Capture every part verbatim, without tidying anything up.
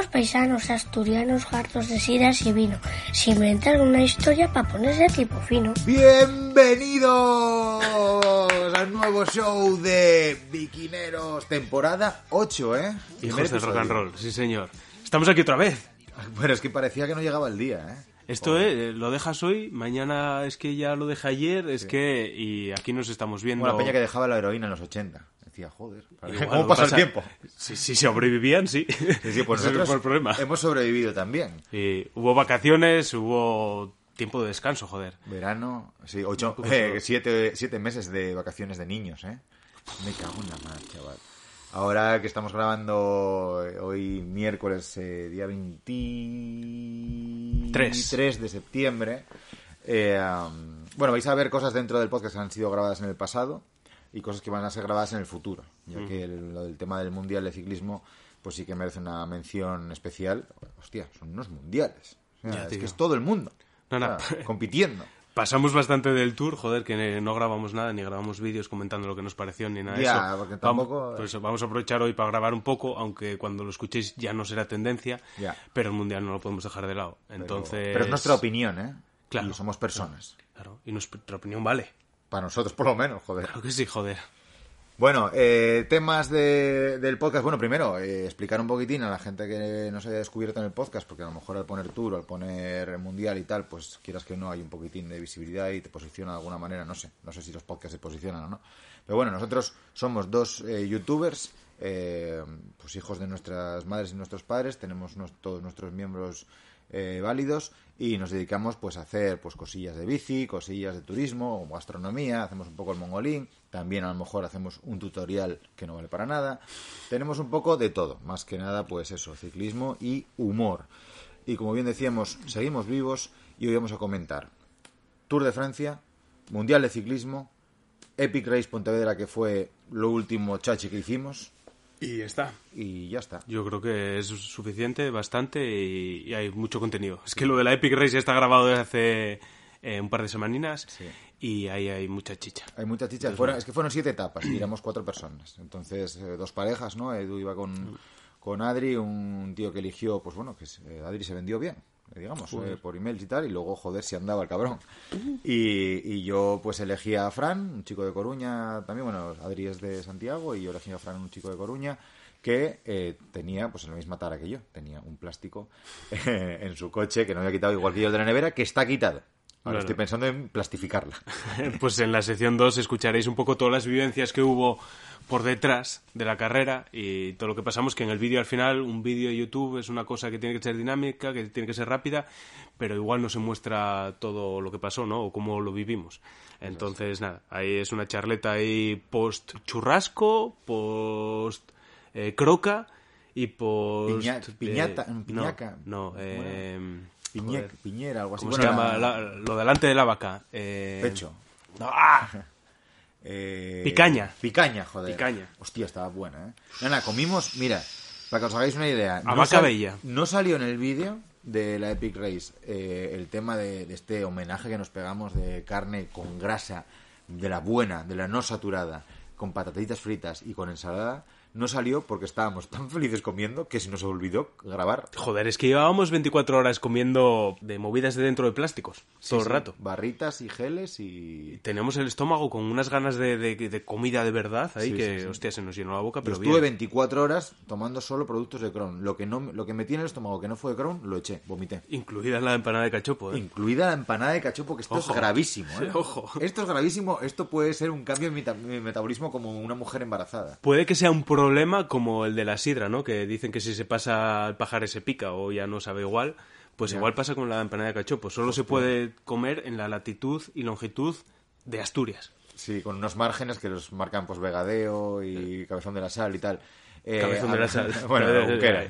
Dos paisanos asturianos hartos de sidras y vino, se inventaron una historia para ponerse tipo fino. ¡Bienvenidos al nuevo show de Bikineros! Temporada ocho, ¿eh? Hijos del rock and roll, sí señor. Estamos aquí otra vez. Bueno, es que parecía que no llegaba el día, ¿eh? Esto es, lo dejas hoy, mañana es que ya lo dejé ayer, es sí. que... Y aquí nos estamos viendo... Una peña que dejaba la heroína en los ochenta. Decía, joder, igual, ¿cómo pasa, pasa el tiempo? Si, si sobrevivían, sí. Sí, sí, pues nosotros el problema. Hemos sobrevivido también. Y hubo vacaciones, hubo tiempo de descanso, joder. Verano, sí, ocho, eh, siete, siete meses de vacaciones de niños, ¿eh? Me cago en la madre, chaval. Ahora que estamos grabando hoy miércoles, eh, día veintitrés de septiembre, eh, um, bueno, vais a ver cosas dentro del podcast que han sido grabadas en el pasado y cosas que van a ser grabadas en el futuro, ya mm. que el, lo del tema del Mundial de Ciclismo pues sí que merece una mención especial. Hostia, son unos mundiales. O sea, ya, es que es todo el mundo no, no. O sea, compitiendo. Pasamos bastante del tour, joder, que no grabamos nada, ni grabamos vídeos comentando lo que nos pareció, ni nada de eso. Ya, porque tampoco... Vamos, por eso, vamos a aprovechar hoy para grabar un poco, aunque cuando lo escuchéis ya no será tendencia, ya. Pero el Mundial no lo podemos dejar de lado. Entonces... Pero, pero es nuestra opinión, ¿eh? Claro. Y somos personas. Claro, y nuestra opinión vale. Para nosotros, por lo menos, joder. Claro que sí, joder. Bueno, eh, temas de, del podcast. Bueno, primero, eh, explicar un poquitín a la gente que no se haya descubierto en el podcast, porque a lo mejor al poner Tour, al poner Mundial y tal, pues quieras que no, hay un poquitín de visibilidad y te posiciona de alguna manera, no sé. No sé si los podcasts se posicionan o no. Pero bueno, nosotros somos dos eh, youtubers, eh, pues hijos de nuestras madres y nuestros padres, tenemos nos, todos nuestros miembros eh, válidos y nos dedicamos pues a hacer pues cosillas de bici, cosillas de turismo, gastronomía, hacemos un poco el mongolín. También a lo mejor hacemos un tutorial que no vale para nada. Tenemos un poco de todo. Más que nada, pues eso, ciclismo y humor. Y como bien decíamos, seguimos vivos y hoy vamos a comentar Tour de Francia, Mundial de Ciclismo, Epic Race Pontevedra, que fue lo último chachi que hicimos. Y ya está. Y ya está. Yo creo que es suficiente, bastante, y, y hay mucho contenido. Es que lo de la Epic Race ya está grabado desde hace... Eh, un par de semaninas, sí. Y ahí hay mucha chicha. Hay mucha chicha. Fueron, es que fueron siete etapas y éramos cuatro personas. Entonces, eh, dos parejas, ¿no? Edu iba con, con Adri, un tío que eligió, pues bueno, que eh, Adri se vendió bien, digamos, eh, por email y tal, y luego, joder, si andaba el cabrón. Y, y yo, pues, elegí a Fran, un chico de Coruña también, bueno, Adri es de Santiago, y yo elegí a Fran, un chico de Coruña, que eh, tenía pues la misma tara que yo, tenía un plástico eh, en su coche que no había quitado, igual que yo el de la nevera, que está quitado. Ahora bueno, estoy pensando en plastificarla. Pues en la sección dos escucharéis un poco todas las vivencias que hubo por detrás de la carrera y todo lo que pasamos, que en el vídeo al final, un vídeo de YouTube es una cosa que tiene que ser dinámica, que tiene que ser rápida, pero igual no se muestra todo lo que pasó, ¿no? O cómo lo vivimos. Entonces, sí. Nada, ahí es una charleta ahí post churrasco, post eh, croca y post... Piña, piñata, eh, piñaca. No, no eh... Bueno. Piñe, piñera, algo así. ¿Cómo se bueno, llama? La, la, lo delante de la vaca. Eh... Pecho. No, ¡ah! eh... Picaña. Picaña, joder. Picaña. Hostia, estaba buena, ¿eh? Nana, comimos, mira, para que os hagáis una idea. A no vaca sal, bella. No salió en el vídeo de la Epic Race eh, el tema de, de este homenaje que nos pegamos de carne con grasa, de la buena, de la no saturada, con patatitas fritas y con ensalada. No salió porque estábamos tan felices comiendo que se nos olvidó grabar. Joder, es que llevábamos veinticuatro horas comiendo de movidas de dentro de plásticos, sí, todo el sí. rato. Barritas y geles y... Tenemos el estómago con unas ganas de, de, de comida de verdad ahí sí, que, sí, sí. hostia, se nos llenó la boca, pero bien. Estuve veinticuatro horas tomando solo productos de Crohn. Lo que, no, lo que metí en el estómago que no fue de Crohn, lo eché, vomité. Incluida la empanada de cachopo, ¿eh? Incluida la empanada de cachopo, que esto Ojo. es gravísimo, ¿eh? Ojo. Esto es gravísimo, esto puede ser un cambio en mi, mi metabolismo como una mujer embarazada. Puede que sea un pro problema como el de la sidra, ¿no? Que dicen que si se pasa al pajar se pica o ya no sabe igual, pues ya. Igual pasa con la empanada de cachopo. Solo Hostia. se puede comer en la latitud y longitud de Asturias. Sí, con unos márgenes que los marcan pues Vegadeo y Cabezón de la Sal y tal. Eh, Cabezón de la Sal. Bueno, Unquera.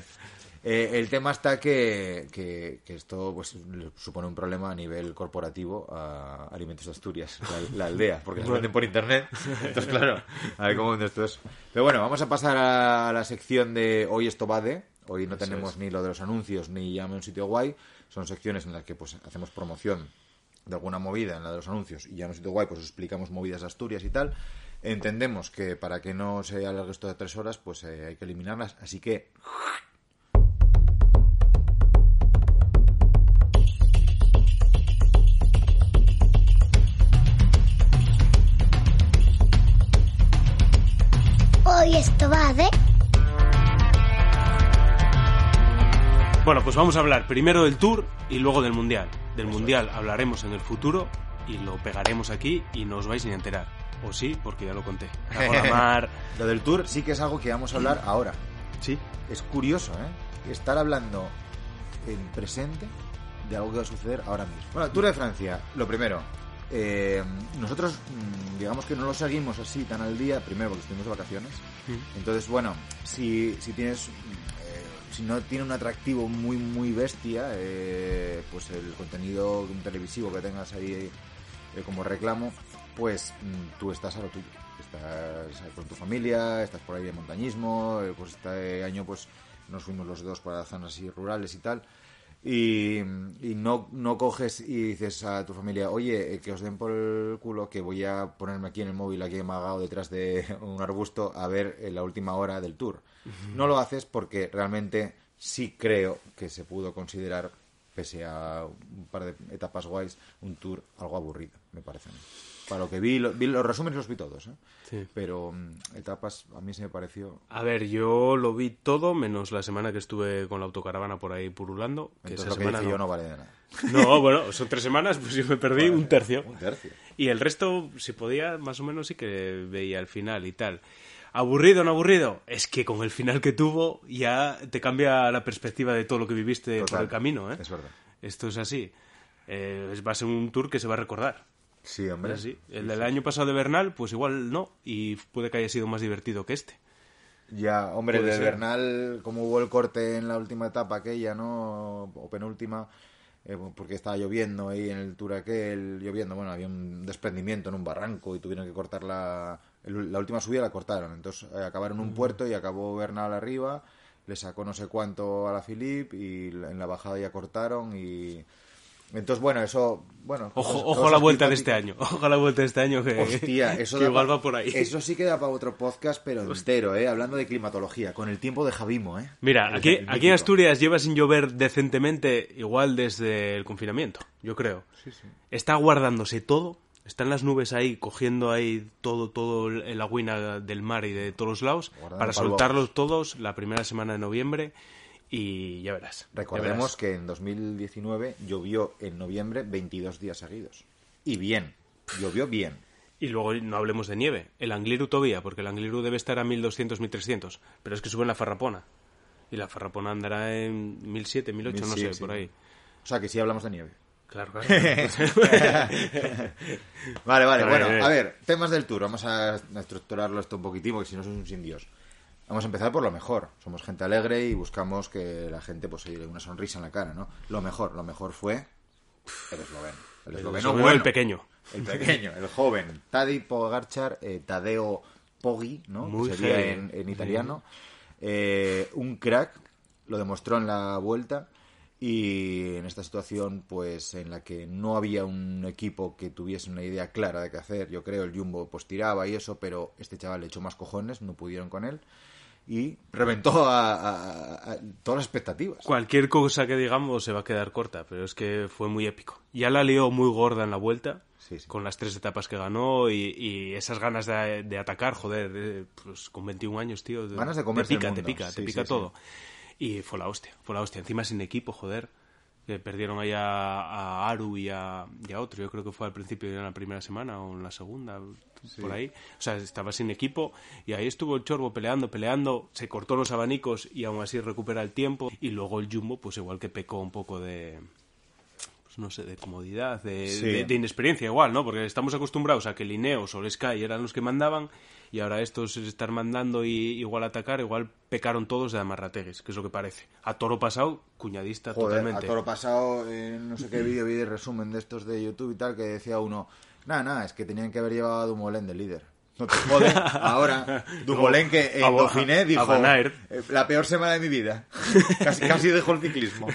Eh, el tema está que, que, que esto pues supone un problema a nivel corporativo a Alimentos de Asturias, la, la aldea, porque bueno. Las venden por internet, entonces claro, a ver cómo vende esto es. Pero bueno, vamos a pasar a la sección de Hoy esto va de, hoy no Eso tenemos es. ni lo de los anuncios ni llame un sitio guay, son secciones en las que pues hacemos promoción de alguna movida en la de los anuncios y llame un sitio guay, pues explicamos movidas de Asturias y tal. Entendemos que para que no se alargue esto de tres horas, pues eh, hay que eliminarlas, así que... Bueno, pues vamos a hablar primero del Tour y luego del Mundial. Del Eso Mundial es. hablaremos en el futuro y lo pegaremos aquí y no os vais ni a enterar. O sí, porque ya lo conté. Mar... Lo del Tour sí que es algo que vamos a hablar sí. ahora. Sí. Es curioso, ¿eh? Estar hablando en presente de algo que va a suceder ahora mismo. Bueno, Tour de Francia, lo primero. Eh, nosotros, digamos que no lo seguimos así tan al día, primero porque estuvimos de vacaciones. Sí. Entonces, bueno, si, si tienes... si no tiene un atractivo muy muy bestia, eh, pues el contenido televisivo que tengas ahí eh, como reclamo, pues mm, tú estás a lo tuyo, estás con tu familia, estás por ahí de montañismo, eh, pues este año pues nos fuimos los dos para zonas así rurales y tal, y, y no, no coges y dices a tu familia, oye, eh, que os den por el culo que voy a ponerme aquí en el móvil, aquí amagado detrás de un arbusto a ver eh, la última hora del Tour. No lo haces porque realmente sí creo que se pudo considerar, pese a un par de etapas guays, un Tour algo aburrido, me parece. Para lo que vi, lo, vi los resúmenes los vi todos, ¿eh? Sí. Pero um, etapas a mí se me pareció... A ver, yo lo vi todo, menos la semana que estuve con la autocaravana por ahí purulando. Que Entonces esa lo que semana dije no. yo no vale de nada. No, bueno, son tres semanas, pues yo me perdí vale, un tercio. Un tercio. Y el resto, si podía, más o menos sí que veía el final y tal. ¿Aburrido o no aburrido? Es que con el final que tuvo ya te cambia la perspectiva de todo lo que viviste Total, por el camino, ¿eh? Es verdad. Esto es así. Eh, va a ser un Tour que se va a recordar. Sí, hombre. Sí, el del sí, año sí. pasado de Bernal, pues igual no. Y puede que haya sido más divertido que este. Ya, hombre, el de Bernal, como hubo el corte en la última etapa aquella, ¿no? O penúltima... Eh, porque estaba lloviendo ahí en el Tour aquel, lloviendo, bueno, había un desprendimiento en un barranco y tuvieron que cortar la, la última subida, la cortaron, entonces eh, acabaron en un puerto y acabó Bernal arriba, le sacó no sé cuánto a Alaphilippe y en la bajada ya cortaron y... Entonces, bueno, eso... bueno Ojo, cosas, ojo a la vuelta de este año. Ojo a la vuelta de este año que, Hostia, eso que igual pa, va por ahí. Eso sí que da para otro podcast, pero Hostia. entero, ¿eh? Hablando de climatología, con el tiempo de Javimo, ¿eh? Mira, el, aquí, el aquí en Asturias lleva sin llover decentemente igual desde el confinamiento, yo creo. Sí, sí. Está guardándose todo. Están las nubes ahí, cogiendo ahí todo, todo el agüina del mar y de todos los lados, Guardando para soltarlos todos la primera semana de noviembre. Y ya verás. Recordemos ya verás. que en dos mil diecinueve llovió en noviembre veintidós días seguidos. Y bien, llovió bien. Y luego no hablemos de nieve. El Angliru todavía, porque el Angliru debe estar a mil doscientos, mil trescientos. Pero es que sube en la Farrapona. Y la Farrapona andará en mil siete, mil ocho, no sé, sí. por ahí. O sea que sí hablamos de nieve. Claro, claro. vale, vale, vale, bueno. Vale. A ver, temas del Tour. Vamos a estructurarlo esto un poquitín, porque si no sois un sin Dios. Vamos a empezar por lo mejor. Somos gente alegre y buscamos que la gente pues se dé una sonrisa en la cara, ¿no? Lo mejor, lo mejor fue el esloveno. El esloveno bueno. El pequeño. El pequeño, el joven. Tadej Pogačar, eh, Tadeo Poggi, ¿no? Muy que sería en, en italiano. Sí. Eh, un crack, lo demostró en la Vuelta. Y en esta situación, pues, en la que no había un equipo que tuviese una idea clara de qué hacer, yo creo, el Jumbo pues tiraba y eso, pero este chaval le echó más cojones, no pudieron con él. Y reventó a, a, a todas las expectativas. Cualquier cosa que digamos se va a quedar corta, pero es que fue muy épico. Ya la lió muy gorda en la Vuelta, sí, sí. con las tres etapas que ganó y, y esas ganas de, de atacar, joder, de, pues con veintiún años, tío. De, ganas de comerse el mundo. Te pica, te pica, sí, te pica sí, todo. Sí. Y fue la hostia, fue la hostia. Encima sin equipo, joder. Que perdieron ahí a, a Aru y a, y a otro, yo creo que fue al principio de la primera semana o en la segunda, sí. por ahí. O sea, estaba sin equipo y ahí estuvo el Chorbo peleando, peleando, se cortó los abanicos y aún así recupera el tiempo. Y luego el Jumbo, pues igual que pecó un poco de, pues no sé, de comodidad, de, sí. de, de inexperiencia igual, ¿no? Porque estamos acostumbrados a que el Ineos o el Sky eran los que mandaban y ahora estos están mandando y igual atacar, igual pecaron todos de amarrategues, que es lo que parece. A toro pasado, cuñadista Joder, totalmente. A toro pasado, eh, no sé qué vídeo vi de resumen de estos de YouTube y tal, que decía uno, nada, nada, es que tenían que haber llevado a Dumoulin de líder. No te joden, ahora, Dumoulin que en Dauphiné dijo, la peor semana de mi vida, casi, casi dejó el ciclismo.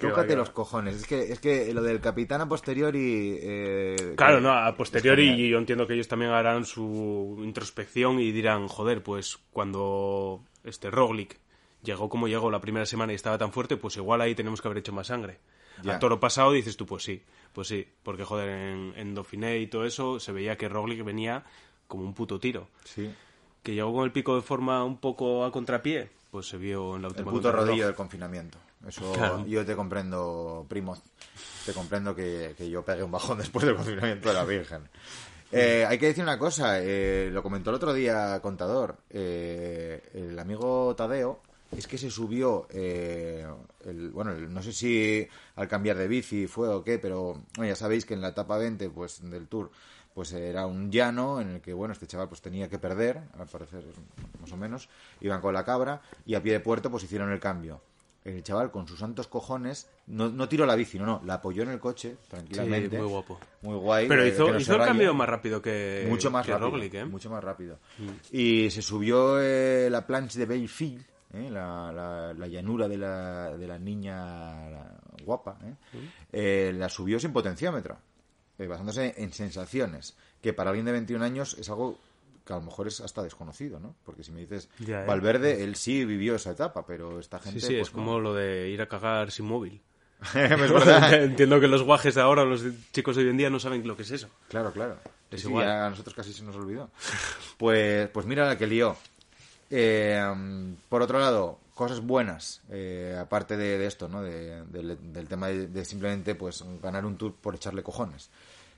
Tócate los cojones, es que es que lo del capitán a posteriori... Eh, claro, no, a posteriori y yo entiendo que ellos también harán su introspección y dirán, joder, pues cuando este Roglic llegó como llegó la primera semana y estaba tan fuerte, pues igual ahí tenemos que haber hecho más sangre. Ya. A toro pasado dices tú, pues sí, pues sí, porque joder, en, en Dauphiné y todo eso se veía que Roglic venía como un puto tiro. Sí. Que llegó con el pico de forma un poco a contrapié. pues se vio en la última... El puto rodillo del confinamiento. Eso claro. Yo te comprendo, primo. Te comprendo que, que yo pegué un bajón después del confinamiento de la Virgen. Eh, hay que decir una cosa, eh, lo comentó el otro día Contador, eh, el amigo Tadeo, es que se subió, eh, el, bueno, el, no sé si al cambiar de bici fue o qué, pero bueno, ya sabéis que en la etapa veinte pues, del Tour pues era un llano en el que bueno este chaval pues tenía que perder, al parecer más o menos, iban con la cabra y a pie de puerto pues hicieron el cambio. El chaval con sus santos cojones no, no tiró la bici, no, no, la apoyó en el coche tranquilamente. Sí, muy guapo. Muy guay. Pero hizo, no hizo el raye. Cambio más rápido que mucho más que rápido, Roglic, ¿eh? Mucho más rápido. Mm. Y se subió eh, la planche de Belfield, eh, la, la, la llanura de la, de la niña la, guapa, eh. Mm. Eh, la subió sin potenciómetro, eh, basándose en sensaciones, que para alguien de veintiún años es algo que a lo mejor es hasta desconocido, ¿no? Porque si me dices ya, ¿eh? Valverde, él sí vivió esa etapa, pero esta gente... Sí, sí, pues, es como no. Lo de ir a cagar sin móvil. Es verdad. Entiendo que los guajes de ahora, los chicos de hoy en día, no saben lo que es eso. Claro, claro. Es sí, igual. A nosotros casi se nos olvidó. Pues, pues mira la que lió. Eh, por otro lado, cosas buenas, eh, aparte de, de esto, ¿no? De, de, del tema de, de simplemente pues ganar un Tour por echarle cojones,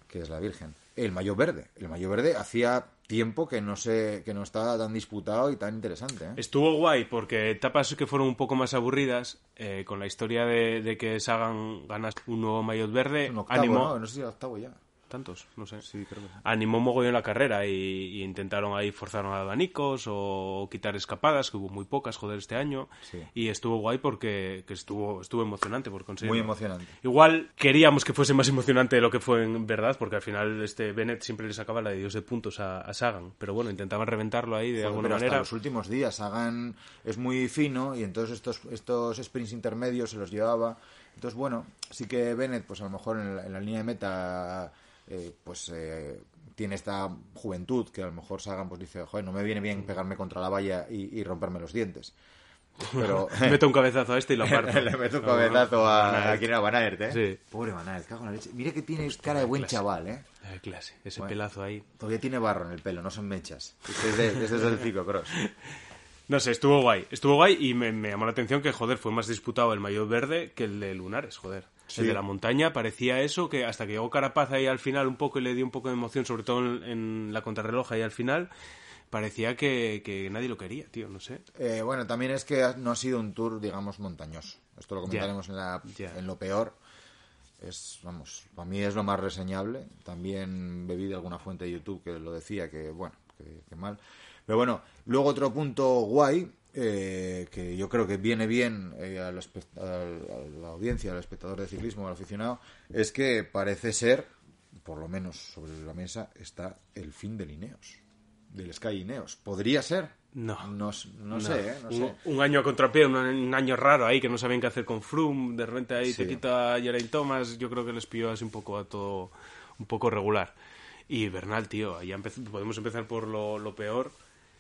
que es la Virgen. El maillot verde. El maillot verde hacía tiempo que no se, que no estaba tan disputado y tan interesante, ¿eh? Estuvo guay porque etapas que fueron un poco más aburridas, eh, con la historia de, de que Sagan ganas un nuevo maillot verde. Un octavo, animó, ¿no? No sé si era octavo ya. Tantos, no sé. Sí, creo que sí. Animó mogollón la carrera y, y intentaron ahí forzaron a abanicos o quitar escapadas, que hubo muy pocas, joder, este año. Sí. Y estuvo guay porque que estuvo estuvo emocionante por conseguirlo. Muy emocionante. Igual queríamos que fuese más emocionante de lo que fue en verdad, porque al final este Bennett siempre le sacaba la de Dios de puntos a, a Sagan. Pero bueno, intentaban reventarlo ahí de joder, alguna pero manera. Hasta los últimos días Sagan es muy fino y entonces estos, estos sprints intermedios se los llevaba. Entonces, bueno, sí que Bennett, pues a lo mejor en la, en la línea de meta... Eh, pues eh, tiene esta juventud que a lo mejor Sagan pues dice joder, no me viene bien pegarme contra la valla y, y romperme los dientes, pero le meto un cabezazo a este y lo parto. Le meto un cabezazo a, a quien era Van Aert, ¿eh? Sí. Pobre Van Aert, cago en la leche. Mira que tiene Hostia, cara de buen clase. Chaval, ¿eh? La clase, ese bueno, pelazo ahí todavía tiene barro en el pelo, no son mechas desde, desde el ciclocross. No sé, estuvo guay, estuvo guay y me, me llamó la atención que, joder, fue más disputado el maillot verde que el de Lunares, joder. Sí. El de la montaña parecía eso, que hasta que llegó Carapaz ahí al final un poco y le dio un poco de emoción, sobre todo en, en la contrarreloj ahí al final, parecía que, que nadie lo quería, tío, no sé. Eh, bueno, también es que no ha sido un Tour, digamos, montañoso. Esto lo comentaremos yeah. en, la, yeah. en lo peor. Es, vamos, para mí es lo más reseñable. También bebí de alguna fuente de YouTube que lo decía, que bueno, que, que mal... Pero bueno, luego otro punto guay, eh, que yo creo que viene bien eh, a, la, a la audiencia, al espectador de ciclismo, al aficionado, es que parece ser, por lo menos sobre la mesa, está el fin del Ineos, del Sky Ineos. ¿Podría ser? No. No, no, no. sé, ¿eh? No un, sé. Un año a contrapié, un, un año raro ahí, que no sabían qué hacer con Froome, de repente ahí sí. Te quita Geraint Thomas, yo creo que les pilló así un poco a todo, un poco regular. Y Bernal, tío, ya empe- podemos empezar por lo, lo peor...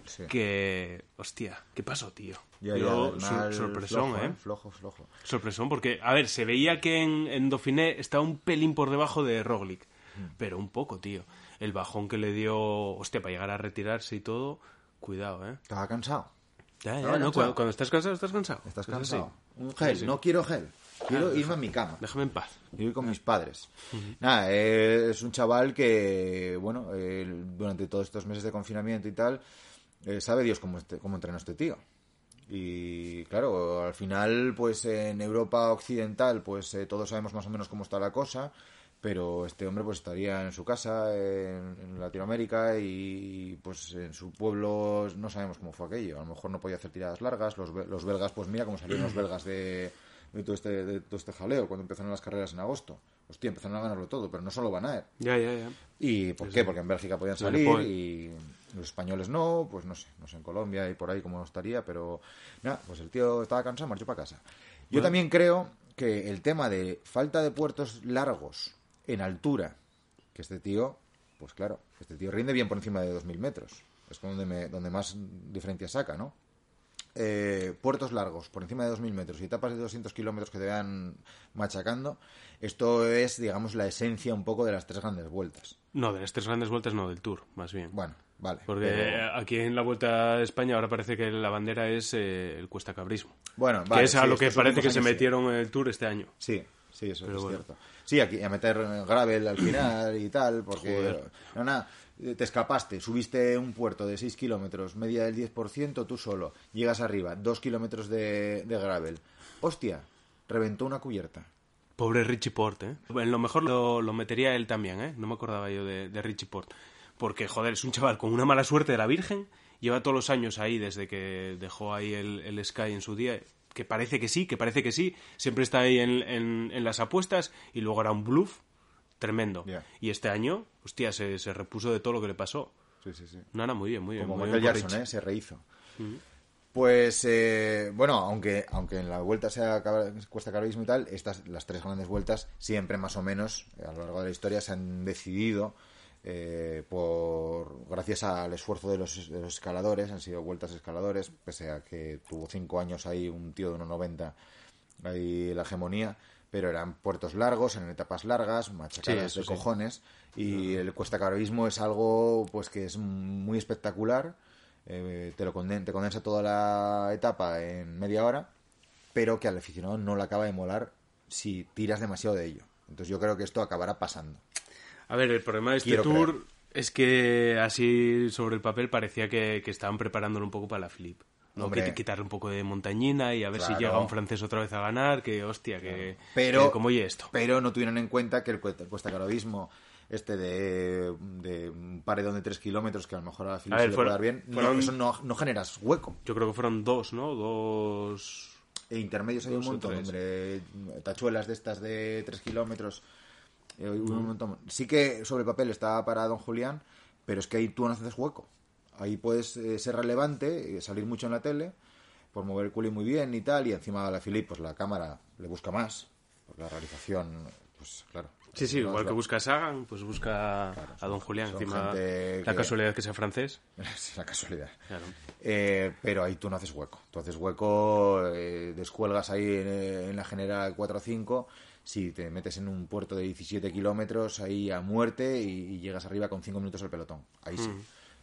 Sí. Que, hostia, ¿qué pasó, tío? Ya, ya, Yo, mal, sorpresón, flojo, ¿eh? Flojo, flojo. Sorpresón, porque, a ver, se veía que en, en Dauphiné estaba un pelín por debajo de Roglic, mm. pero un poco, tío. El bajón que le dio, hostia, para llegar a retirarse y todo, cuidado, ¿eh? Estaba cansado. Ya, ya, no, no, cuando, cuando estás cansado, estás cansado. Estás cansado. Un gel, sí, sí. No quiero gel. Quiero ah, irme déjame, a mi cama. Déjame en paz. Yo voy con mis padres. Uh-huh. Nada, eh, es un chaval que, bueno, eh, durante todos estos meses de confinamiento y tal... Eh, sabe Dios cómo, este, cómo entrenó este tío. Y claro, al final, pues en Europa Occidental, pues eh, todos sabemos más o menos cómo está la cosa, pero este hombre pues estaría en su casa, eh, en Latinoamérica, y pues en su pueblo no sabemos cómo fue aquello. A lo mejor no podía hacer tiradas largas. Los, los belgas, pues mira cómo salieron los belgas de, de, todo este, de todo este jaleo cuando empezaron las carreras en agosto. Hostia, empezaron a ganarlo todo, pero no solo Van Aert. Ya, ya, ya. ¿Y por sí, qué? Sí. Porque en Bélgica podían salir no y los españoles no, pues no sé, no sé en Colombia y por ahí cómo estaría, pero nada, pues el tío estaba cansado, marchó para casa. Yo bueno. también creo que el tema de falta de puertos largos en altura, que este tío, pues claro, este tío rinde bien por encima de dos mil metros, es donde, me, donde más diferencia saca, ¿no? Eh, puertos largos por encima de dos mil metros y etapas de doscientos kilómetros que te vean machacando, esto es, digamos, la esencia un poco de las tres grandes vueltas. No, de las tres grandes vueltas no, del Tour, más bien. Bueno, Vale, porque pero... aquí en la Vuelta a España ahora parece que la bandera es eh, el cuestacabrismo. Bueno, vale, que es a sí, lo que parece que se metieron en el Tour este año. Sí, sí, eso pero es bueno. Cierto. Sí, aquí a meter gravel al final y tal, porque Joder. no nada, te escapaste, subiste un puerto de seis kilómetros, media del diez por ciento tú solo, llegas arriba, dos kilómetros de, de gravel. Hostia, reventó una cubierta. Pobre Richie Porte, ¿eh? En lo mejor lo, lo metería él también, ¿eh? No me acordaba yo de, de Richie Porte. Porque, joder, es un chaval con una mala suerte de la Virgen. Lleva todos los años ahí desde que dejó ahí el, el Sky en su día. Que parece que sí, que parece que sí. Siempre está ahí en, en, en las apuestas. Y luego era un bluff tremendo. Yeah. Y este año, hostia, se, se repuso de todo lo que le pasó. Sí, sí, sí. No, no, muy bien, muy bien. Como muy Michael bien Jackson, ¿eh? Se rehizo. Uh-huh. Pues, eh, bueno, aunque, aunque en la vuelta sea cuestacabrismo y tal, estas, las tres grandes vueltas siempre más o menos a lo largo de la historia se han decidido... Eh, por gracias al esfuerzo de los, de los escaladores, han sido vueltas escaladores, pese a que tuvo cinco años ahí un tío de uno noventa ahí la hegemonía, pero eran puertos largos, en etapas largas, machacadas sí, de sí. cojones, y uh-huh. el cuestacabrismo es algo pues que es muy espectacular, eh, te lo conden- te condensa toda la etapa en media hora, pero que al aficionado no le acaba de molar si tiras demasiado de ello. Entonces yo creo que esto acabará pasando. A ver, el problema de este Quiero Tour creer. es que así sobre el papel parecía que, que estaban preparándolo un poco para la Philippe, ¿no? Que quitarle un poco de montañina y a ver claro. si llega un francés otra vez a ganar, que hostia, claro. que, pero, que como oye esto. Pero no tuvieron en cuenta que el cuestacabrismo este de, de un paredón de tres kilómetros que a lo mejor a la Philippe se le puede dar bien, fueron, no, eso no, no generas hueco. Yo creo que fueron dos, ¿no? Dos... E intermedios hay un montón, hombre. Tachuelas de estas de tres kilómetros... Un montón. Sí que sobre el papel está para Don Julián, pero es que ahí tú no haces hueco. Ahí puedes eh, ser relevante, salir mucho en la tele, por mover el culo y muy bien y tal, y encima a la Philippe, pues la cámara le busca más, por la realización, pues claro. Sí, sí, igual que busca a Sagan, pues busca claro, a Don Julián, encima la casualidad que sea francés. Es la casualidad. Claro. Eh, pero ahí tú no haces hueco. Tú haces hueco, eh, descuelgas ahí en, en la general cuatro o cinco... Si te metes en un puerto de diecisiete kilómetros ahí a muerte y, y llegas arriba con cinco minutos al pelotón. Ahí sí. Mm.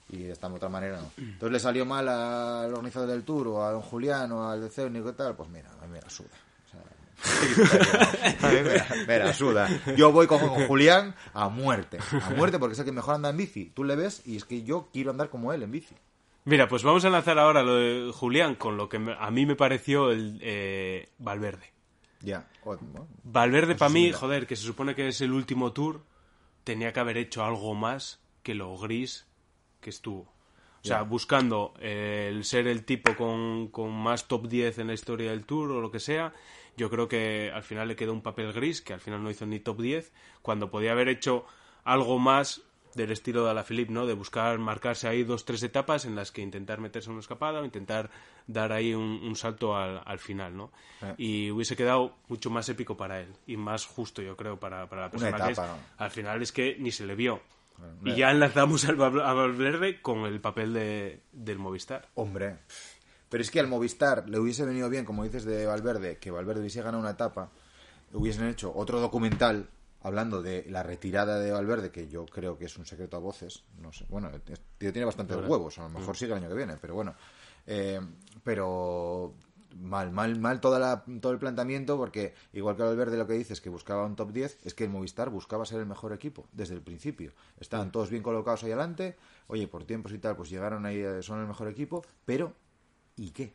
Y de esta otra manera no. Entonces le salió mal al organizador del Tour o a Don Julián o al de Céunico y tal. Pues mira, a mí me la suda. O sea, a mí me la, me la suda. Yo voy con, con Julián a muerte. A muerte porque es el que mejor anda en bici. Tú le ves y es que yo quiero andar como él en bici. Mira, pues vamos a lanzar ahora lo de Julián con lo que a mí me pareció el eh, Valverde. Ya. O, bueno, Valverde para mí, joder, que se supone que es el último Tour, tenía que haber hecho algo más que lo gris que estuvo. O sea, ya. buscando eh, el ser el tipo con, con más top diez en la historia del Tour o lo que sea, yo creo que al final le quedó un papel gris que al final no hizo ni top diez, cuando podía haber hecho algo más del estilo de Alaphilippe, ¿no? De buscar marcarse ahí dos, tres etapas en las que intentar meterse en una escapada o intentar dar ahí un, un salto al, al final, ¿no? Eh. Y hubiese quedado mucho más épico para él y más justo, yo creo, para, para la persona etapa, que es. ¿No? Al final es que ni se le vio. Bueno, y ya enlazamos al, a Valverde con el papel de, del Movistar. Hombre, pero es que al Movistar le hubiese venido bien, como dices, de Valverde, que Valverde hubiese ganado una etapa, hubiesen hecho otro documental hablando de la retirada de Valverde, que yo creo que es un secreto a voces, no sé, bueno, tiene bastantes ¿verdad? Huevos, a lo mejor sigue el año que viene, pero bueno, eh, pero mal, mal, mal toda la, todo el planteamiento, porque igual que Valverde lo que dice es que buscaba un top diez, es que el Movistar buscaba ser el mejor equipo desde el principio, estaban todos bien colocados ahí adelante, oye, por tiempos y tal, pues llegaron ahí, son el mejor equipo, pero ¿y qué?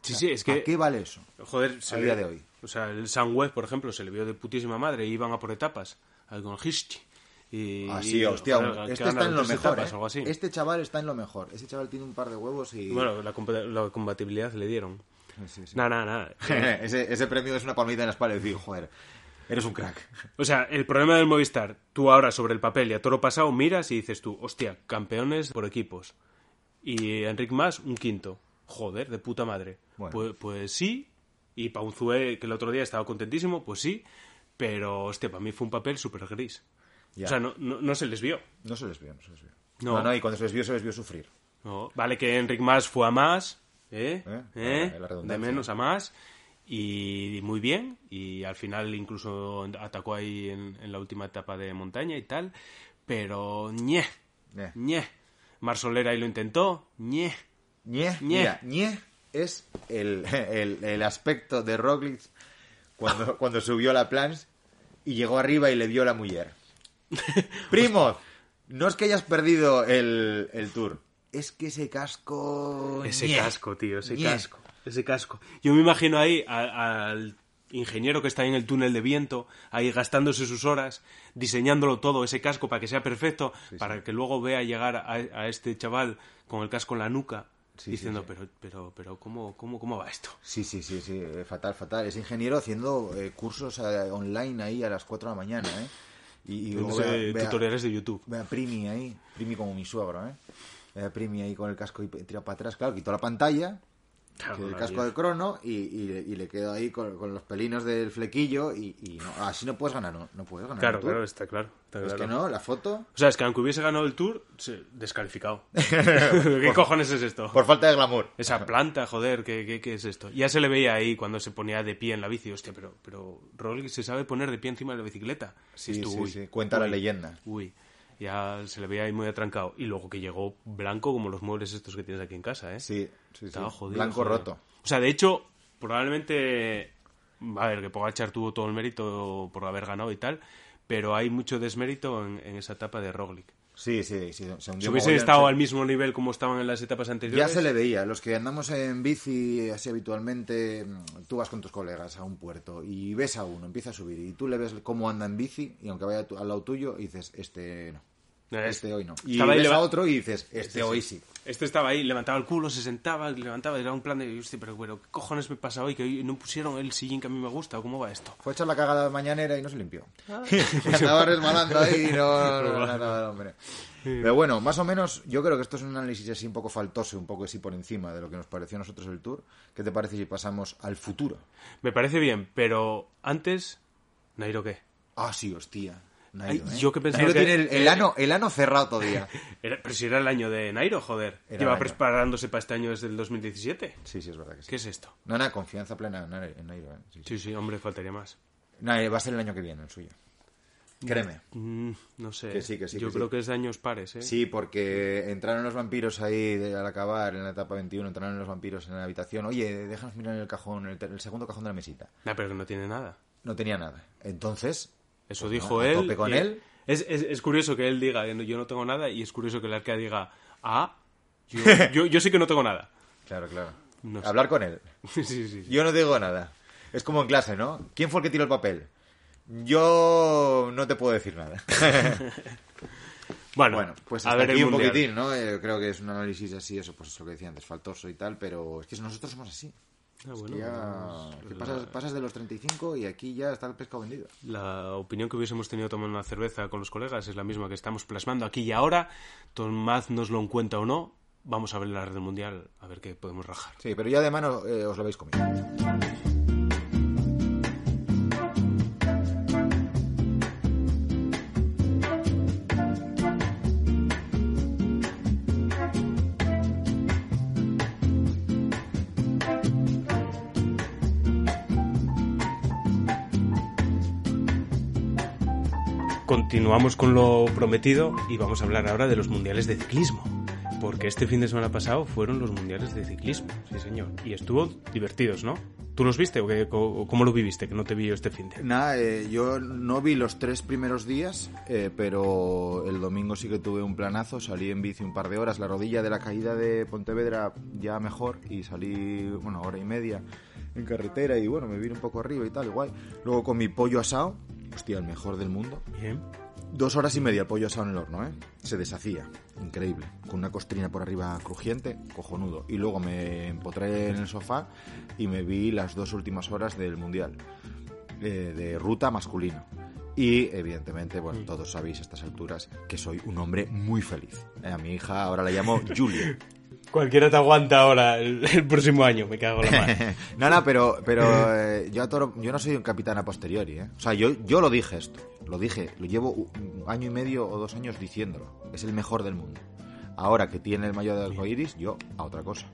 Sí, o sea, sí, es que, ¿a qué vale eso? Joder, a día de hoy. O sea, el Sunweb, por ejemplo, se le vio de putísima madre. Iban a por etapas. Con Hirschi. Y, ah, sí, y, hostia. Joder, este está en lo mejor, etapas, eh. así. Este chaval está en lo mejor. Ese chaval tiene un par de huevos y... Bueno, la, comp- la compatibilidad le dieron. Sí, sí. Nada, nada, nada. ese, ese premio es una palmita en la espalda. Y digo, joder, eres un crack. O sea, el problema del Movistar. Tú ahora sobre el papel y a toro pasado miras y dices tú, hostia, campeones por equipos. Y Enric Mas, un quinto. Joder, de puta madre. Bueno. Pues, pues sí... Y Paunzué, que el otro día estaba contentísimo, pues sí, pero hostia, para mí fue un papel súper gris. Ya. O sea, no, no, no se les vio. No se les vio, no se les vio. No, no, no y cuando se les vio, se les vio sufrir. No. Vale que Enric Mas fue a más, ¿eh? ¿Eh? ¿Eh? Ah, de menos a más, y muy bien, y al final incluso atacó ahí en, en la última etapa de montaña y tal, pero ñe, ñe. Marsolera y lo intentó. Ñe. Ñe. Ñe. Ñe es el, el, el aspecto de Roglic cuando, cuando subió a la planche y llegó arriba y le vio la mujer. Primo, no es que hayas perdido el, el Tour. Es que ese casco... Ese Ñe. casco, tío, ese Ñe. casco. Ese casco. Yo me imagino ahí al ingeniero que está ahí en el túnel de viento, ahí gastándose sus horas, diseñándolo todo, ese casco, para que sea perfecto, sí, para sí. que luego vea llegar a, a este chaval con el casco en la nuca, sí, diciendo, sí, sí. pero, pero, pero, ¿cómo, cómo, cómo va esto? Sí, sí, sí, sí, fatal, fatal. Ese ingeniero haciendo eh, cursos a, online ahí a las cuatro de la mañana, ¿eh? Y, y luego Entonces, vea, tutoriales vea, de YouTube. Vea Primi ahí, Primi como mi suegro, ¿eh? Vea Primi ahí con el casco y tira para atrás, claro, quitó la pantalla... Claro, el casco de crono y, y, y le quedo ahí con, con los pelinos del flequillo y, y no, así no puedes ganar, no, no puedes ganar. Claro, claro, está claro. Está claro. Es que no, la foto... O sea, es que aunque hubiese ganado el Tour, se... descalificado. ¿Qué por, cojones es esto? Por falta de glamour. Esa planta, joder, ¿qué, qué, qué es esto? Ya se le veía ahí cuando se ponía de pie en la bici. Hostia, pero, pero Roglic se sabe poner de pie encima de la bicicleta. Sí, tú, sí, uy, sí. Cuenta uy, la leyenda. Uy. Ya se le veía ahí muy atrancado. Y luego que llegó blanco como los muebles estos que tienes aquí en casa, ¿eh? Sí, sí, Estaba sí. Jodido, blanco joder. roto. O sea, de hecho, probablemente... A ver, que Pogačar tuvo todo el mérito por haber ganado y tal, pero hay mucho desmérito en, en esa etapa de Roglic. Sí, sí, sí. Se hundió si hubiese estado se... al mismo nivel como estaban en las etapas anteriores... Ya se le veía. Los que andamos en bici así habitualmente, tú vas con tus colegas a un puerto y ves a uno, empieza a subir y tú le ves cómo anda en bici y aunque vaya al lado tuyo y dices, este no. Este hoy no. Y estaba ves ahí, a otro y dices, este, este hoy sí. Este estaba ahí, levantaba el culo, se sentaba, levantaba, era un plan de, hostia, pero bueno, ¿qué cojones me pasa hoy? Que hoy no pusieron el sillín que a mí me gusta, ¿cómo va esto? Fue echar la cagada mañanera y no se limpió. Ah. Estaba resbalando ahí y no, no, no, no, hombre. Pero bueno, más o menos, yo creo que esto es un análisis así un poco faltoso, un poco así por encima de lo que nos pareció a nosotros el Tour. ¿Qué te parece si pasamos al futuro? Me parece bien, pero antes, Nairo, ¿qué? Ah, sí, hostia. Nairo, ¿eh? Yo que pensaba Nairo que... tiene el, el, ano, el ano cerrado todavía. Era, pero si era el año de Nairo, joder. Era Lleva Nairo. preparándose para este año desde el dos mil diecisiete. Sí, sí, es verdad que sí. ¿Qué es esto? No, nada, confianza plena en Nairo. ¿eh? Sí, sí, sí, sí, hombre, faltaría más. No, va a ser el año que viene, el suyo. Créeme. No, no sé. Que sí, que sí, Yo que creo sí. que es de años pares, ¿eh? Sí, porque entraron los vampiros ahí de, al acabar en la etapa veintiuno, entraron los vampiros en la habitación. Oye, déjanos mirar en el cajón, el, el segundo cajón de la mesita. No, pero no tiene nada. No tenía nada. Entonces... Eso pues dijo no, él. Tope con él. él. Es, es, es curioso que él diga, yo no tengo nada, y es curioso que el Arca diga, ah, yo, yo, yo sí que no tengo nada. Claro, claro. No Hablar sé. con él. sí, sí, sí. Yo no digo nada. Es como en clase, ¿no? ¿Quién fue el que tiró el papel? Yo no te puedo decir nada. bueno, bueno, pues hasta a ver aquí un poquitín, ¿no? Eh, creo que es un análisis así, eso, pues eso que decía antes, faltoso y tal, pero es que nosotros somos así. Ah, bueno, ya... pues, pasas, pasas de los treinta y cinco y aquí ya está el pescado vendido. La opinión que hubiésemos tenido tomando una cerveza con los colegas es la misma que estamos plasmando aquí y ahora. Tomadnoslo en cuenta o no, vamos a ver la red del mundial, a ver qué podemos rajar. Sí, pero ya de mano eh, os lo habéis comido. Continuamos con lo prometido y vamos a hablar ahora de los mundiales de ciclismo, porque este fin de semana pasado fueron los mundiales de ciclismo, sí señor, y estuvo divertidos, ¿no? ¿Tú los viste o, qué, o cómo lo viviste? Que no te vi yo este fin de... Nada, eh, yo no vi los tres primeros días, eh, pero el domingo sí que tuve un planazo, salí en bici un par de horas, la rodilla de la caída de Pontevedra ya mejor y salí, bueno, hora y media en carretera y bueno, me vine un poco arriba y tal, guay. Luego con mi pollo asado, hostia, el mejor del mundo. Bien. Dos horas y media el pollo asado en el horno, ¿eh? Se deshacía. Increíble. Con una costrina por arriba crujiente, cojonudo. Y luego me empotré en el sofá y me vi las dos últimas horas del mundial. Eh, de ruta masculino. Y, evidentemente, bueno, sí. todos sabéis a estas alturas que soy un hombre muy feliz. Eh, a mi hija ahora la llamo Julia. Cualquiera te aguanta ahora el, el próximo año, me cago en la mano. no, no, pero, pero eh, yo, atoro, yo no soy un capitán a posteriori, ¿eh? O sea, yo, yo lo dije esto, lo dije, lo llevo un año y medio o dos años diciéndolo. Es el mejor del mundo. Ahora que tiene el mayor de arcoiris, yo a otra cosa.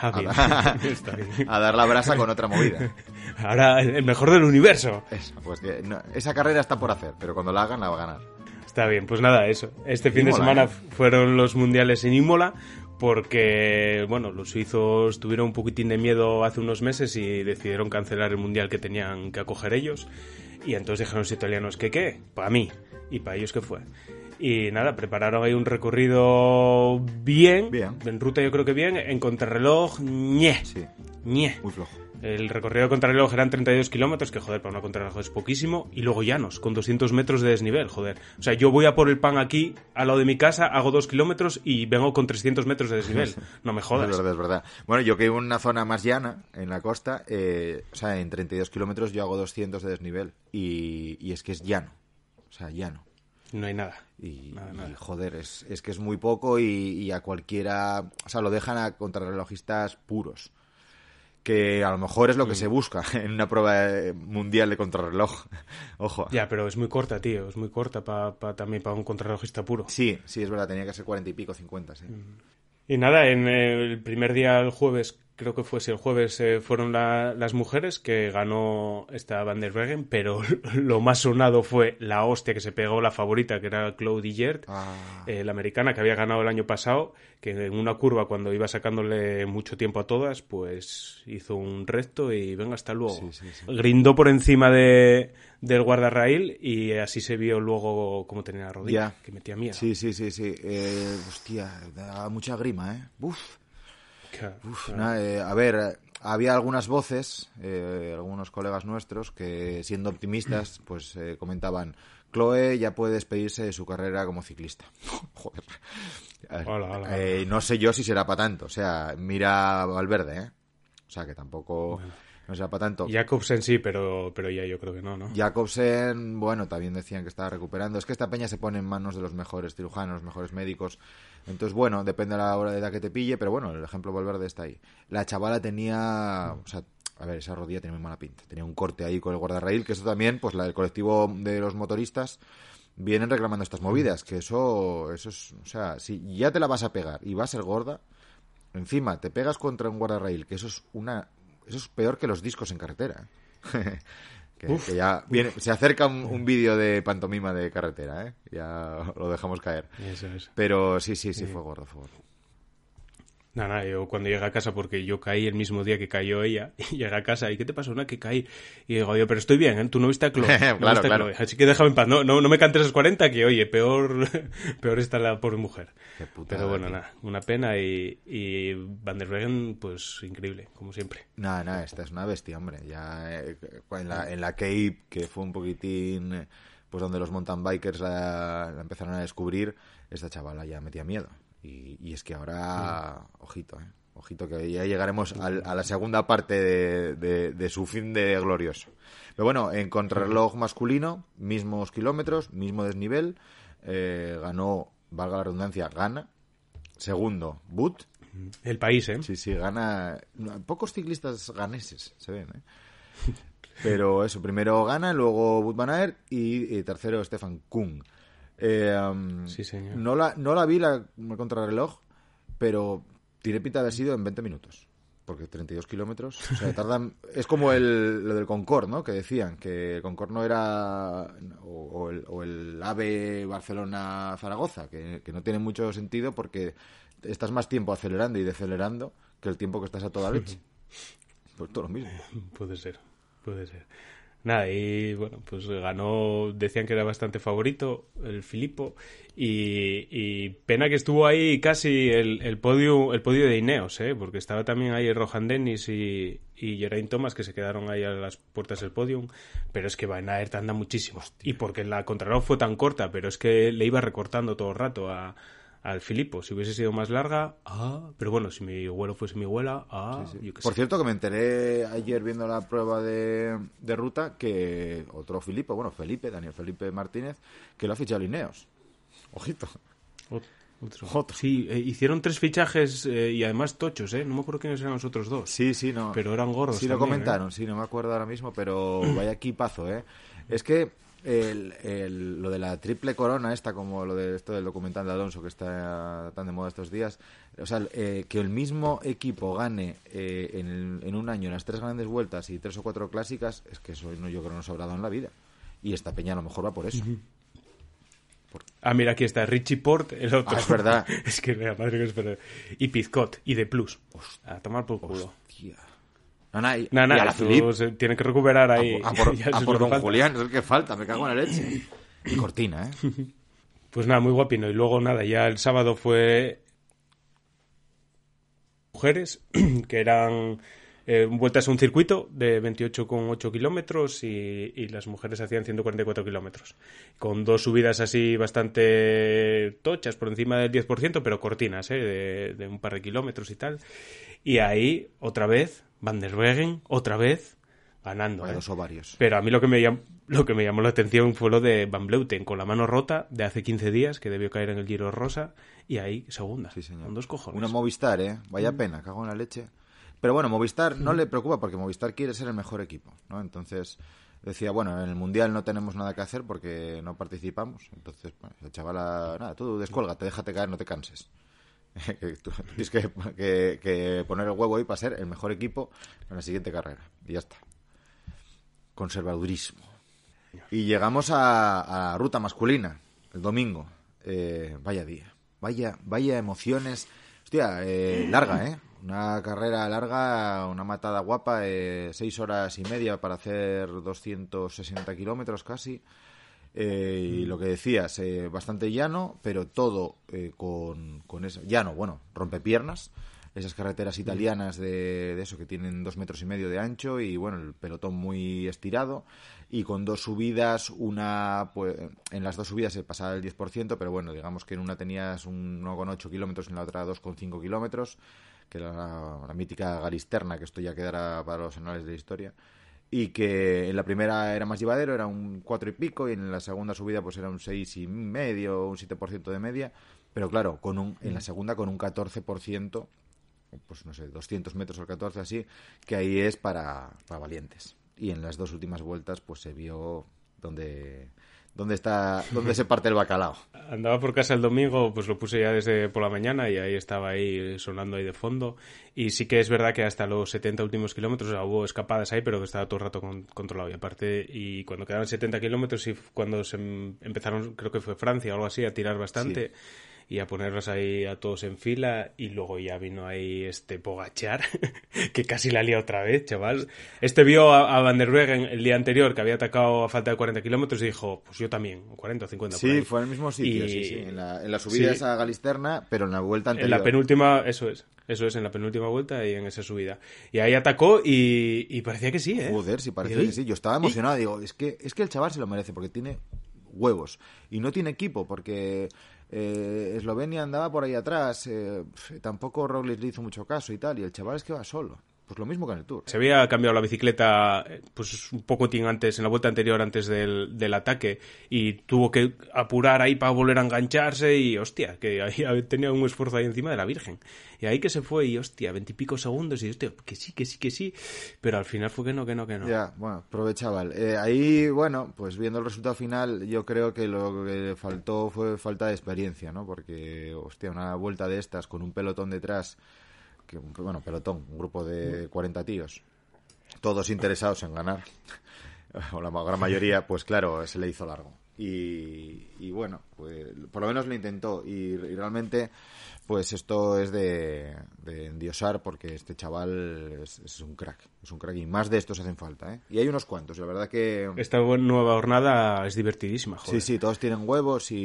Ah, bien. A, a dar la brasa con otra movida. Ahora el mejor del universo. Eso, pues, no, esa carrera está por hacer, pero cuando la hagan la va a ganar. Está bien, pues nada, eso. Este fin Imola, de semana ¿no? fueron los mundiales en Imola, porque bueno, los suizos tuvieron un poquitín de miedo hace unos meses y decidieron cancelar el mundial que tenían que acoger ellos, y entonces dijeron los italianos que qué, para mí, y para ellos que fue. Y nada, prepararon ahí un recorrido bien, bien. en ruta yo creo que bien, en contrarreloj, ñe, sí. ñe. Muy flojo. El recorrido de contrarreloj eran treinta y dos kilómetros, que joder, para una contrarreloj es poquísimo, y luego llanos, con doscientos metros de desnivel, joder. O sea, yo voy a por el pan aquí, al lado de mi casa, hago dos kilómetros y vengo con trescientos metros de desnivel. No me jodas. Es verdad, es verdad. Bueno, yo que vivo en una zona más llana, en la costa, eh, o sea, en treinta y dos kilómetros yo hago doscientos de desnivel, y, y es que es llano, o sea, llano. No hay nada. Y, nada, nada. y joder, es, es que es muy poco y, y a cualquiera, o sea, lo dejan a contrarrelojistas puros. Que a lo mejor es lo que mm. se busca en una prueba mundial de contrarreloj. Ojo. Ya, pero es muy corta, tío. Es muy corta pa, pa, también para un contrarrelojista puro. Sí, sí, es verdad. Tenía que ser cuarenta y pico, cincuenta, sí. Mm. Y nada, en el primer día, el jueves, creo que fue, si el jueves eh, fueron la, las mujeres, que ganó esta Van der Poel, pero lo más sonado fue la hostia que se pegó la favorita, que era Claude Hillert, ah. eh, la americana que había ganado el año pasado, que en una curva, cuando iba sacándole mucho tiempo a todas, pues hizo un recto y venga, hasta luego. Sí, sí, sí. Grindó por encima de del guardarraíl y así se vio luego cómo tenía la rodilla, yeah. que metía miedo. Sí, sí, sí, sí. Eh, hostia, da mucha grima, ¿eh? Uf. Uf, na, eh, a ver, había algunas voces, eh, algunos colegas nuestros que, siendo optimistas, pues eh, comentaban: Chloe ya puede despedirse de su carrera como ciclista. Joder. Ver, hola, hola, eh, hola. No sé yo si será para tanto. O sea, mira Valverde, ¿eh? O sea, que tampoco... Bueno. No será para tanto. Jacobsen sí, pero, pero ya yo creo que no, ¿no? Jacobsen, bueno, también decían que estaba recuperando. Es que esta peña se pone en manos de los mejores cirujanos, los mejores médicos. Entonces, bueno, depende de la hora de edad que te pille, pero bueno, el ejemplo Valverde está ahí. La chavala tenía... O sea, a ver, esa rodilla tenía muy mala pinta. Tenía un corte ahí con el guardarraíl, que eso también, pues la del colectivo de los motoristas vienen reclamando estas movidas, que eso, eso es... O sea, si ya te la vas a pegar y va a ser gorda, encima te pegas contra un guardarraíl, que eso es una... Eso es peor que los discos en carretera. que, uf, que ya viene, se acerca un, un vídeo de pantomima de carretera, ¿eh? Ya lo dejamos caer. Eso, eso. Pero sí, sí, sí, sí, fue gordo, fue gordo. Nada, nada, yo cuando llegué a casa, porque yo caí el mismo día que cayó ella, y llegué a casa, ¿y qué te pasó? Una que caí. Y digo, pero estoy bien, ¿eh? Tú no viste a Chloe. claro, no viste a claro. Chloe, así que déjame en paz. No, no, no me cantes las cuarenta, que oye, peor, peor está la pobre mujer. Qué puta. Pero bueno, nada, una pena y, y Van der Poel, pues increíble, como siempre. Nada, nada, esta es una bestia, hombre. Ya eh, en la, en la Cape, que fue un poquitín, pues donde los mountain bikers la, la empezaron a descubrir, esta chavala ya metía miedo. Y, y es que ahora, ojito, eh, ojito que ya llegaremos al, a la segunda parte de, de, de su fin de glorioso. Pero bueno, en contrarreloj masculino, mismos kilómetros, mismo desnivel, eh, ganó, valga la redundancia, gana. Segundo, But. El país, ¿eh? Sí, sí, gana. Pocos ciclistas ganeses se ven, ¿eh? Pero eso, primero gana, luego But Van Aert y, y tercero Stefan Kung. Eh, um, sí, señor. No la, no la vi la, el contrarreloj, pero tiene pinta de haber sido en veinte minutos, porque treinta y dos kilómetros, o sea, tardan, es como el, lo del Concorde, ¿no? Que decían que el Concorde no era, o, o, el, o el AVE Barcelona-Zaragoza, que, que no tiene mucho sentido porque estás más tiempo acelerando y decelerando que el tiempo que estás a toda leche. Pues todo lo mismo. Puede ser, puede ser. Nada, y bueno, pues ganó, decían que era bastante favorito el Filippo, y, y pena que estuvo ahí casi el, el podio el podio de Ineos, ¿eh? Porque estaba también ahí Rohan Dennis y, y Geraint Thomas, que se quedaron ahí a las puertas del podium, pero es que Van Aert anda muchísimo. Hostia. Y porque la contrarreloj fue tan corta, pero es que le iba recortando todo el rato a... al Filippo. Si hubiese sido más larga, ah, pero bueno, si mi abuelo fuese mi abuela, ah, sí, sí. Yo qué sé. Por cierto, que me enteré ayer viendo la prueba de, de ruta que otro Filippo, bueno, Felipe, Daniel Felipe Martínez, que lo ha fichado Ineos. Ojito. Ot- otro. Otro. Sí, eh, hicieron tres fichajes eh, y además tochos, ¿eh? No me acuerdo quiénes eran los otros dos. Sí, sí, no. Pero eran gordos. Sí, también, lo comentaron, ¿eh? Sí, no me acuerdo ahora mismo, pero vaya equipazo, ¿eh? Es que El, el, lo de la triple corona esta, como lo de esto del documental de Alonso que está tan de moda estos días, o sea, eh, que el mismo equipo gane eh, en, en un año las tres grandes vueltas y tres o cuatro clásicas, es que eso no, yo creo no se habrá dado en la vida, y esta peña a lo mejor va por eso. Ah, mira, aquí está Richie Port, el otro. Ah, es verdad. Es que la madre que es verdad. Y Pizcot, y de Plus. Hostia. A tomar por culo. Hostia. No, no, y, no, no, y Alaphilippe tiene que recuperar ahí. A, a por, a por Don falta. Julián, es el que falta, me cago en la leche. Y Cortina, ¿eh? Pues nada, muy guapino. Y luego nada, ya el sábado fue mujeres, que eran eh, vueltas a un circuito de veintiocho coma ocho kilómetros y, y las mujeres hacían ciento cuarenta y cuatro kilómetros. Con dos subidas así bastante tochas, por encima del diez por ciento, pero cortinas, ¿eh? De, de un par de kilómetros y tal. Y ahí, otra vez, Van der Poel, otra vez, ganando. Vaya, ¿eh? Los ovarios. Pero a mí lo que me llamó, lo que me llamó la atención fue lo de Van Vleuten, con la mano rota de hace quince días, que debió caer en el Giro Rosa, y ahí segunda. Sí, señor. Con dos cojones. Una Movistar, ¿eh? Vaya pena, cago en la leche. Pero bueno, Movistar no le preocupa porque Movistar quiere ser el mejor equipo, ¿no? Entonces decía, bueno, en el Mundial no tenemos nada que hacer porque no participamos. Entonces, pues, el chaval, nada, tú descuélgate, déjate caer, no te canses. Que tú tienes que, que, que poner el huevo ahí para ser el mejor equipo en la siguiente carrera. Y ya está. Conservadurismo. Y llegamos a, a ruta masculina el domingo. Eh, vaya día, vaya, vaya emociones. Hostia, eh, larga, ¿eh? Una carrera larga, una matada guapa, eh, seis horas y media para hacer doscientos sesenta kilómetros casi. Eh, y lo que decías, eh, bastante llano, pero todo eh, con, con eso. Llano, bueno, rompepiernas. Esas carreteras italianas de, de eso, que tienen dos metros y medio de ancho y, bueno, el pelotón muy estirado y con dos subidas, una, pues, en las dos subidas se pasaba el diez por ciento, pero bueno, digamos que en una tenías un uno coma ocho kilómetros y en la otra dos coma cinco kilómetros, que era la, la mítica Galisterna, que esto ya quedará para los anales de la historia, y que en la primera era más llevadero, era un cuatro y pico, y en la segunda subida pues era un seis y medio, un siete por ciento de media, pero claro, con un en la segunda con un catorce por ciento, pues no sé, doscientos metros al catorce, así, que ahí es para, para valientes. Y en las dos últimas vueltas, pues se vio dónde, dónde está, dónde se parte el bacalao. Andaba por casa el domingo, pues lo puse ya desde por la mañana y ahí estaba ahí sonando ahí de fondo. Y sí que es verdad que hasta los setenta últimos kilómetros, o sea, hubo escapadas ahí, pero que estaba todo el rato con, controlado. Y aparte, y cuando quedaban setenta kilómetros y cuando se empezaron, creo que fue Francia o algo así, a tirar bastante. Sí. Y a ponerlos ahí a todos en fila. Y luego ya vino ahí este Pogačar, que casi la lía otra vez, chaval. Este vio a, a Van der Poel el día anterior, que había atacado a falta de cuarenta kilómetros, y dijo, pues yo también, cuarenta o cincuenta. Sí, fue en el mismo sitio, y... sí, sí. En la, en la subida, sí, esa Galisterna, pero en la vuelta anterior. En la penúltima, eso es. Eso es, en la penúltima vuelta y en esa subida. Y ahí atacó y, y parecía que sí, ¿eh? Joder, sí, parecía que sí. Yo estaba emocionado. ¿Y? Digo, es que, es que el chaval se lo merece, porque tiene huevos. Y no tiene equipo, porque... Eh, Eslovenia andaba por ahí atrás, eh, tampoco Roglic le hizo mucho caso y tal, y el chaval es que va solo, pues lo mismo que en el Tour. Se había cambiado la bicicleta pues un poco antes, en la vuelta anterior, antes del, del ataque, y tuvo que apurar ahí para volver a engancharse, y hostia, que ahí tenía un esfuerzo ahí encima de la Virgen, y ahí que se fue, y hostia, veintipico segundos, y hostia, que sí, que sí, que sí, pero al final fue que no, que no, que no. Ya, bueno, aprovechaba. Eh, ahí, bueno, pues viendo el resultado final, yo creo que lo que le faltó fue falta de experiencia, ¿no? Porque, hostia, una vuelta de estas con un pelotón detrás, que, bueno, pelotón, un grupo de cuarenta tíos, todos interesados en ganar, o la gran mayoría, pues claro, se le hizo largo. Y, y bueno, pues por lo menos lo intentó, y, y realmente, pues esto es de, de endiosar, porque este chaval es, es un crack, es un crack, y más de estos hacen falta, ¿eh? Y hay unos cuantos, la verdad que... Esta nueva jornada es divertidísima, joder. Sí, sí, todos tienen huevos y,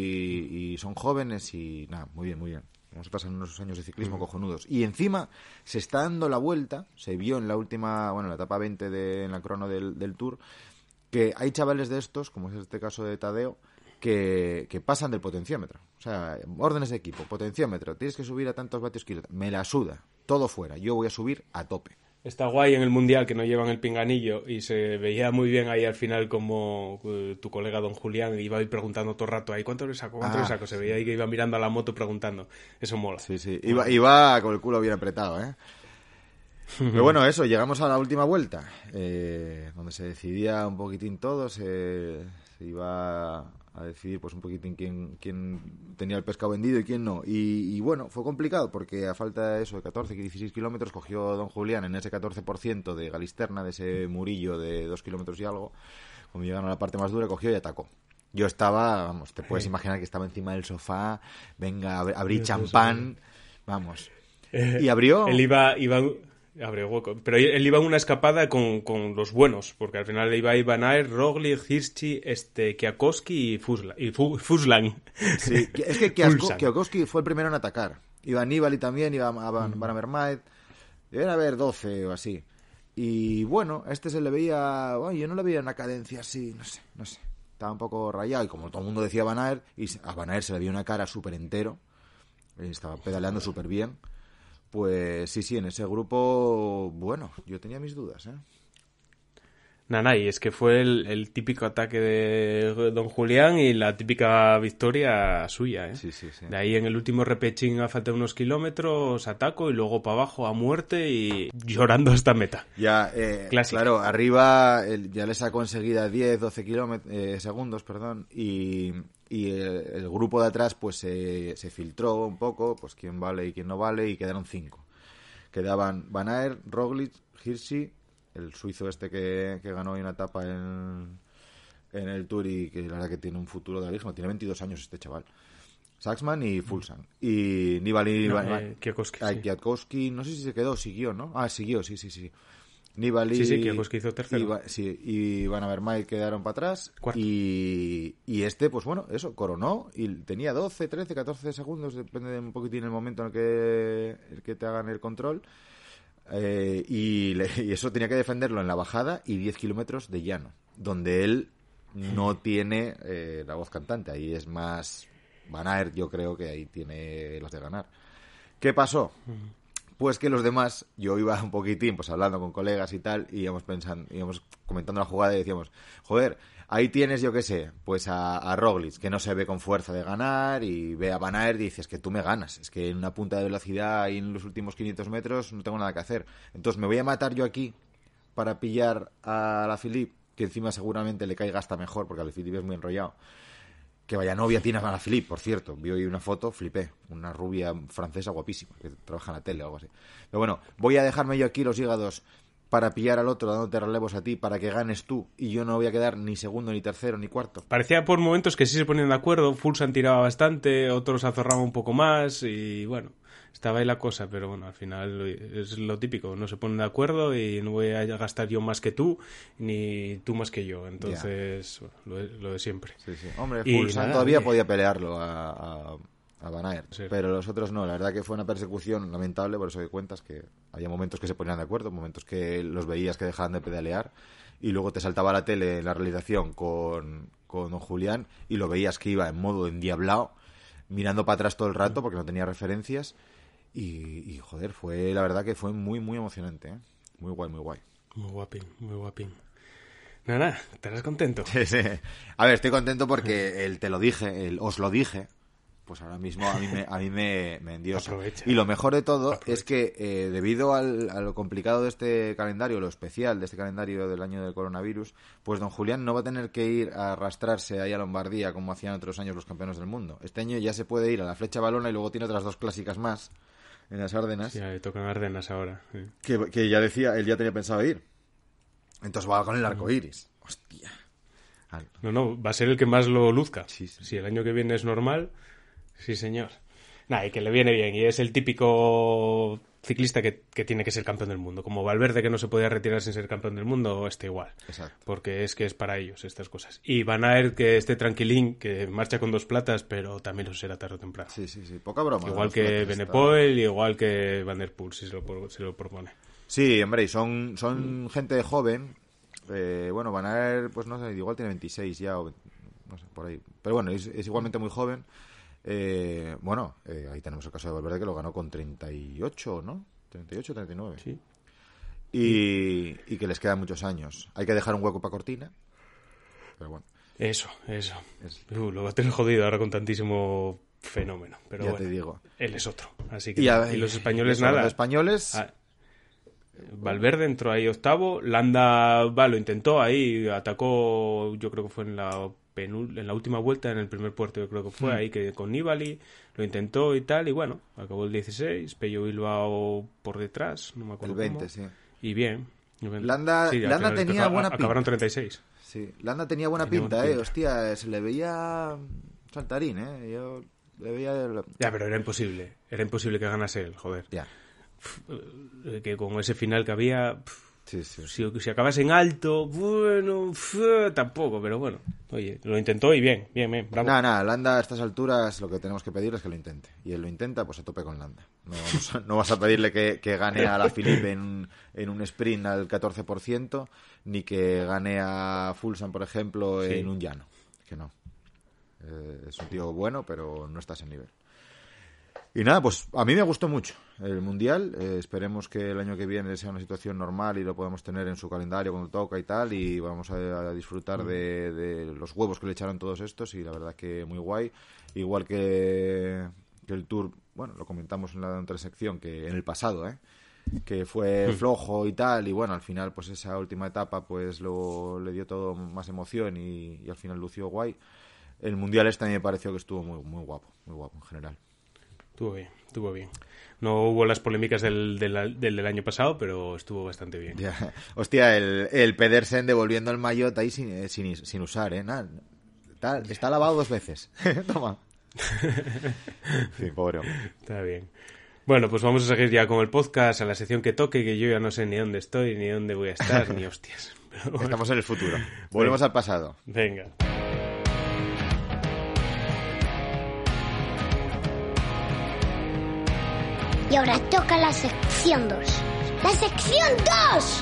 y son jóvenes y nada, muy bien, muy bien. Vamos a pasar unos años de ciclismo cojonudos. Y encima se está dando la vuelta, se vio en la última, bueno, en la etapa veinte de, en la crono del, del Tour, que hay chavales de estos, como es este caso de Tadeo, que, que pasan del potenciómetro. O sea, órdenes de equipo, potenciómetro, tienes que subir a tantos vatios kilos. Me la suda, todo fuera, yo voy a subir a tope. Está guay en el Mundial que no llevan el pinganillo, y se veía muy bien ahí al final como eh, tu colega Don Julián iba a ir preguntando todo el rato ahí, ¿cuánto le saco? ¿Cuánto ah, le saco? Se veía ahí que iba mirando a la moto preguntando. Eso mola. Sí, sí. Iba, iba con el culo bien apretado, ¿eh? Pero bueno, eso, llegamos a la última vuelta, eh, donde se decidía un poquitín todo, se, se iba a decidir pues un poquitín quién, quién tenía el pescado vendido y quién no. Y, y bueno, fue complicado porque a falta de eso, de catorce, dieciséis kilómetros, cogió Don Julián en ese catorce por ciento de Galisterna, de ese murillo de dos kilómetros y algo, como llegaron a la parte más dura, cogió y atacó. Yo estaba, vamos, te puedes imaginar que estaba encima del sofá, venga, ab- abrí champán, vamos. Y abrió... Él iba, iba abrió hueco, pero él iba una escapada con, con los buenos, porque al final iba Van Aert, Roglic, Hirschi, este, Kwiatkowski y Fuglsang. Sí, es que Kwiatkowski fue el primero en atacar. Iba Nibali también, iba a Van Avermaet, deben haber doce o así. Y bueno, a este se le veía... Bueno, yo no le veía una cadencia así, no sé, no sé. Estaba un poco rayado y como todo el mundo decía Van Aert, y a Van Aert se le vio una cara súper entero, estaba pedaleando súper bien. Pues sí, sí, en ese grupo, bueno, yo tenía mis dudas, ¿eh? Nada, y es que fue el, el típico ataque de Don Julián y la típica victoria suya, ¿eh? Sí, sí, sí. De ahí en el último repechín a falta de unos kilómetros, ataco y luego para abajo a muerte y llorando hasta meta. Ya, eh, claro, arriba el, ya les sacó enseguida diez, doce kilómetros, eh, segundos, perdón, y, y el, el grupo de atrás pues eh, se filtró un poco, pues quién vale y quién no vale, y quedaron cinco. Quedaban Van Aert, Roglic, Hirschi, el suizo este que, que ganó una etapa en, en el Tour y que la verdad que tiene un futuro de alísimo. Tiene veintidós años este chaval. Saxman y Fuglsang. Y Nibali... No, eh, Kwiatkowski. Ay, sí. Kwiatkowski, no sé si se quedó, siguió, ¿no? Ah, siguió, sí, sí, sí. Nibali... Sí, sí, Kwiatkowski hizo tercero. Iba, sí, y Van Avermaet quedaron para atrás. Cuarto. Y, y este, pues bueno, eso, coronó y tenía doce, trece, catorce segundos, depende de un poquitín el momento en el que, el que te hagan el control. Eh, y, le, y eso tenía que defenderlo en la bajada y diez kilómetros de llano, donde él no tiene eh, la voz cantante. Ahí es más Van Aert, yo creo que ahí tiene las de ganar. ¿Qué pasó? Pues que los demás, yo iba un poquitín pues hablando con colegas y tal, y íbamos pensando, íbamos comentando la jugada y decíamos, joder, ahí tienes, yo qué sé, pues a, a Roglic, que no se ve con fuerza de ganar, y ve a Van Aert y dice, es que tú me ganas, es que en una punta de velocidad y en los últimos quinientos metros no tengo nada que hacer. Entonces me voy a matar yo aquí para pillar a Alaphilippe, que encima seguramente le caiga hasta mejor, porque Alaphilippe es muy enrollado. Que vaya novia tienes a Alaphilippe, por cierto. Vi hoy una foto, flipé, una rubia francesa guapísima, que trabaja en la tele o algo así. Pero bueno, voy a dejarme yo aquí los hígados para pillar al otro, dándote relevos a ti, para que ganes tú, y yo no voy a quedar ni segundo, ni tercero, ni cuarto. Parecía por momentos que sí se ponían de acuerdo, Fuglsang tiraba bastante, otros azorraban un poco más, y bueno, estaba ahí la cosa, pero bueno, al final es lo típico, no se ponen de acuerdo y no voy a gastar yo más que tú, ni tú más que yo, entonces, yeah. bueno, lo, lo de siempre. Sí, sí. Hombre, Fuglsang todavía y... podía pelearlo a... a... a Van Aert, sí. Pero los otros no, la verdad que fue una persecución lamentable, por eso que cuentas que había momentos que se ponían de acuerdo, momentos que los veías que dejaban de pedalear y luego te saltaba la tele en la realización con, con Don Julián y lo veías que iba en modo endiablado, mirando para atrás todo el rato porque no tenía referencias y, y joder, fue la verdad que fue muy muy emocionante, ¿eh? Muy guay, muy guay. Muy guapín, muy guapín. Nada, ¿estarás contento? Sí, sí. A ver, estoy contento porque el te lo dije, el os lo dije, pues ahora mismo a mí me, a mí me, me endiosa. Aprovecha. Y lo mejor de todo Aprovecha. es que eh, debido al, a lo complicado de este calendario, lo especial de este calendario del año del coronavirus, pues Don Julián no va a tener que ir a arrastrarse ahí a Lombardía como hacían otros años los campeones del mundo. Este año ya se puede ir a la Flecha Valona y luego tiene otras dos clásicas más en las Ardenas. Sí, le tocan Ardenas ahora. Sí. Que, que ya decía, él ya tenía pensado ir. Entonces va con el arco iris. Hostia. Algo. No, no, va a ser el que más lo luzca. Sí, sí. Si el año que viene es normal... Sí, señor. Nada, y que le viene bien. Y es el típico ciclista que, que tiene que ser campeón del mundo. Como Valverde, que no se podía retirar sin ser campeón del mundo, está igual. Exacto. Porque es que es para ellos estas cosas. Y Van Aert, que esté tranquilín, que marcha con dos platas, pero también lo será tarde o temprano. Sí, sí, sí. Poca broma. Igual que Van der Poel, igual que Van der Poel, si se lo, se lo propone. Sí, hombre, y son, son mm. gente joven. Eh, bueno, Van Aert, pues no sé, igual tiene veintiséis ya, o no sé, por ahí. Pero bueno, es, es igualmente muy joven. Eh, bueno, eh, ahí tenemos el caso de Valverde que lo ganó con treinta y ocho, ¿no? treinta y ocho, treinta y nueve. Sí. Y, y que les quedan muchos años. Hay que dejar un hueco para Cortina. Pero bueno. Eso, eso. Es... Uh, lo va a tener jodido ahora con tantísimo fenómeno. Pero ya bueno, te digo. Él es otro. Así que y, a, y los españoles y nada. Los españoles. Ah, Valverde entró ahí octavo. Landa va, lo intentó ahí. Atacó, yo creo que fue en la. En la última vuelta, en el primer puerto, yo creo que fue sí. ahí que con Nibali lo intentó y tal, y bueno, acabó el dieciséis, Pello Bilbao por detrás, no me acuerdo. El veinte, cómo. Sí. Y bien, Landa, sí, Landa tenía te, buena pinta. Acabaron treinta y seis. Sí, Landa tenía buena tenía pinta, eh. Pinta. Hostia, se le veía saltarín, eh. Yo le veía. El... Ya, pero era imposible. Era imposible que ganase él, joder. Ya. Pff, que con ese final que había. Pff, sí, sí. Si, si acabas en alto, bueno, pff, tampoco, pero bueno. Oye, lo intentó y bien, bien, bien. Bravo. Nada, nada, Landa a estas alturas lo que tenemos que pedir es que lo intente. Y él lo intenta, pues a tope con Landa. No, vamos a, no vas a pedirle que, que gane a Alaphilippe en, en un sprint al catorce por ciento, ni que gane a Fuglsang, por ejemplo, en sí. un llano. Que no. Eh, es un tío bueno, pero no estás en nivel. Y nada, pues a mí me gustó mucho el Mundial. Eh, esperemos que el año que viene sea una situación normal y lo podamos tener en su calendario cuando toca y tal. Y vamos a, a disfrutar de, de los huevos que le echaron todos estos. Y la verdad que muy guay. Igual que, que el Tour, bueno, lo comentamos en la otra sección, que en el pasado, ¿eh? Que fue flojo y tal. Y bueno, al final, pues esa última etapa pues lo, le dio todo más emoción y, y al final lució guay. El Mundial este me pareció que estuvo muy, muy guapo, muy guapo en general. Estuvo bien, estuvo bien. No hubo las polémicas del, del, del, del año pasado, pero estuvo bastante bien. Ya. Hostia, el, el Pedersen devolviendo el maillot ahí sin, sin, sin usar, ¿eh? Nada, está, está lavado dos veces. Toma. Sí, pobre. Está bien. Bueno, pues vamos a seguir ya con el podcast, a la sección que toque, que yo ya no sé ni dónde estoy, ni dónde voy a estar, ni hostias. Pero bueno. Estamos en el futuro. Volvemos al pasado. Venga. Y ahora toca la sección dos. ¡La sección dos!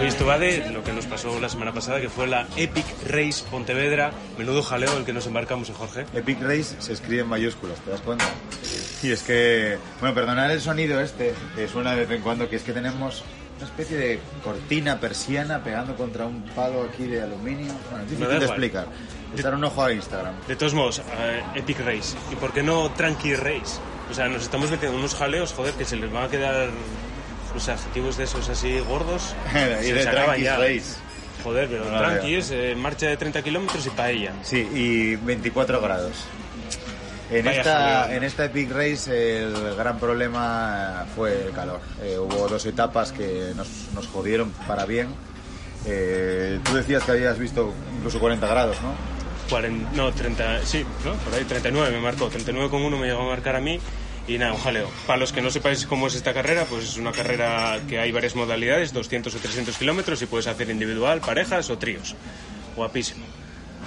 Hoy esto va de lo que nos pasó la semana pasada, que fue la Epic Race Pontevedra. Menudo jaleo el que nos embarcamos, ¿eh, Jorge? Epic Race se escribe en mayúsculas, ¿te das cuenta? Y es que... Bueno, perdonad el sonido este, que suena de vez en cuando, que es que tenemos... Una especie de cortina persiana pegando contra un palo aquí de aluminio. Bueno, es difícil de explicar. Echar un ojo a Instagram. De todos modos, uh, Epic Race. ¿Y por qué no Tranqui Race? O sea, nos estamos metiendo unos jaleos, joder, que se les van a quedar los adjetivos de esos así gordos. Y se de Tranqui ya. Race. Joder, pero no Tranqui es eh, marcha de treinta kilómetros y paella. Sí, y veinticuatro grados. En esta, en esta Epic Race el gran problema fue el calor. Eh, hubo dos etapas que nos, nos jodieron para bien. Eh, tú decías que habías visto incluso cuarenta grados, ¿no? cuarenta, no, treinta, sí, ¿no? Por ahí treinta y nueve me marcó. treinta y nueve coma uno me llegó a marcar a mí. Y nada, un jaleo. Para los que no sepáis cómo es esta carrera, pues es una carrera que hay varias modalidades, doscientos o trescientos kilómetros, y puedes hacer individual, parejas o tríos. Guapísimo.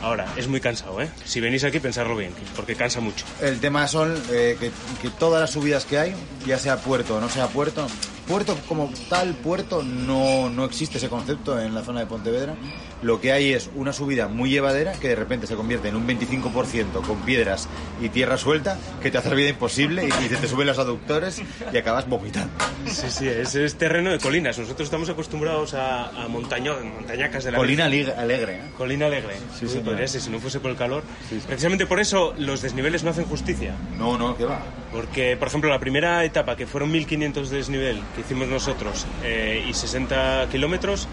Ahora, es muy cansado, ¿eh? Si venís aquí, pensadlo bien, porque cansa mucho. El tema son eh, que, que todas las subidas que hay, ya sea puerto o no sea puerto, puerto como tal, puerto, no, no existe ese concepto en la zona de Pontevedra. Lo que hay es una subida muy llevadera que de repente se convierte en un veinticinco por ciento con piedras y tierra suelta que te hace la vida imposible y, y te, te suben los aductores y acabas vomitando. Sí, sí, es, es terreno de colinas. Nosotros estamos acostumbrados a, a montaño, montañacas de la... Colina Liga, alegre. ¿eh? Colina alegre. Sí, sí, podría ser, si no fuese por el calor. Sí, sí. Precisamente por eso los desniveles no hacen justicia. No, no, ¿qué va? Porque, por ejemplo, la primera etapa, que fueron mil quinientos de desnivel que hicimos nosotros eh, y sesenta kilómetros...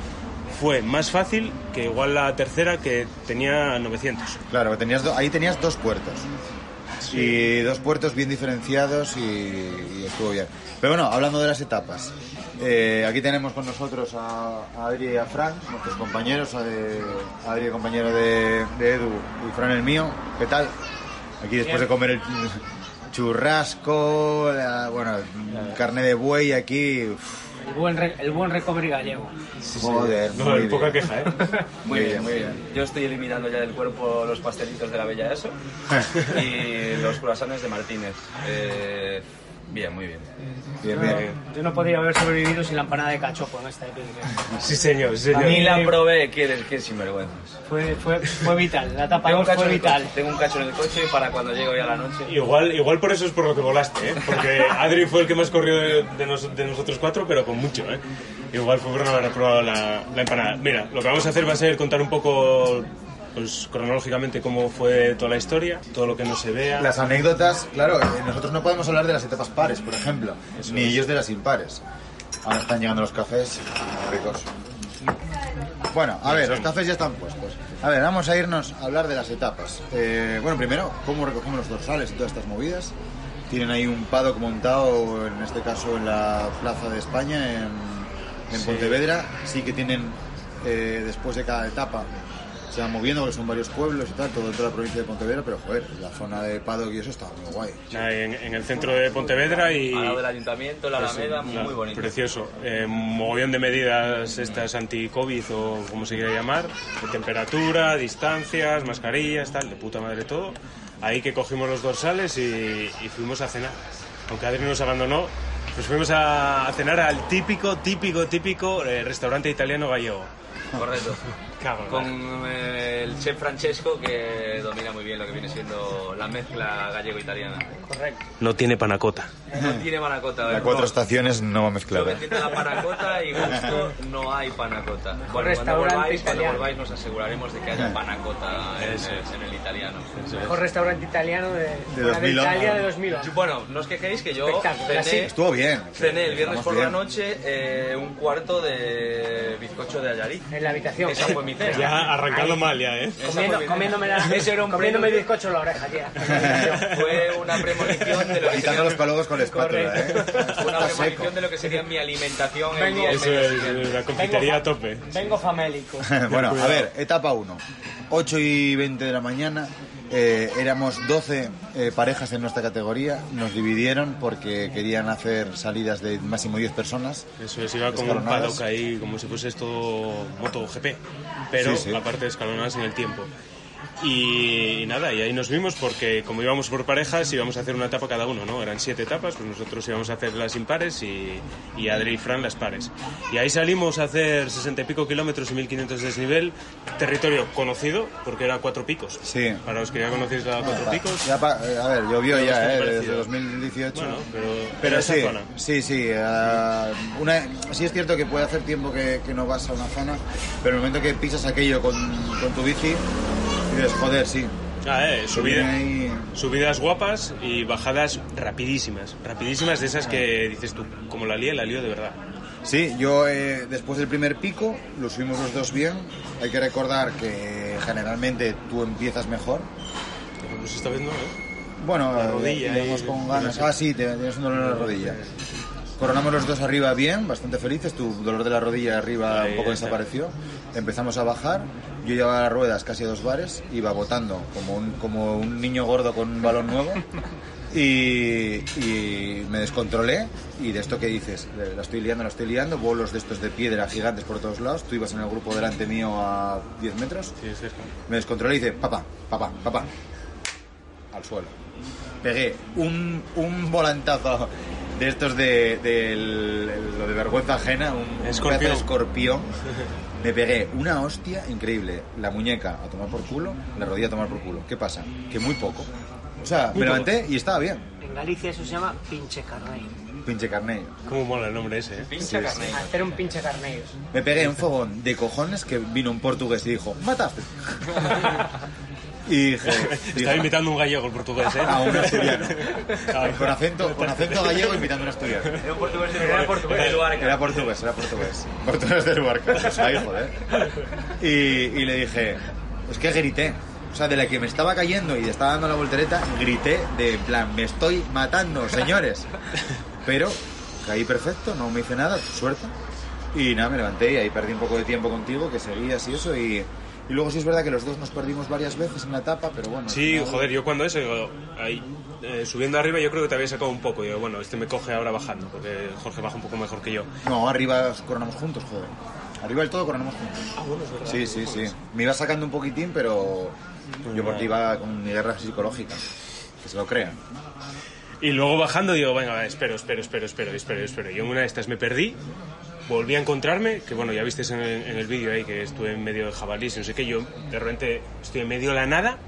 fue más fácil que igual la tercera, que tenía novecientos. Claro, tenías do- ahí tenías dos puertos. Sí. Y dos puertos bien diferenciados y, y estuvo bien. Pero bueno, hablando de las etapas, eh, aquí tenemos con nosotros a, a Adri y a Fran, nuestros compañeros, a de, a Adri, compañero de, de Edu, y Fran el mío. ¿Qué tal? Aquí después bien. De comer el churrasco, la, bueno, carne de buey aquí... Uff. El buen, re- el buen recovery gallego. Sí, joder, no, muy poca queja, ¿eh? Muy bien, muy bien. Yo estoy eliminando ya del cuerpo los pastelitos de la Bella Eso y los curasanes de Martínez. Eh, bien, muy bien. Bien, bien, bien. Yo no podría haber sobrevivido sin la empanada de cachopo en esta época. Sí, señor, sí, señor. A mí la probé, quieres que sinvergüenzas. Fue, fue, fue vital, la tapa tengo fue vital. Tengo un cacho en el coche para cuando llego ya a la noche. Igual, igual por eso es por lo que volaste, ¿eh? Porque Adri fue el que más corrió de, de, nos, de nosotros cuatro, pero con mucho, ¿eh? Igual fue por no haber probado la, la empanada. Mira, lo que vamos a hacer va a ser contar un poco... Pues cronológicamente cómo fue toda la historia, todo lo que no se vea. Las anécdotas, claro, nosotros no podemos hablar de las etapas pares, por ejemplo, eso ni es. Ellos de las impares. Ahora están llegando los cafés ricos. Bueno, a ver, los cafés ya están puestos. A ver, vamos a irnos a hablar de las etapas. Eh, bueno, primero, cómo recogemos los dorsales y todas estas movidas. tienen ahí un paddock montado, en este caso en la Plaza de España, en, en sí. Pontevedra. Sí que tienen, eh, después de cada etapa, se van moviendo, porque son varios pueblos y tal, todo dentro de la provincia de Pontevedra, pero joder, la zona de paddock y eso está muy guay. En, en el centro de Pontevedra y... al lado del ayuntamiento, la Alameda, muy, muy bonito. Precioso. Eh, mogollón de medidas estas anti-COVID o como se quiera llamar, de temperatura, distancias, mascarillas, tal, de puta madre todo. Ahí que cogimos los dorsales y, y fuimos a cenar. Aunque Adri nos abandonó, pues fuimos a, a cenar al típico, típico, típico eh, restaurante italiano gallego. Correcto. Cago, con eh, el chef Francesco, que domina muy bien lo que viene siendo la mezcla gallego-italiana. Correcto. No tiene panacota. No tiene panacota. Las cuatro estaciones no va mezclada. Yo me entiendo la panacota y justo no hay panacota. Bueno, cuando volváis, cuando volváis nos aseguraremos de que haya panacota en, en, en el italiano. El mejor restaurante italiano de, de, de Italia de dos mil once. Bueno, no os quejéis que yo cené, sí, estuvo bien. Cené el viernes por la noche eh, un cuarto de bizcocho de Ayarit. En la habitación. Esa fue mi ya arrancando mal ya, ¿eh? Comiendo, comiéndome la, era un comiéndome el bizcocho en la oreja, tía. Fue una premonición de lo que sería... los palugos con espátula, ¿eh? Fue una premonición de lo que sería mi alimentación el día Eso es, siguiente. La confitería a tope. Vengo famélico. Bueno, a ver, etapa uno. ocho y veinte de la mañana. Eh, éramos doce eh, parejas en nuestra categoría. Nos dividieron porque querían hacer salidas de máximo diez personas. Eso es, iba con un paddock ahí, como si fuese esto MotoGP, pero sí, sí. aparte escalonadas en el tiempo. Y, y nada, y ahí nos vimos porque como íbamos por parejas íbamos a hacer una etapa cada uno, ¿no? Eran siete etapas, pues nosotros íbamos a hacer las impares y, y Adri y Fran las pares. Y ahí salimos a hacer sesenta y pico kilómetros y mil quinientos de desnivel, territorio conocido porque era Cuatro Picos. Sí. Para los que ya conocéis la Cuatro Picos. Ya pa, a ver, llovió ya, ya eh, desde dos mil dieciocho. Bueno, pero, pero esa sí, zona. sí, sí, uh, una, sí es cierto que puede hacer tiempo que, que no vas a una zona, pero en el momento que pisas aquello con, con tu bici... Joder, sí. Ah, eh, subida, ahí... subidas guapas y bajadas rapidísimas, rapidísimas de esas que dices tú, como la lío, la lío de verdad. Sí, yo eh, después del primer pico lo subimos los dos bien. Hay que recordar que generalmente tú empiezas mejor. Pues esta vez no, ¿eh? Bueno, la rodilla, eh, y... con ganas. Ah, sí, tienes un dolor en la rodilla. Coronamos los dos arriba bien, bastante felices. Tu dolor de la rodilla arriba ahí, un poco desapareció. Empezamos a bajar. Yo llevaba las ruedas casi a dos bares, iba botando como un, como un niño gordo con un balón nuevo y, y me descontrolé y de esto que dices, la estoy liando, la estoy liando, bolos de estos de piedra gigantes por todos lados, tú ibas en el grupo delante mío a diez metros, sí, es me descontrolé y dice, papá, papá, papá, al suelo. Pegué un, un volantazo de estos de, de, el, lo de vergüenza ajena, un escorpión. escorpión. Me pegué una hostia increíble. La muñeca a tomar por culo, la rodilla a tomar por culo. ¿Qué pasa? Que muy poco. O sea, muy me levanté poco. Y estaba bien. En Galicia eso se llama pinche carneiro. Pinche carneiro. Cómo mola el nombre ese, ¿eh? Pinche sí, carneiro. Hacer un pinche carneiro. Me pegué un fogón de cojones que vino un portugués y dijo, ¡mataste! Y dije, estaba invitando un gallego el portugués, ¿eh? A un asturiano. Con acento, con acento gallego invitando a un asturiano. Era portugués del portugués. Era portugués, era portugués. Portugués del Barca. O sea, hijo, ¿eh? Y, y le dije, es que grité. O sea, de la que me estaba cayendo y le estaba dando la voltereta, grité de plan, me estoy matando, señores. Pero caí perfecto, no me hice nada, suerte. Y nada, me levanté y ahí perdí un poco de tiempo contigo, que seguías y eso y... Y luego sí es verdad que los dos nos perdimos varias veces en la etapa, pero bueno... Sí, final... joder, yo cuando eso, digo, ahí, eh, subiendo arriba yo creo que te había sacado un poco. Digo, bueno, este me coge ahora bajando, porque Jorge baja un poco mejor que yo. No, arriba coronamos juntos, joder. Arriba del todo coronamos juntos. Ah, bueno, es verdad. Sí, sí, sí. Me iba sacando un poquitín, pero yo porque iba con mi guerra psicológica, que se lo crean. Y luego bajando digo, venga, espero, espero, espero, espero, espero, espero. Yo en una de estas me perdí. Volví a encontrarme, que bueno, ya visteis en el, en el vídeo ahí que estuve en medio de jabalís, no sé qué, yo de repente estoy en medio de la nada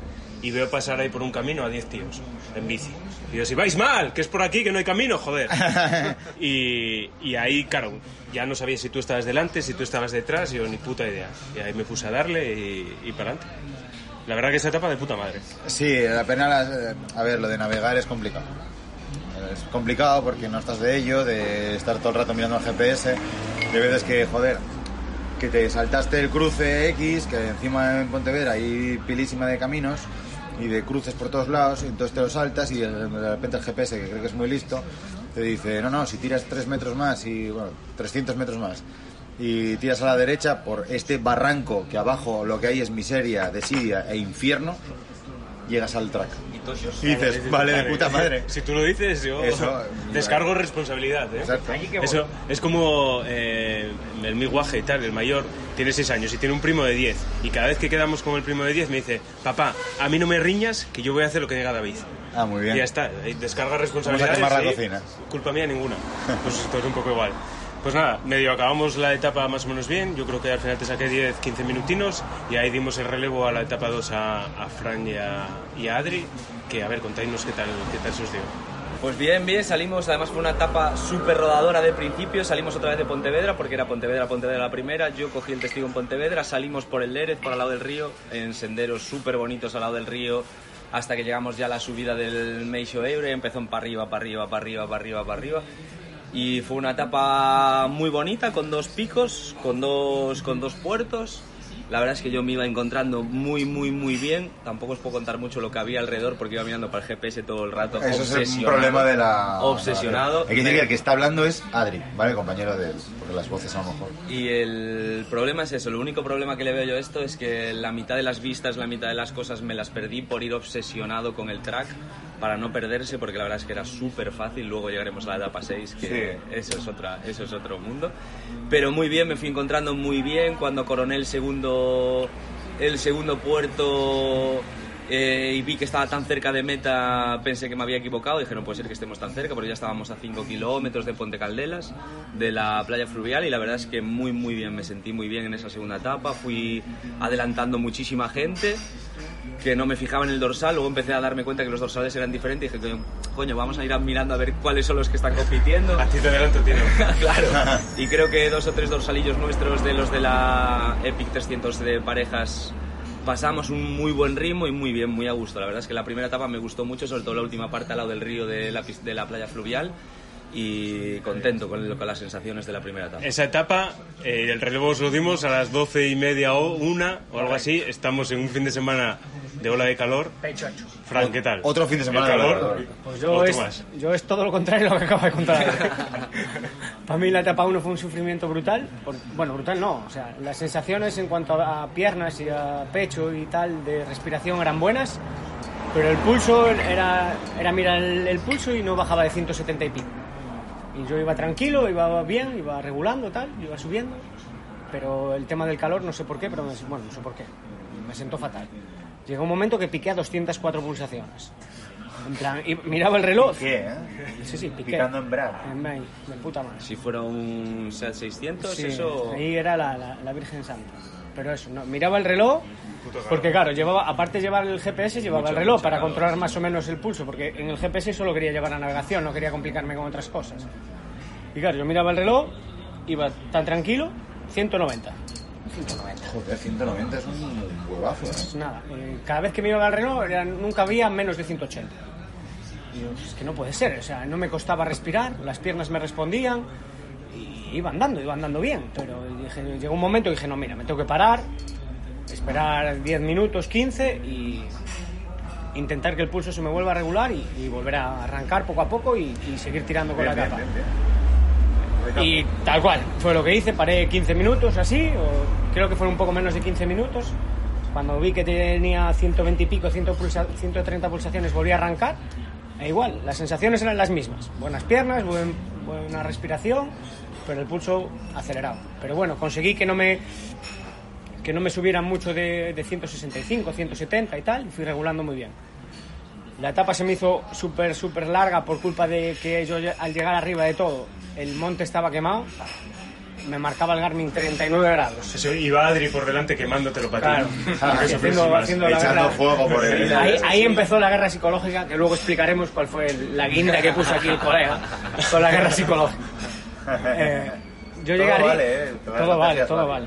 y veo pasar ahí por un camino a diez tíos en bici. Y yo, si vais mal, que es por aquí, que no hay camino, joder. Y, y ahí, claro, ya no sabía si tú estabas delante, si tú estabas detrás, yo ni puta idea. Y ahí me puse a darle y, y para adelante. La verdad que esa etapa de puta madre. Sí, la pena, la, a ver, lo de navegar es complicado. Es complicado porque no estás de ello, de estar todo el rato mirando al G P S, de veces que, joder, que te saltaste el cruce X, que encima en Pontevedra hay pilísima de caminos, y de cruces por todos lados, y entonces te lo saltas y de repente el G P S, que cree que es muy listo, te dice, no, no, si tiras tres metros más y, bueno, trescientos metros más y tiras a la derecha por este barranco que abajo lo que hay es miseria, desidia e infierno, llegas al track. Y, y dices, vale, de puta madre. Si tú lo dices, yo eso, descargo bueno. responsabilidad. ¿eh? Eso es como eh, el mi guaje y tal, el mayor, tiene seis años y tiene un primo de diez. Y cada vez que quedamos con el primo de diez me dice, papá, a mí no me riñas, que yo voy a hacer lo que diga David. Ah, muy bien. Y ya está, descarga responsabilidad. Vamos a quemar la cocina. Culpa mía ninguna. Pues esto es un poco igual. Pues nada, medio acabamos la etapa más o menos bien. Yo creo que al final te saqué diez, quince minutinos y ahí dimos el relevo a la etapa dos a, a Fran y a, y a Adri. Que a ver, contadnos qué tal, qué tal se os dio. Pues bien, bien, salimos además por una etapa súper rodadora de principio, salimos otra vez de Pontevedra, porque era Pontevedra, Pontevedra la primera, yo cogí el testigo en Pontevedra, salimos por el Lérez, por al lado del río, en senderos súper bonitos al lado del río, hasta que llegamos ya a la subida del Meixo Ebre, empezó para arriba, para arriba, para arriba, para arriba, para arriba, y fue una etapa muy bonita, con dos picos, con dos, con dos puertos. La verdad es que yo me iba encontrando muy, muy, muy bien. Tampoco os puedo contar mucho lo que había alrededor porque iba mirando para el G P S todo el rato. Eso es un problema de la... Obsesionado. Hay que decir que el que está hablando es Adri, ¿vale? El compañero de él, porque las voces a lo mejor... Y el problema es eso. El único problema que le veo yo a esto es que la mitad de las vistas, la mitad de las cosas me las perdí por ir obsesionado con el track para no perderse, porque la verdad es que era súper fácil. Luego llegaremos a la etapa seis, que sí. eso, es otra, eso es otro mundo. Pero muy bien, me fui encontrando muy bien. Cuando coroné el segundo, el segundo puerto eh, y vi que estaba tan cerca de meta, pensé que me había equivocado. Dije, no puede ser que estemos tan cerca, porque ya estábamos a cinco kilómetros de Ponte Caldelas, de la playa fluvial, y la verdad es que muy, muy bien. Me sentí muy bien en esa segunda etapa. Fui adelantando muchísima gente que no me fijaba en el dorsal, luego empecé a darme cuenta que los dorsales eran diferentes y dije, coño, coño vamos a ir mirando a ver cuáles son los que están compitiendo. A ti te adelanto, tío. Claro. Y creo que dos o tres dorsalillos nuestros de los de la Epic trescientos de parejas pasamos un muy buen ritmo y muy bien, muy a gusto. La verdad es que la primera etapa me gustó mucho, sobre todo la última parte al lado del río de la, de la playa fluvial. Y contento con, el, con las sensaciones de la primera etapa. Esa etapa, eh, el relevo os lo dimos a las doce y media o una o algo así. Estamos en un fin de semana de ola de calor. Fran, ¿qué tal? Otro fin de semana de calor. calor. Pues yo es, yo es todo lo contrario a lo que acaba de contar. Para mí la etapa uno fue un sufrimiento brutal. Por, bueno, brutal no. O sea, las sensaciones en cuanto a piernas y a pecho y tal de respiración eran buenas. Pero el pulso era, era mira el, el pulso y no bajaba de ciento setenta y pico. Y yo iba tranquilo, iba bien, iba regulando, tal, iba subiendo. Pero el tema del calor, no sé por qué, pero me, bueno, no sé por qué. Me sentó fatal. Llegó un momento que piqué a doscientas cuatro pulsaciones. En plan, y miraba el reloj. ¿Qué, eh? Sí, sí, piqué. Picando en bravo. En mail, de puta madre. Si fuera un Seat seiscientos, sí, eso... ahí era la, la, la Virgen Santa. Pero eso, no, miraba el reloj... Porque claro, llevaba, aparte de llevar el G P S, llevaba mucho, el reloj para calor. Controlar más o menos el pulso, porque en el G P S solo quería llevar la navegación, no quería complicarme con otras cosas. Y claro, yo miraba el reloj, iba tan tranquilo, ciento noventa. ciento noventa. Joder, ciento noventa es un huevazo, ¿eh? Pues nada, eh, cada vez que miraba el reloj era, nunca había menos de ciento ochenta. Y yo, es que no puede ser, o sea, no me costaba respirar, las piernas me respondían y iba andando, iba andando bien. Pero dije, llegó un momento que dije, no, mira, me tengo que parar. Esperar diez minutos, quince y intentar que el pulso se me vuelva a regular y, y volver a arrancar poco a poco y, y seguir tirando con bien, la bien, capa. Bien, bien. Y tal cual, fue lo que hice, paré quince minutos así, o creo que fueron un poco menos de quince minutos. Cuando vi que tenía ciento veinte y pico, ciento treinta pulsaciones, volví a arrancar. E igual, las sensaciones eran las mismas. Buenas piernas, buen, buena respiración, pero el pulso acelerado. Pero bueno, conseguí que no me... que no me subieran mucho de, de ciento sesenta y cinco, ciento setenta y tal, y fui regulando muy bien. La etapa se me hizo súper, súper larga por culpa de que yo al llegar arriba de todo, el monte estaba quemado, me marcaba el Garmin treinta y nueve grados. Eso, iba Adri por delante quemándotelo para ti. Claro, haciendo, haciendo la echando guerra, fuego por el... Ahí, ahí empezó la guerra psicológica, que luego explicaremos cuál fue la guinda que puso aquí el colega, con la guerra psicológica. Eh, Yo todo llegué vale, arriba, eh, todo vale, todo vale.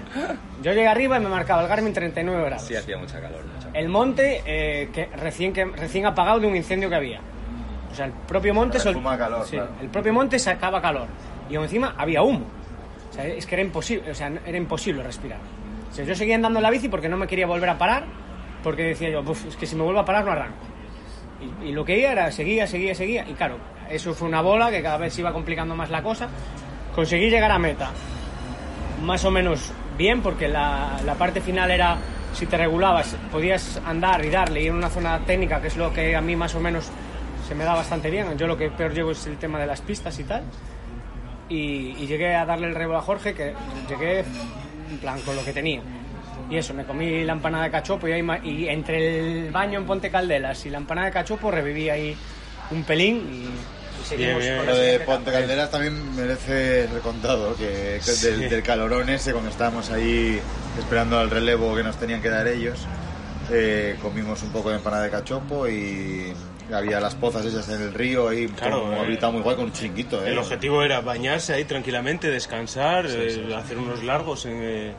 Yo llegué arriba y me marcaba el Garmin treinta y nueve grados. Sí, hacía mucha calor. Mucha calor. El monte eh, que recién que recién apagado de un incendio que había. O sea, el propio monte sol... calor, sí, claro. El propio monte sacaba calor y encima había humo. O sea, es que era imposible, o sea, era imposible respirar. O sea, yo seguía andando en la bici porque no me quería volver a parar porque decía yo, pues es que si me vuelvo a parar no arranco. Y, y lo que iba era, seguía, seguía, seguía, y claro, eso fue una bola que cada vez se iba complicando más la cosa. Conseguí llegar a meta, más o menos bien, porque la, la parte final era, si te regulabas, podías andar y darle, y en una zona técnica, que es lo que a mí más o menos se me da bastante bien. Yo lo que peor llevo es el tema de las pistas y tal, y, y llegué a darle el relevo a Jorge, que llegué en plan con lo que tenía. Y eso, me comí la empanada de cachopo y, ahí, y entre el baño en Ponte Caldelas y la empanada de cachopo reviví ahí un pelín y, y seguimos bien, bien. Con lo de Ponte Caldelas también merece recontado, que, que sí. del, del calorón ese, cuando estábamos ahí esperando al relevo que nos tenían que dar ellos, eh, comimos un poco de empanada de cachopo y había las pozas esas en el río ahí, claro, como eh, habitado muy guay, con un chiringuito. Eh, el objetivo era bañarse ahí tranquilamente, descansar, sí, sí, eh, sí, hacer unos largos en... Eh,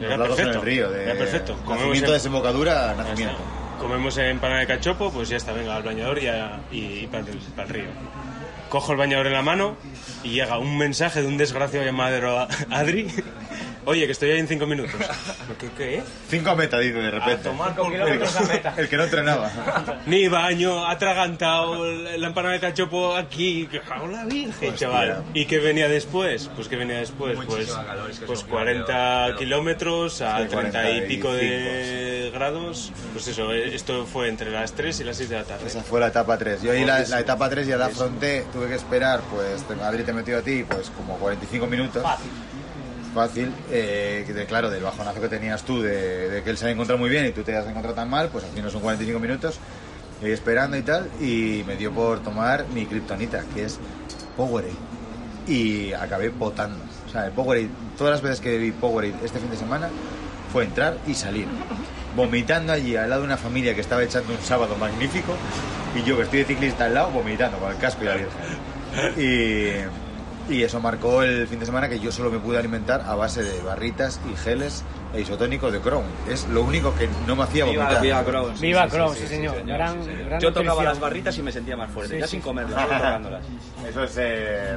Era perfecto. En el río de... Era perfecto. Nacimiento, desembocadura, nacimiento. Comemos empanada de cachopo, pues ya está, venga, al bañador y, a, y, y para, el, para el río. Cojo el bañador en la mano y llega un mensaje de un desgraciado llamado Adri. Oye, que estoy ahí en cinco minutos. ¿Qué? ¿Qué? Cinco metas, dice, de repente. A tomar con kilómetros a meta. El que no entrenaba. Ni baño, atragantado, la empanada de cachopo aquí. ¡Hola, virgen, hostia, chaval! ¿Y qué venía después? Pues ¿qué venía después? Pues, calor, es que pues cuarenta kilómetros a sí, treinta y pico de grados. Pues eso, esto fue entre las tres y las seis de la tarde. Esa fue la etapa tres. Yo ahí la, la etapa tres ya la afronté. Tuve que esperar, pues Adri te metió a ti, pues como cuarenta y cinco minutos. Fácil. fácil, eh, de, claro, del bajonazo que tenías tú, de, de que él se había encontrado muy bien y tú te has encontrado tan mal, pues al final son cuarenta y cinco minutos, y esperando y tal, y me dio por tomar mi kriptonita, que es Powerade, y acabé botando. O sea, el Powerade, todas las veces que bebí Powerade este fin de semana, fue entrar y salir, vomitando allí al lado de una familia que estaba echando un sábado magnífico, y yo que estoy de ciclista al lado, vomitando con el casco y la virgen. Y... Y eso marcó el fin de semana, que yo solo me pude alimentar a base de barritas y geles e isotónicos de Crown. Es lo único que no me hacía vomitar. Viva Crown. Viva Crown, sí señor. Yo tocaba las barritas y me sentía más fuerte, sí, ya sí, sin comerlas, tocándolas. Eso es eh,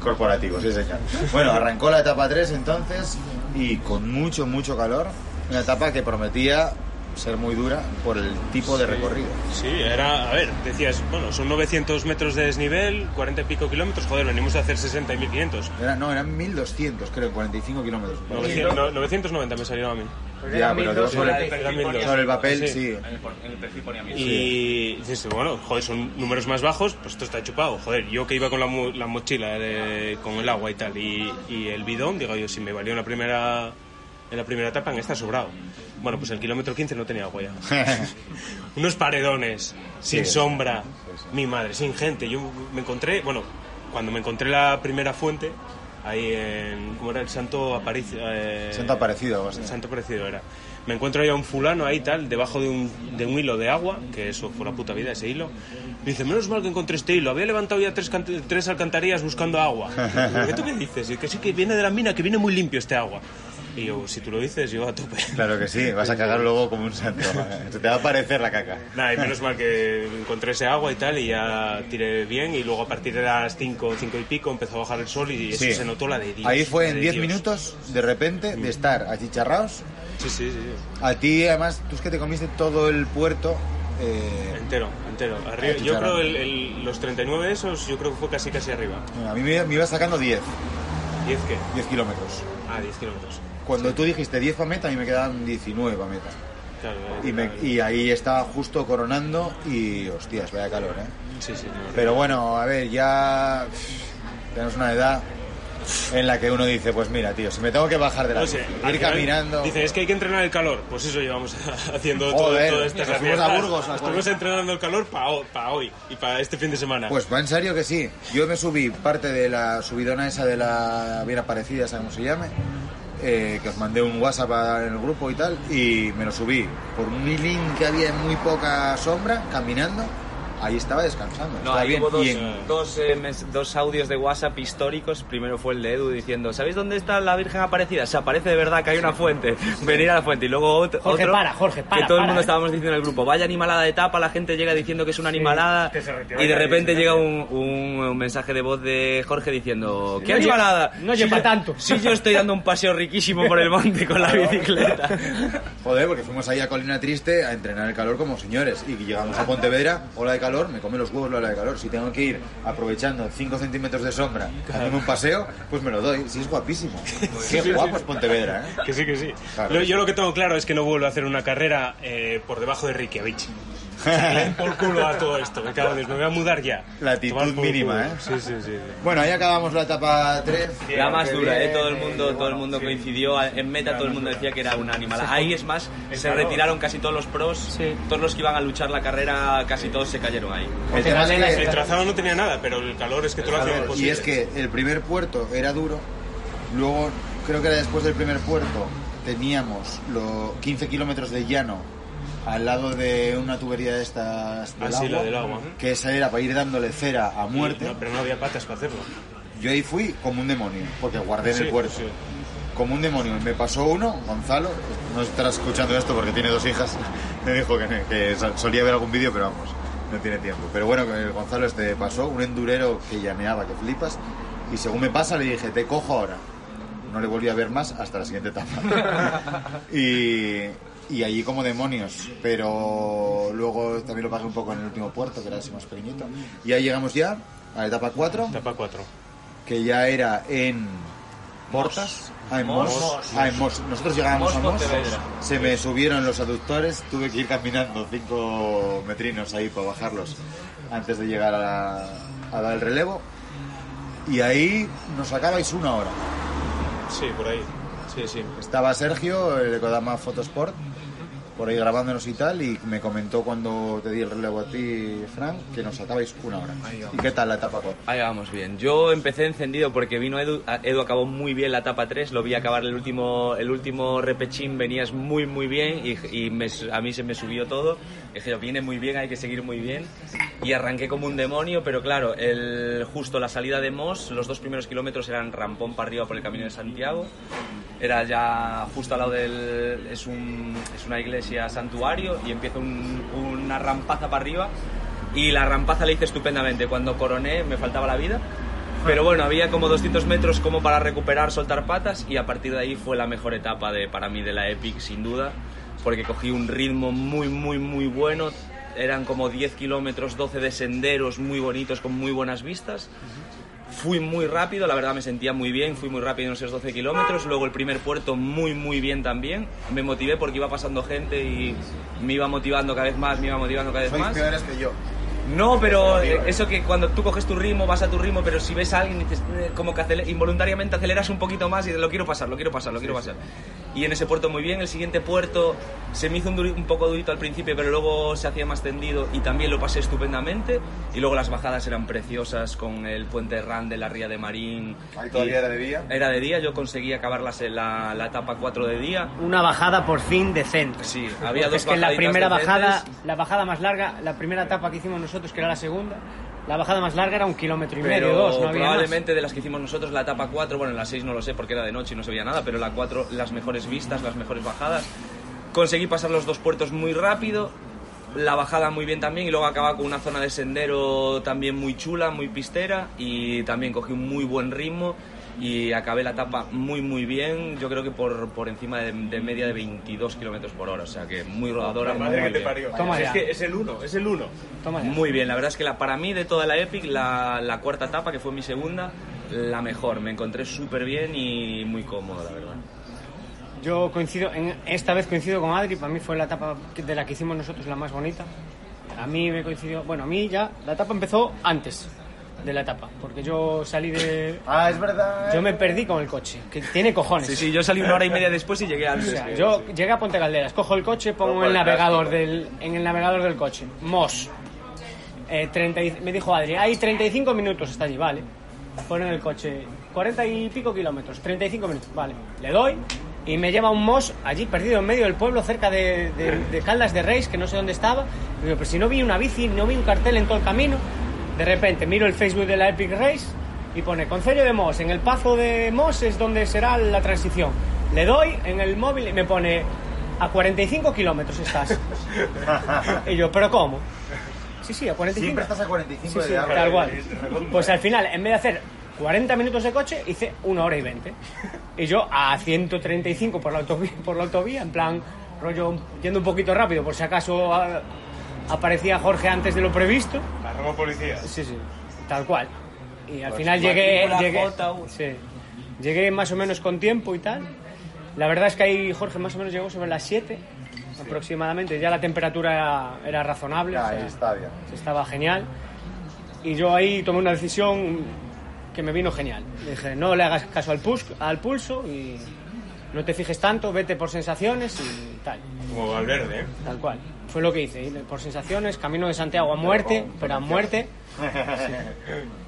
corporativo, sí señor. Bueno, arrancó la etapa tres entonces, y con mucho, mucho calor. Una etapa que prometía ser muy dura por el tipo de sí, recorrido. Sí, era, a ver, decías, bueno, son novecientos metros de desnivel, cuarenta y pico kilómetros, joder, venimos a hacer sesenta y mil quinientos. Era, no, eran mil doscientos, creo, cuarenta y cinco kilómetros. novecientos noventa me salieron a mí. Ya, pero dos sobre, sobre el papel, sí. En el, el perfil ponía mil. Y dices, bueno, joder, son números más bajos, pues esto está chupado. Joder, yo que iba con la, la mochila de, con el agua y tal, y, y el bidón, digo yo, si me valió en la primera, en la primera etapa, en esta sobrado. Bueno, pues el kilómetro quince no tenía huella. Unos paredones, sin sí, sombra, sí, sí. Mi madre, sin gente. Yo me encontré, bueno, cuando me encontré la primera fuente, ahí en, ¿cómo era? El Santo Aparicio. Eh, Santo Aparecido. El Santo Aparecido era. Me encuentro ahí a un fulano ahí tal, debajo de un, de un hilo de agua, que eso fue la puta vida, ese hilo. Me dice, menos mal que encontré este hilo, había levantado ya tres, can- tres alcantarillas buscando agua. ¿Qué tú me dices? Y que sí, que viene de la mina, que viene muy limpio este agua. Y yo, si tú lo dices, yo a tope. Claro que sí, vas a cagar luego como un santo. Se te va a aparecer la caca. Nada, y menos mal que encontré ese agua y tal, y ya tiré bien, y luego a partir de las cinco, cinco y pico, empezó a bajar el sol y eso sí. Se notó la de Dios. Ahí fue en diez minutos, de repente, de estar achicharrados. Sí, sí, sí. A ti, además, tú es que te comiste todo el puerto... Eh... Entero, entero. Arriba, yo creo el, el, los treinta y nueve esos, yo creo que fue casi, casi arriba. A mí me, me iba sacando diez. ¿diez qué? diez kilómetros. Ah, diez kilómetros. Cuando sí. Tú dijiste diez para meta, a mí me quedaban diecinueve para meta. Claro, y, me, claro. Y ahí estaba justo coronando y, hostias, vaya calor, ¿eh? Sí, sí. Pero bueno, a ver, ya tenemos una edad en la que uno dice, pues mira, tío, si me tengo que bajar de la no sé, bici, ir caminando... Dice, es que hay que entrenar el calor. Pues eso llevamos haciendo Joder, todo, todo este... Nos fuimos a Burgos. Estuvimos entrenando el calor para pa hoy y para este fin de semana. Pues va en serio que sí. Yo me subí parte de la subidona esa de la... bien aparecida, esa como se llame... Eh, que os mandé un WhatsApp en el grupo y tal, y me lo subí por un milín que había en muy poca sombra, caminando, ahí estaba descansando. No, ahí hubo dos, dos, eh, mes, dos audios de WhatsApp históricos. Primero fue el de Edu diciendo, ¿sabéis dónde está la Virgen Aparecida? Se aparece de verdad, que hay una fuente. Venir a la fuente. Y luego otro, Jorge, para, Jorge, para, que todo para, el mundo eh. estábamos diciendo en el grupo, vaya animalada de etapa, la gente llega diciendo que es una animalada, sí, y de repente llega un, un, un mensaje de voz de Jorge diciendo, sí, ¡qué no animalada! Lleva, no lleva si tanto. Sí, si yo estoy dando un paseo riquísimo por el monte con la bicicleta. Joder, porque fuimos ahí a Colina Triste a entrenar el calor como señores, y llegamos a Pontevedra, ola de calor, me come los huevos la ola de calor. Si tengo que ir aprovechando cinco centímetros de sombra haciendo un paseo, pues me lo doy. Sí, es guapísimo. Qué sí, guapo sí, es Pontevedra, ¿eh? Que sí, que sí. Claro, yo, yo lo que tengo claro es que no vuelvo a hacer una carrera eh, por debajo de Reykjavik. Por culo a todo esto, me cago en, me voy a mudar ya. La actitud mínima, ¿eh? Sí, sí, sí. Bueno, ahí acabamos la etapa tres. La más dura, ¿eh? Todo el mundo, todo el mundo sí, coincidió. En meta todo el mundo decía que era un animal. Ahí es más, se retiraron casi todos los pros. Sí. Todos los que iban a luchar la carrera, casi todos se cayeron ahí. El, el, que... el trazado no tenía nada, pero el calor es que todo lo hacía imposible. Y es que el primer puerto era duro. Luego, creo que era después del primer puerto, teníamos los quince kilómetros de llano al lado de una tubería de estas del, ah, sí, agua, la del agua, que esa era para ir dándole cera a muerte. No, pero no había patas para hacerlo. Yo ahí fui como un demonio, porque guardé en sí, el puerto. Sí. Como un demonio. Me pasó uno, Gonzalo, no estará escuchando esto porque tiene dos hijas, me dijo que, que solía ver algún vídeo, pero vamos, no tiene tiempo. Pero bueno, Gonzalo este pasó, un endurero que llameaba, que flipas, y según me pasa le dije, te cojo ahora. No le volví a ver más hasta la siguiente etapa. y... Y allí como demonios, pero luego también lo pagué un poco en el último puerto, que era así más pequeñito. Y ahí llegamos ya a la etapa cuatro. Etapa cuatro. Que ya era en Portas. Ah, en Mos. Ah, en Mos. Nosotros llegábamos a Mos. Se me subieron los aductores, tuve que ir caminando cinco metrinos ahí para bajarlos antes de llegar a, la, a dar el relevo. Y ahí nos sacabais una hora. Sí, por ahí. Sí, sí. Estaba Sergio, el Kodama Fotosport, por ahí grabándonos y tal, y me comentó cuando te di el relevo a ti, Fran, que nos sacabais una hora. ¿Y qué tal la etapa cuatro? Ahí vamos bien. Yo empecé encendido porque vino Edu, Edu acabó muy bien la etapa tres, lo vi acabar el último el último repechín, venías muy muy bien, y, y me, a mí se me subió todo. Dije, viene muy bien, hay que seguir muy bien. Y arranqué como un demonio, pero claro, el, justo la salida de Mos, los dos primeros kilómetros eran rampón para arriba por el Camino de Santiago. Era ya justo al lado del... es, un, es una iglesia santuario y empieza un, una rampaza para arriba, y la rampaza la hice estupendamente. Cuando coroné me faltaba la vida, pero bueno, había como doscientos metros como para recuperar, soltar patas, y a partir de ahí fue la mejor etapa de, para mí de la Epic, sin duda, porque cogí un ritmo muy, muy, muy bueno. Eran como diez kilómetros, doce de senderos muy bonitos con muy buenas vistas. Fui muy rápido, la verdad me sentía muy bien, fui muy rápido en esos doce kilómetros, luego el primer puerto muy muy bien también, me motivé porque iba pasando gente y me iba motivando cada vez más, me iba motivando cada vez Sois más. Sois peores que yo. No, pero eso que cuando tú coges tu ritmo, vas a tu ritmo, pero si ves a alguien, dices, como que aceler, involuntariamente aceleras un poquito más y lo quiero pasar, lo quiero pasar, lo quiero pasar. Y en ese puerto muy bien. El siguiente puerto se me hizo un, duri, un poco durito al principio, pero luego se hacía más tendido y también lo pasé estupendamente. Y luego las bajadas eran preciosas con el puente Rand de la Ría de Marín. ¿Ahí todavía era de día? Era de día, yo conseguí acabar la, la, la etapa cuatro de día. Una bajada por fin decente. Sí, había dos bajaditas. Es que la primera bajada, la bajada más larga, la primera etapa que hicimos nosotros, que era la segunda... La bajada más larga era un kilómetro y medio, pero dos, no había probablemente más. De las que hicimos nosotros, la etapa cuatro, bueno, en la seis no lo sé porque era de noche y no se veía nada, pero la cuatro, las mejores vistas, las mejores bajadas. Conseguí pasar los dos puertos muy rápido, la bajada muy bien también, y luego acababa con una zona de sendero también muy chula, muy pistera, y también cogí un muy buen ritmo y acabé la etapa muy muy bien. Yo creo que por, por encima de, de media de veintidós kilómetros por hora, o sea que muy rodadora. La madre muy que bien. Te parió. Toma es ya. Que es el uno, es el uno. Toma muy ya. Bien, la verdad es que la, para mí de toda la Epic, la, la cuarta etapa, que fue mi segunda, la mejor. Me encontré súper bien y muy cómodo, la verdad. Yo coincido, en, esta vez coincido con Adri, para mí fue la etapa de la que hicimos nosotros la más bonita. A mí me coincidió, bueno, a mí ya, la etapa empezó antes de la etapa, porque yo salí de... Ah, es verdad. Yo me perdí con el coche, que tiene cojones. Sí, sí, yo salí una hora y media después y llegué antes. O sea, yo sí. Llegué a Ponte Caldelas, cojo el coche, pongo el navegador del, en el navegador del coche, Mos. Eh, treinta, me dijo Adri, hay treinta y cinco minutos, está allí, vale. Ponen el coche, cuarenta y pico kilómetros, treinta y cinco minutos, vale. Le doy, y me lleva un Mos allí perdido en medio del pueblo, cerca de, de, de Caldas de Reis, que no sé dónde estaba. Y digo, pero si no vi una bici, no vi un cartel en todo el camino. De repente miro el Facebook de la Epic Race y pone Concello de Mos, en el Pazo de Mos es donde será la transición. Le doy en el móvil y me pone a cuarenta y cinco kilómetros estás. Y yo, ¿pero cómo? Sí, sí, a cuarenta y cinco. Siempre estás a cuarenta y cinco, sí, de sí, tal cual. Pues al final, en vez de hacer cuarenta minutos de coche, hice una hora y veinte. Y yo a ciento treinta y cinco por la autovía, por la autovía en plan, rollo, yendo un poquito rápido, por si acaso a, aparecía Jorge antes de lo previsto. Agarramos policía. Sí, sí, tal cual. Y al pues final llegué, llegué, sí, llegué más o menos con tiempo y tal. La verdad es que ahí Jorge más o menos llegó sobre las siete, sí, aproximadamente. Ya la temperatura era, era razonable. Ah, o sea, está bien. Estaba genial. Y yo ahí tomé una decisión que me vino genial. Le dije, no le hagas caso al, pus- al pulso y no te fijes tanto, vete por sensaciones y tal. Como Valverde, ¿eh? Tal cual. Fue lo que hice, por sensaciones, camino de Santiago a muerte, pero a muerte. Sí.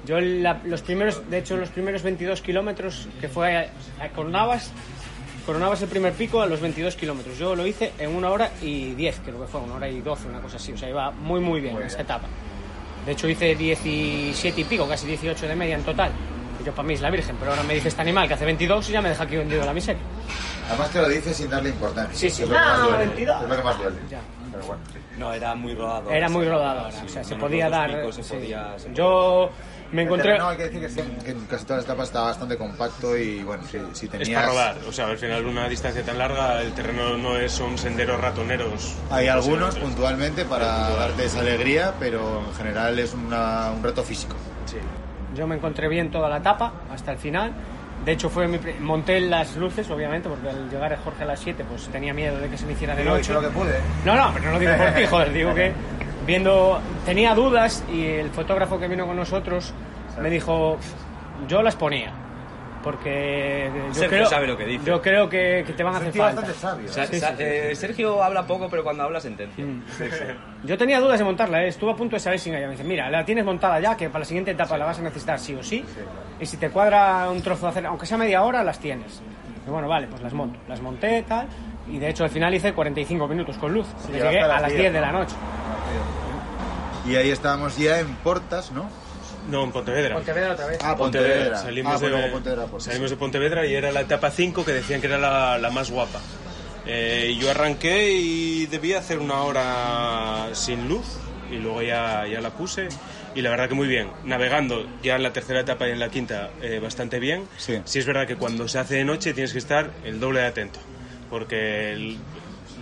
Yo la, los primeros, de hecho, los primeros veintidós kilómetros que fue a, a Cornavas... Coronabas el primer pico a los veintidós kilómetros. Yo lo hice en una hora y diez, creo que fue, una hora y doce, una cosa así. O sea, iba muy, muy bien, muy bien. Esta etapa. De hecho, hice diecisiete y pico, casi dieciocho de media en total. Y yo, para mí, es la virgen, pero ahora me dice este animal que hace veintidós y ya me deja aquí hundido la miseria. Además, te lo dice sin darle importancia. Sí, sí, no, no, veintidós. Es lo que más duele. Ya. Pero bueno. No, era muy rodado. Era muy rodado ahora. Sí, o sea, se podía dar. Picos, se sí. podía, se yo. Me encontré... No, hay que decir que, sí, que en casi todas las etapas estaba bastante compacto y bueno, si, si tenías... Es para rodar, o sea, al final una distancia tan larga el terreno no es son senderos ratoneros. Hay algunos puntualmente para darte esa alegría, pero en general es una, un reto físico. Sí. Yo me encontré bien toda la etapa, hasta el final. De hecho, fue mi... monté las luces, obviamente, porque al llegar a Jorge a las siete, pues tenía miedo de que se me hiciera de noche. Yo hice lo que pude. No, no, pero no lo digo por ti, joder, digo que... Viendo, tenía dudas y el fotógrafo que vino con nosotros me dijo, yo las ponía, porque yo Sergio creo, sabe lo que dice. Yo creo que, que te van a hacer falta. Sabio, ¿eh? Sa- sí, sa- sí, eh, sí. Sergio habla poco, pero cuando habla sentencia. Mm. Sí, sí. Yo tenía dudas de montarla, ¿eh? Estuve a punto de saber sin ella. Me dice, mira, la tienes montada ya, que para la siguiente etapa sí. La vas a necesitar sí o sí, sí claro. Y si te cuadra un trozo de acero, aunque sea media hora, las tienes. Y bueno, vale, pues las monto. Las monté, tal, y de hecho al final hice cuarenta y cinco minutos con luz, sí, llegué a las diez, ¿no?, de la noche. Y ahí estábamos ya en Portas, ¿no? No, en Pontevedra. Pontevedra otra vez. Ah, Pontevedra. Pontevedra. Salimos, ah, bueno, de, Pontevedra pues, salimos sí. de Pontevedra y era la etapa cinco que decían que era la, la más guapa. Eh, yo arranqué y debía hacer una hora sin luz y luego ya, ya la puse. Y la verdad que muy bien. Navegando ya en la tercera etapa y en la quinta eh, bastante bien. Sí. Sí es verdad que cuando se hace de noche tienes que estar el doble de atento. Porque... el,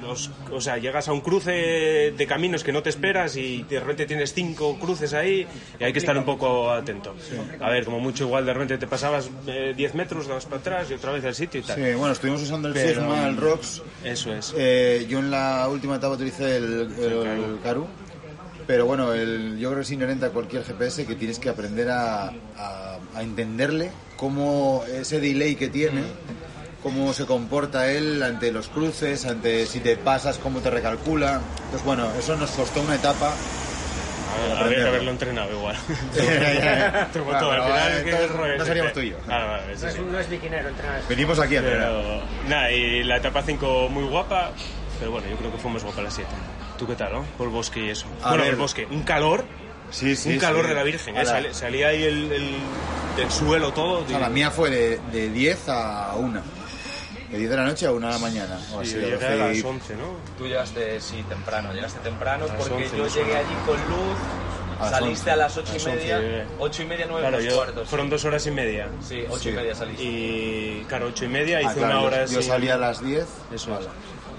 Los, o sea, llegas a un cruce de caminos que no te esperas y de repente tienes cinco cruces ahí y hay que estar un poco atento. Sí. A ver, como mucho igual de repente te pasabas diez metros, dabas para atrás y otra vez al sitio y tal. Sí, bueno, estuvimos usando el Pero... Sigma, el Rocks. Eso es. Eh, yo en la última etapa utilicé el, el, el Caru. Pero bueno, el, yo creo que es inherente a cualquier G P S que tienes que aprender a, a, a entenderle cómo ese delay que tiene... Mm. Cómo se comporta él ante los cruces, ante si te pasas, cómo te recalcula. Entonces, bueno, eso nos costó una etapa. Habría que haberlo entrenado igual. No seríamos tú y yo. Claro, vale, eso no, es, sí. no es viquinero entrenar. Venimos aquí a entrenar. Nada, y la etapa cinco muy guapa, pero bueno, yo creo que fue más guapa la siete. ¿Tú qué tal, no? Por el bosque y eso. A bueno, ver. El bosque, un calor. Sí, sí, un calor sí. de la Virgen, ¿eh? Sal, salía ahí el, el, el suelo todo. O sea, la mía fue de, de diez a una. De diez de la noche a una de la mañana. O así, sí, yo llegué a las once, ¿no? Tú llegaste, sí, temprano. Llegaste temprano porque once, yo llegué no. allí con luz. A saliste once, a las ocho y media. ocho y media, nueve y cuarto. Fueron dos horas y media. Sí, ocho sí. y media saliste. Y claro, ocho y media, hice ah, claro, una hora así. Yo salí a las diez. Eso vale.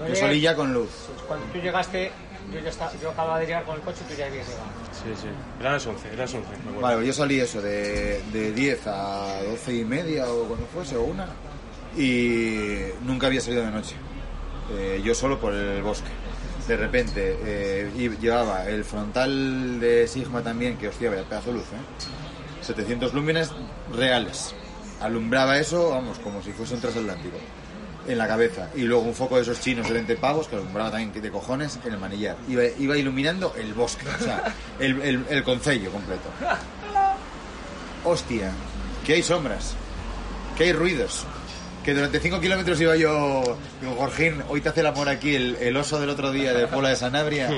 Yo salí ya con luz. Cuando tú llegaste... Yo, ya estaba, yo acababa de llegar con el coche y tú ya habías llegado. Sí, sí. Eran las once, eran las once. Vale, yo salí eso, de, de diez a doce y media o cuando fuese, o una. Y nunca había salido de noche. Eh, yo solo por el bosque. De repente, eh, y llevaba el frontal de Sigma también, que hostia, vaya pedazo de luz, ¿eh? setecientos lúmenes reales. Alumbraba eso, vamos, como si fuese un transatlántico. En la cabeza, y luego un foco de esos chinos de veinte pavos que alumbraba también de cojones en el manillar. Iba, iba iluminando el bosque, o sea, el, el, el concello completo. Hostia, que hay sombras, que hay ruidos, que durante cinco kilómetros iba yo, digo, Jorgín, hoy te hace el amor aquí el, el oso del otro día de Pola de Sanabria,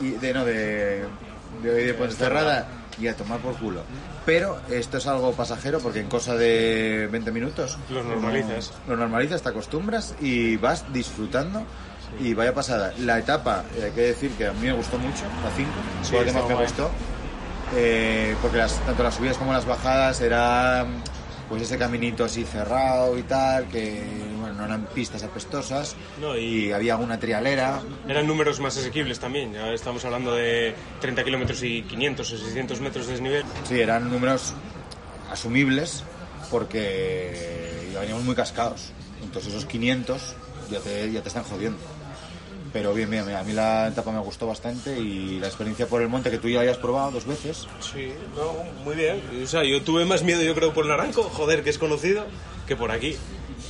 y de, no, de, de, de Ponferrada, y a tomar por culo. Pero esto es algo pasajero porque en cosa de veinte minutos... Lo normalizas. Lo, lo normalizas, te acostumbras y vas disfrutando. Sí. Y vaya pasada. La etapa, hay que decir que a mí me gustó mucho, la cinco, sí, fue lo que más me guay. gustó, eh, porque las, tanto las subidas como las bajadas eran... pues ese caminito así cerrado y tal, que bueno, no eran pistas apestosas, no, y... y había una trialera. Eran números más asequibles también, ya estamos hablando de treinta kilómetros y quinientos o seiscientos metros de desnivel. Sí, eran números asumibles porque ya veníamos muy cascados, entonces esos quinientos ya te, ya te están jodiendo. Pero bien, bien, a mí la etapa me gustó bastante y la experiencia por el monte, que tú ya hayas probado dos veces. Sí, no, muy bien. O sea, yo tuve más miedo, yo creo, por Naranco, joder, que es conocido, que por aquí.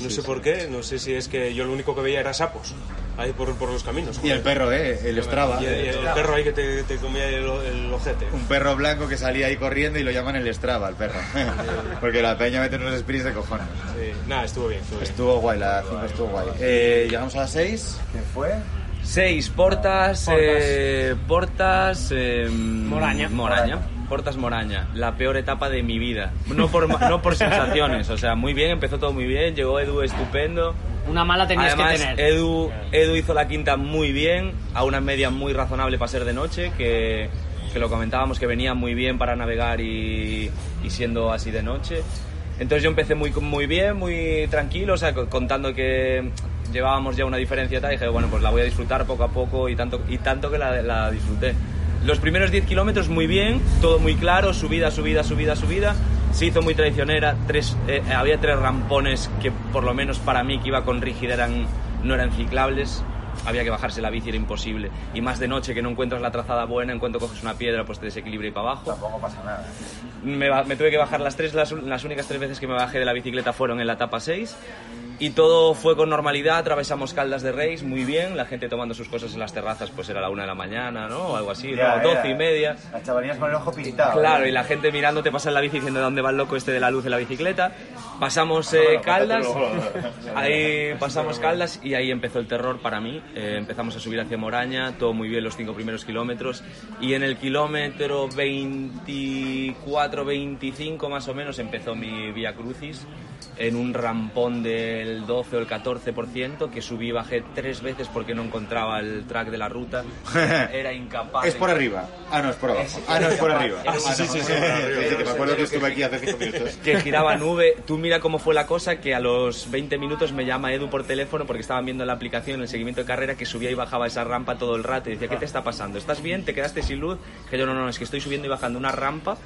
No sí, sé sí. por qué, no sé si es que yo lo único que veía era sapos ahí por, por los caminos. Joder. Y el perro, ¿eh? El Strava. Y el, y el perro ahí que te, te comía el, el ojete. Un perro blanco que salía ahí corriendo y lo llaman el Strava, el perro. Porque la peña mete unos sprints de cojones. Sí, nada, estuvo bien. Estuvo, estuvo bien. guay, la cinco estuvo guay. guay. Eh, llegamos a las seis, ¿quién fue? Seis, Portas, Portas, eh, Portas eh, Moraña. Moraña. Portas Moraña, la peor etapa de mi vida. No por, no por sensaciones, o sea, muy bien, empezó todo muy bien, llegó Edu estupendo. Una mala tenías Además, que tener. Edu, Edu hizo la quinta muy bien, a una media muy razonable para ser de noche, que, que lo comentábamos que venía muy bien para navegar y, y siendo así de noche. Entonces yo empecé muy, muy bien, muy tranquilo, o sea, contando que... llevábamos ya una diferencia tal, y dije, bueno, pues la voy a disfrutar poco a poco, y tanto, y tanto que la, la disfruté. Los primeros diez kilómetros muy bien, todo muy claro, subida, subida, subida, subida. Se hizo muy traicionera, tres, eh, había tres rampones que por lo menos para mí, que iba con rígida, eran, no eran ciclables. Había que bajarse la bici, era imposible. Y más de noche, que no encuentras la trazada buena, en cuanto coges una piedra, pues te desequilibra y para abajo. Tampoco pasa nada. Me, me tuve que bajar las tres, las, las únicas tres veces que me bajé de la bicicleta fueron en la etapa seis. Y todo fue con normalidad, atravesamos Caldas de Reis, muy bien, la gente tomando sus cosas en las terrazas, pues era la una de la mañana, ¿no? O algo así, ya, ¿no? doce y media. Las chavalías con el ojo pintado. Claro, ¿eh? Y la gente mirando, te pasa en la bici diciendo, ¿dónde va el loco este de la luz en la bicicleta? Pasamos eh, Caldas, ahí pasamos Caldas y ahí empezó el terror para mí. Eh, empezamos a subir hacia Moraña, todo muy bien los cinco primeros kilómetros. Y en el kilómetro veinticuatro, veinticinco más o menos empezó mi Vía Crucis, en un rampón del doce o el catorce por ciento que subí y bajé tres veces porque no encontraba el track de la ruta. Era incapaz. ¿Es por de... arriba? Ah, no, es por abajo. Ah, no, es por arriba. Ah, sí, sí, sí, sí. Me acuerdo que estuve aquí hace cinco minutos. Que giraba nube. Tú mira cómo fue la cosa, que a los veinte minutos me llama Edu por teléfono porque estaban viendo en la aplicación el seguimiento de carrera que subía y bajaba esa rampa todo el rato y decía, ¿qué te está pasando? ¿Estás bien? ¿Te quedaste sin luz? Que yo, no, no, es que estoy subiendo y bajando una rampa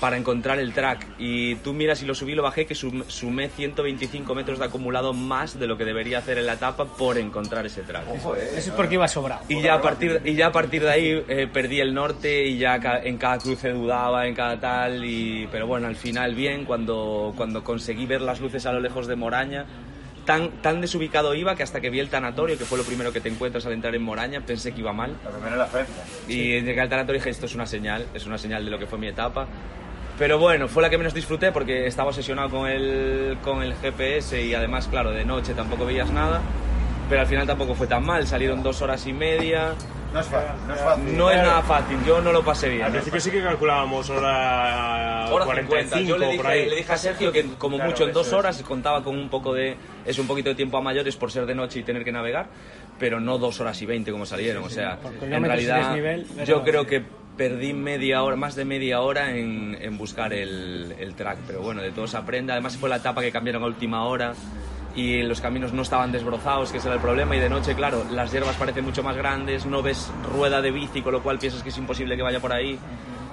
para encontrar el track, y tú miras y lo subí y lo bajé, que sumé ciento veinticinco metros de acumulado más de lo que debería hacer en la etapa por encontrar ese track. Ojo, eh, eso es porque iba sobrado. Y ya a partir, y ya a partir de ahí eh, perdí el norte y ya ca- en cada cruce dudaba, en cada tal, y, pero bueno, al final bien, cuando, cuando conseguí ver las luces a lo lejos de Moraña, Tan, tan desubicado iba que hasta que vi el tanatorio, que fue lo primero que te encuentras al entrar en Moraña, pensé que iba mal. Lo primero en la frente. Y sí. Llegué al tanatorio y dije, esto es una señal, es una señal de lo que fue mi etapa. Pero bueno, fue la que menos disfruté porque estaba obsesionado con el, con el G P S y además, claro, de noche tampoco veías nada. Pero al final tampoco fue tan mal, salieron dos horas y media. No es fácil, no es fácil. No es nada fácil, yo no lo pasé bien. Al principio sí que calculábamos hora, hora cuarenta y cinco, cincuenta. Yo le dije, le dije a Sergio que como claro, mucho en dos horas es. Contaba con un poco de... es un poquito de tiempo a mayores por ser de noche y tener que navegar, pero no dos horas y veinte como salieron, sí, sí, o sea, sí, sí. En realidad nivel, yo creo sí. que perdí media hora, más de media hora en, en buscar el, el track, pero bueno, de todo se aprende. Además fue la etapa que cambiaron a última hora y los caminos no estaban desbrozados, que ese era el problema, y de noche, claro, las hierbas parecen mucho más grandes, no ves rueda de bici, con lo cual piensas que es imposible que vaya por ahí,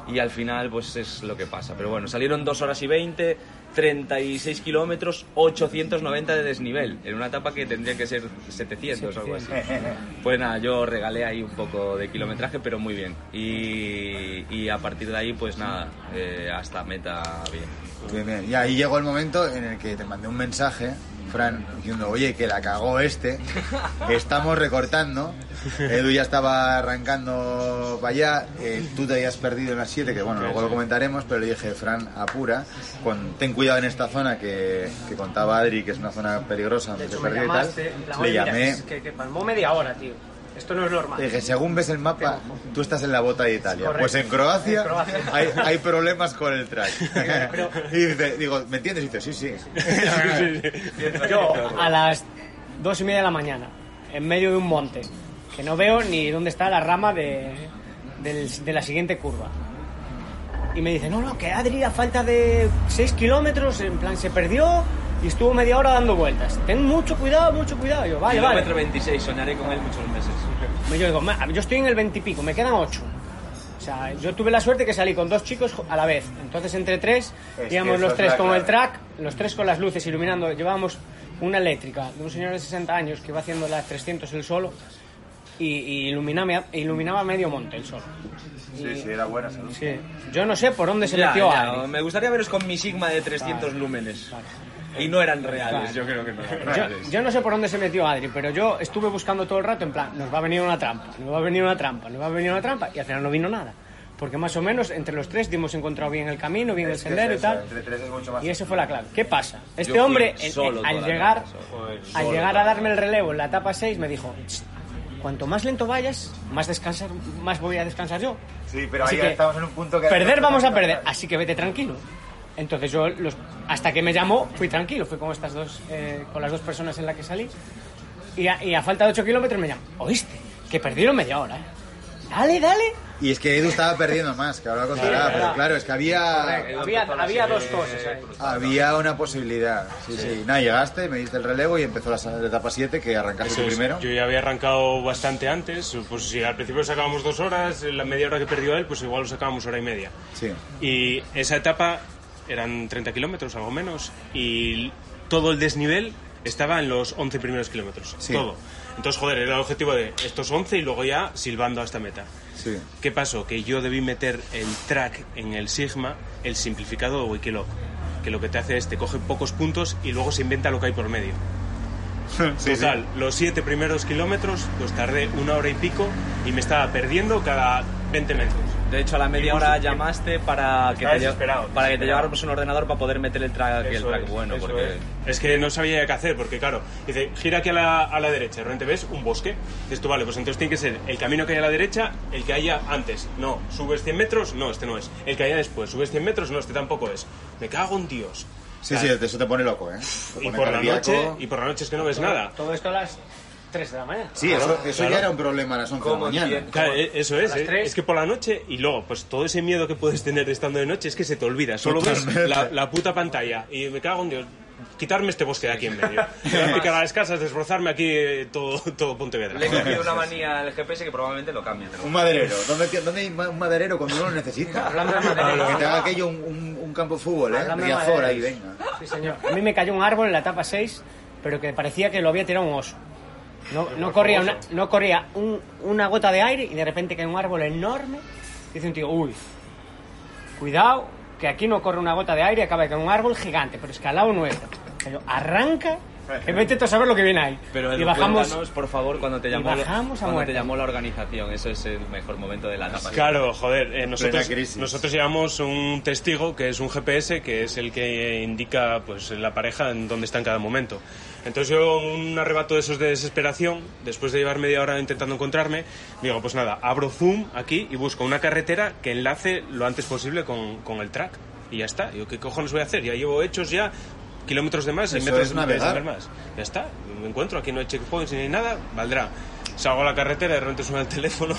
y al final pues es lo que pasa. Pero bueno, salieron dos horas y veinte, treinta y seis kilómetros, ochocientos noventa de desnivel, en una etapa que tendría que ser setecientos o algo así. Pues nada, yo regalé ahí un poco de kilometraje, pero muy bien, y, y a partir de ahí pues nada, eh, hasta meta bien. Bien, bien. Y ahí llegó el momento en el que te mandé un mensaje Fran diciendo, oye, que la cagó este, estamos recortando. Edu ya estaba arrancando para allá, eh, tú te habías perdido en las siete, que bueno, luego lo comentaremos, pero le dije, Fran, apura, con, ten cuidado en esta zona que, que contaba Adri, que es una zona peligrosa, donde se perdió y tal. Le llamé. Que palmó media hora, tío. Esto no es normal. Dije, según ves el mapa, tú estás en la bota de Italia. Correcto. Pues en Croacia, en Croacia. Hay, hay problemas con el track. Pero... Y dice, digo, ¿me entiendes? Y dice, sí, sí. Yo, a las dos y media de la mañana, en medio de un monte, que no veo ni dónde está la rama de, del, de la siguiente curva. Y me dice, no, no, que Adri a falta de seis kilómetros, en plan, se perdió... Y estuvo media hora dando vueltas. Ten mucho cuidado, mucho cuidado. Yo, vale, vale. kilómetro veintiséis, soñaré con él muchos meses. Yo digo, yo estoy en el veinte y pico, me quedan ocho. O sea, yo tuve la suerte que salí con dos chicos a la vez. Entonces, entre tres, íbamos los tres con el track, los tres con las luces iluminando. Llevábamos una eléctrica de un señor de sesenta años que iba haciendo las trescientos él solo. Y, y iluminaba, iluminaba medio monte el sol. Sí, y, sí, era buena salud. Sí. Yo no sé por dónde se ya, metió ya, Adri. Me gustaría veros con mi Sigma de trescientos vale, lúmenes. Vale. Y no eran reales, claro. Yo creo que no eran reales. Yo, yo no sé por dónde se metió Adri, pero yo estuve buscando todo el rato en plan, nos va a venir una trampa, nos va a venir una trampa, nos va a venir una trampa, y al final no vino nada. Porque más o menos entre los tres hemos encontrado bien el camino, bien es el sendero es y tal. Entre tres es mucho más. Y eso fue la clave. ¿Qué pasa? Este hombre, el, el, al llegar al llegar a darme el relevo en la etapa seis, me dijo... Cuanto más lento vayas, más descansar, más voy a descansar yo. Sí, pero ahí estamos en un punto que... Perder vamos a perder, así que vete tranquilo. Entonces yo, los, hasta que me llamó, fui tranquilo, fui con estas dos, eh, con las dos personas en las que salí. Y a, y a falta de ocho kilómetros me llamó, oíste, que perdieron media hora, ¿eh? Dale, dale. Y es que Edu estaba perdiendo más, que ahora contará, sí, pero claro, es que había... Había, había dos cosas. ¿eh? Había una posibilidad, sí, sí. sí. Nada, llegaste, me diste el relevo y empezó la etapa siete, que arrancaste tú primero. Yo ya había arrancado bastante antes, pues si al principio sacábamos dos horas, la media hora que perdió él, pues igual lo sacábamos hora y media. Sí. Y esa etapa... Eran treinta kilómetros, algo menos, y todo el desnivel estaba en los once primeros kilómetros, sí. todo. Entonces, joder, era el objetivo de estos once y luego ya silbando hasta meta. Sí. ¿Qué pasó? Que yo debí meter el track en el Sigma, el simplificado de Wikiloc, que lo que te hace es te coge pocos puntos y luego se inventa lo que hay por medio. Sí, total, sí. Los siete primeros kilómetros los tardé una hora y pico y me estaba perdiendo cada veinte metros. De hecho, a la media hora llamaste para que te, desesperado, para desesperado. que te lleváramos un ordenador para poder meter el track, el track es, bueno. Porque... Es. es que no sabía qué hacer, porque claro, dice, gira aquí a la, a la derecha, de repente ves un bosque. Dices tú, vale, pues entonces tiene que ser el camino que hay a la derecha, el que haya antes. No, subes cien metros, no, este no es. El que haya después, subes cien metros, no, este tampoco es. Me cago en Dios. Sí, claro. Sí, eso te pone loco, ¿eh? Pone y, por la noche, y por la noche es que no ves todo, nada. Todo esto a las tres de la mañana. Sí, claro, eso, eso claro. Ya era un problema a las once de la mañana. Claro, eso es, ¿eh? Es que por la noche y luego, pues todo ese miedo que puedes tener estando de noche es que se te olvida. Solo ves la, la puta pantalla y me cago en Dios. Quitarme este bosque de aquí en medio. Me picar a las casas, desbrozarme aquí eh, todo, todo Pontevedra. Le he cogido una manía al G P S que probablemente lo cambie. Un maderero. ¿Dónde, dónde hay un maderero cuando uno lo necesita? Hablando de maderero. Que te haga aquello un, un, un campo de fútbol, ¿eh? Riazor ahí, venga. Sí, señor. A mí me cayó un árbol en la etapa seis, pero que parecía que lo había tirado un oso. No, no corría, una, no corría un, una gota de aire y de repente cae un árbol enorme. Dice un tío, uy, cuidado, que aquí no corre una gota de aire, acaba de caer un árbol gigante, pero es que al lado nuestro. Pero arranca, que vete tú a saber lo que viene ahí. Pero y bajamos, por favor, cuando te llamó, cuando te llamó la organización, eso es el mejor momento de la etapa. Claro, joder, eh, nosotros, nosotros llevamos un testigo que es un G P S, que es el que indica pues la pareja en dónde está en cada momento. Entonces yo, un arrebato de esos de desesperación, después de llevar media hora intentando encontrarme, digo, pues nada, abro Zoom aquí y busco una carretera que enlace lo antes posible con, con el track. Y ya está. Yo, ¿qué cojones voy a hacer? Ya llevo hechos ya kilómetros de más y metros de más. Ya está. Me encuentro, aquí no hay checkpoints ni nada, valdrá. Salgo a la carretera, de repente suena el teléfono,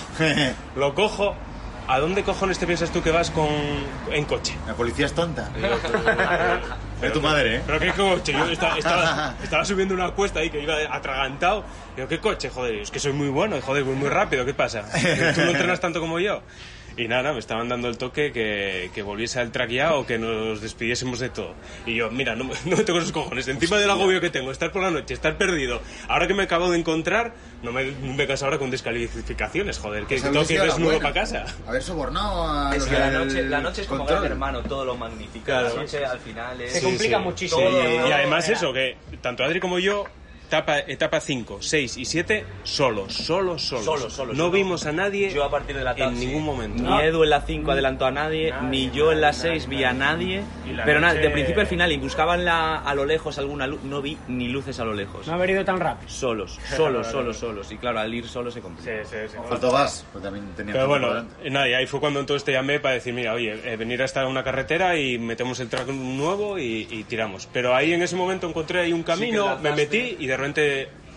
lo cojo... ¿A dónde cojones te piensas tú que vas con en coche? La policía es tonta. Es tu madre, ¿eh? Pero qué coche. Yo estaba, estaba, estaba subiendo una cuesta ahí que iba atragantado. Digo, ¿qué coche? Joder, es que soy muy bueno. Joder, voy muy rápido. ¿Qué pasa? Tú no entrenas tanto como yo. Y nada, me estaban dando el toque que, que volviese al track ya o que nos despidiésemos de todo. Y yo, mira, no, no tengo esos cojones. Encima del agobio que tengo, estar por la noche, estar perdido. Ahora que me acabo de encontrar, no me vengas ahora con descalificaciones, joder, que tengo que ir desnudo para casa. Haber sobornado a... Es que la noche, la noche es como gran hermano, todo lo magnifica. Claro. La noche al final es... Se complica sí, sí. muchísimo. Sí, y, y además eso, que tanto Adri como yo... Etapa, etapa cinco, seis y siete, solos, solos, solos. Solo, solo, no solo. Vimos a nadie yo a partir de la etapa, en ningún sí. momento. Ni Edu en la cinco adelantó a nadie, nadie ni yo nadie, en la seis nadie, vi a nadie. Pero nada, noche... de principio al final, y buscaban la, a lo lejos alguna luz, no vi ni luces a lo lejos. No haber ido tan rápido. Solos, solos, solos, solos. Y claro, al ir solo se complica. Sí, sí, sí. Faltó gas, pues también tenía. Pero bueno, nadie, ahí fue cuando entonces te llamé para decir, mira, oye, eh, venir hasta una carretera y metemos el track nuevo y, y tiramos. Pero ahí en ese momento encontré ahí un camino, sí me pasaste. metí y de realmente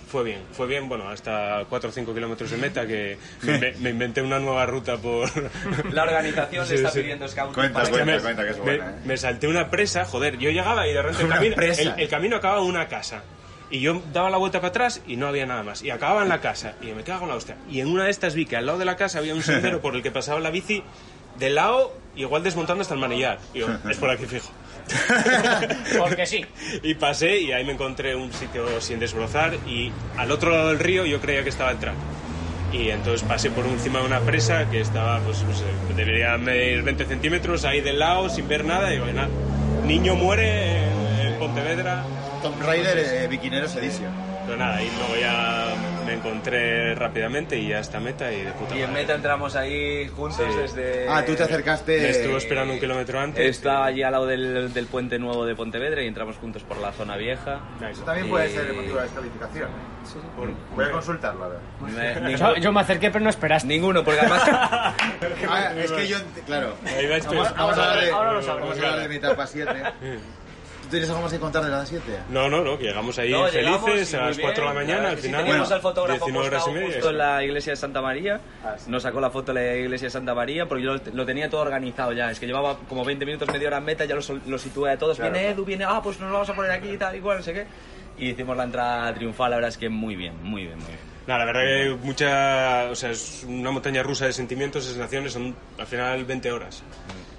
fue bien, fue bien, bueno, hasta cuatro o cinco kilómetros de meta que me, me inventé una nueva ruta por... La organización sí, le está sí. pidiendo scouting. Cuenta, cuenta, me, cuenta que es buena. Me, eh. me salté una presa, joder, yo llegaba y de repente el camino, el, el camino acababa en una casa. Y yo daba la vuelta para atrás y no había nada más. Y acababa en la casa y me quedaba con la hostia. Y en una de estas vi que al lado de la casa había un sendero por el que pasaba la bici de lado, igual desmontando hasta el manillar. Y yo, es por aquí fijo. Porque sí. Y pasé y ahí me encontré un sitio sin desbrozar y al otro lado del río yo creía que estaba el track. Y entonces pasé por encima de una presa que estaba, pues no sé, debería medir veinte centímetros ahí del lado sin ver nada. Y digo, nada, niño muere en, en Pontevedra. Tomb Raider, eh, Bikineros Edition. Pero nada, y luego ya me encontré rápidamente y ya hasta meta y de puta madre. Y en meta entramos ahí juntos sí. desde... Ah, tú te acercaste... Me estuvo esperando un kilómetro antes. Estaba allí al lado del, del puente nuevo de Pontevedra y entramos juntos por la zona vieja. Eso también y... puede ser el motivo de descalificación. Sí, sí. Por... Voy a consultarlo, a ver. Me, ninguno... yo, yo me acerqué pero no esperaste. Ninguno, porque además... ah, es que yo... Claro. Vamos, vamos a hablar de mi etapa siete. ¿Tienes algo más que contar de la siete? No, no, no, que llegamos ahí no, felices a las cuatro de la mañana, claro, al final. Si teníamos bueno, al fotógrafo postado justo en la iglesia de Santa María, ah, sí. nos sacó la foto de la iglesia de Santa María, porque yo lo, lo tenía todo organizado ya, es que llevaba como veinte minutos, media hora en meta, ya lo, lo situé a todos, claro. Viene Edu, viene, ah, pues nos lo vamos a poner aquí y tal, igual, no sé qué. Y hicimos la entrada triunfal, la verdad es que muy bien, muy bien, muy bien. No, la verdad que mucha, o sea, es una montaña rusa de sentimientos, de sensaciones, son al final veinte horas.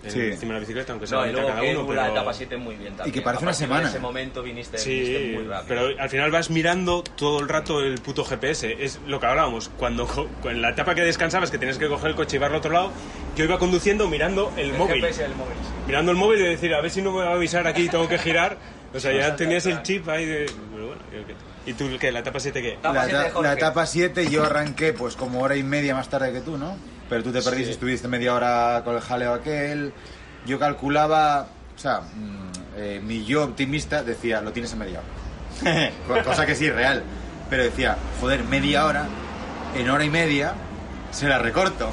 Sí. Encima de la bicicleta, aunque sea no, y luego cada que uno, pero... la etapa siete muy bien también. Y que parece una semana. En ese momento viniste, sí, viniste muy rápido. Pero al final vas mirando todo el rato el puto G P S. Es lo que hablábamos. Cuando en la etapa que descansabas, que tenías que coger el coche y ir al otro lado, yo iba conduciendo mirando el, el móvil. G P S del móvil. Mirando el móvil y decir, a ver si no me va a avisar aquí, tengo que girar. O sea, ya tenías el chip ahí de... Pero bueno, creo que... ¿Y tú qué? ¿La etapa siete qué? La, la, siete, Jorge. La etapa siete yo arranqué pues como hora y media más tarde que tú, ¿no? Pero tú te perdiste, sí. Estuviste media hora con el jaleo aquel. Yo calculaba, o sea, eh, mi yo optimista decía, lo tienes en media hora. Cosa que sí, real. Pero decía, joder, media hora, en hora y media, se la recorto.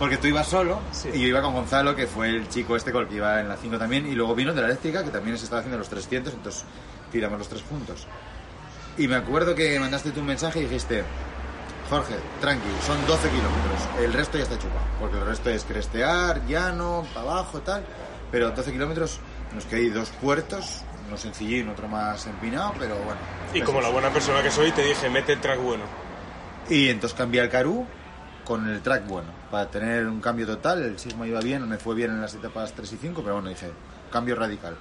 Porque tú ibas solo sí. y yo iba con Gonzalo, que fue el chico este con el que iba en la cinco también. Y luego vino de la eléctrica, que también se estaba haciendo los trescientos, entonces tiramos los tres puntos. Y me acuerdo que mandaste tú un mensaje y dijiste... Jorge, tranqui, son doce kilómetros, el resto ya está chupado, porque el resto es crestear, llano, para abajo, tal, pero doce kilómetros, nos quedé dos puertos, uno sencillín, otro más empinado, pero bueno. Y como la buena persona que soy, te dije, mete el track bueno. Y entonces cambié el Karoo con el track bueno, para tener un cambio total, el sismo iba bien, me fue bien en las etapas tres y cinco, pero bueno, dije, cambio radical.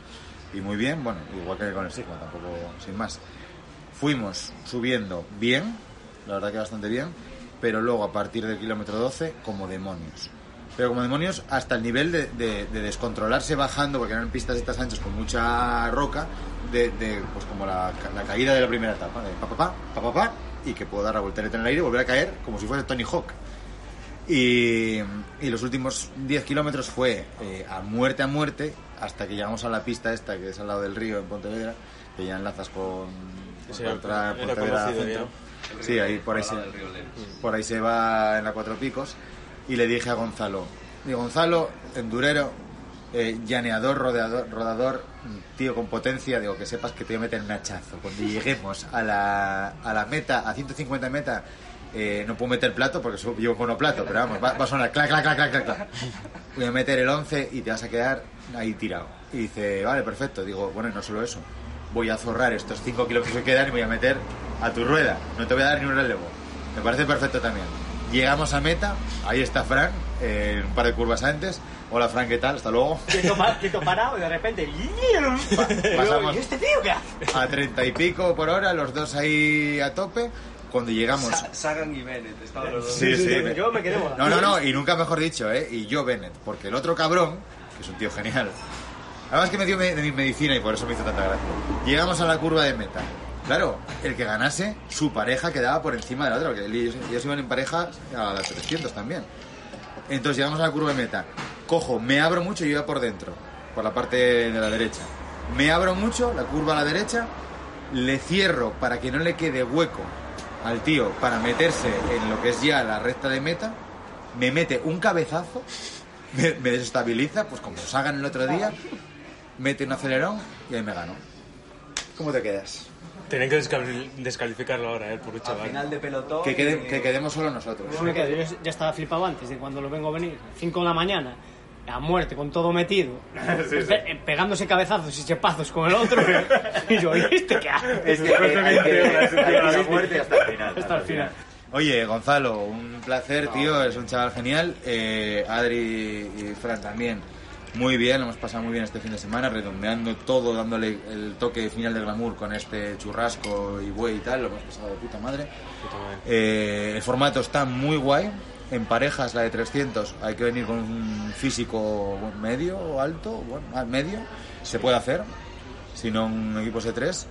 Y muy bien, bueno, igual que con el sismo, tampoco, sin más. Fuimos subiendo bien, la verdad que bastante bien, pero luego a partir del kilómetro doce, como demonios. Pero como demonios hasta el nivel de, de, de descontrolarse bajando, porque eran pistas estas anchas con mucha roca, de, de pues como la, la caída de la primera etapa, de pa, pa, pa, pa, pa, pa, y que puedo dar la voltereta en el aire y volver a caer como si fuese Tony Hawk. Y, y los últimos diez kilómetros fue eh, a muerte, a muerte, hasta que llegamos a la pista esta, que es al lado del río, en Pontevedra, que ya enlazas con, con sí, otra Pontevedra centro. Sí, ahí por ahí, se, por ahí se va en la Cuatro Picos. Y le dije a Gonzalo, digo, Gonzalo, endurero, eh, llaneador, rodeador, rodador, tío con potencia, digo, que sepas que te voy a meter un hachazo. Cuando lleguemos a la, a la meta, a ciento cincuenta metros, eh, no puedo meter plato porque llevo monoplato, pero vamos, va, va a sonar clac, clac, clac, clac, clac. Voy a meter el once y te vas a quedar ahí tirado. Y dice, vale, perfecto. Digo, bueno, y no solo eso. Voy a zorrar estos cinco kilómetros que quedan y voy a meter a tu rueda. No te voy a dar ni un relevo. Me parece perfecto también. Llegamos a meta, ahí está Fran, eh, un par de curvas antes. Hola, Fran, ¿qué tal? Hasta luego. Quieto parado, quieto parado, y de repente... Pa pasamos este tío, ¿qué hace? A treinta y pico por hora, los dos ahí a tope. Cuando llegamos... Sa Sagan y Bennett, estaban los dos. Sí, sí. Yo me quedé volando. No, no, no, y nunca mejor dicho, ¿eh? Y yo, Bennett, porque el otro cabrón, que es un tío genial... Además que me dio de mi medicina y por eso me hizo tanta gracia. Llegamos a la curva de meta. Claro, el que ganase, su pareja quedaba por encima de la otra, porque ellos, ellos iban en pareja a las trescientos también. Entonces llegamos a la curva de meta. Cojo, me abro mucho y yo iba por dentro, por la parte de la derecha. Me abro mucho, la curva a la derecha, le cierro para que no le quede hueco al tío para meterse en lo que es ya la recta de meta. Me mete un cabezazo, me, me desestabiliza, pues como Sagan el otro día... Mete un acelerón y ahí me gano. ¿Cómo te quedas? Tienen que descal descalificarlo ahora, ¿eh? Por el chaval. Al final de pelotón... Que, quede, y... que quedemos solo nosotros. Yo me quedo. Yo ya estaba flipado antes de cuando lo vengo a venir. cinco de la mañana, a muerte, con todo metido. Sí, sí. Pe pegándose cabezazos y chepazos con el otro. Y yo, ¿y este qué hace? Es que la muerte hasta el final. Hasta el final. Oye, Gonzalo, un placer, tío. Es un chaval genial. Eh, Adri y Fran también. Muy bien, lo hemos pasado muy bien este fin de semana, redondeando todo, dándole el toque final de glamour con este churrasco y buey y tal, lo hemos pasado de puta madre. Eh, el formato está muy guay, en parejas la de trescientos, hay que venir con un físico medio o alto, bueno, medio, se puede hacer, si no un equipo de tres,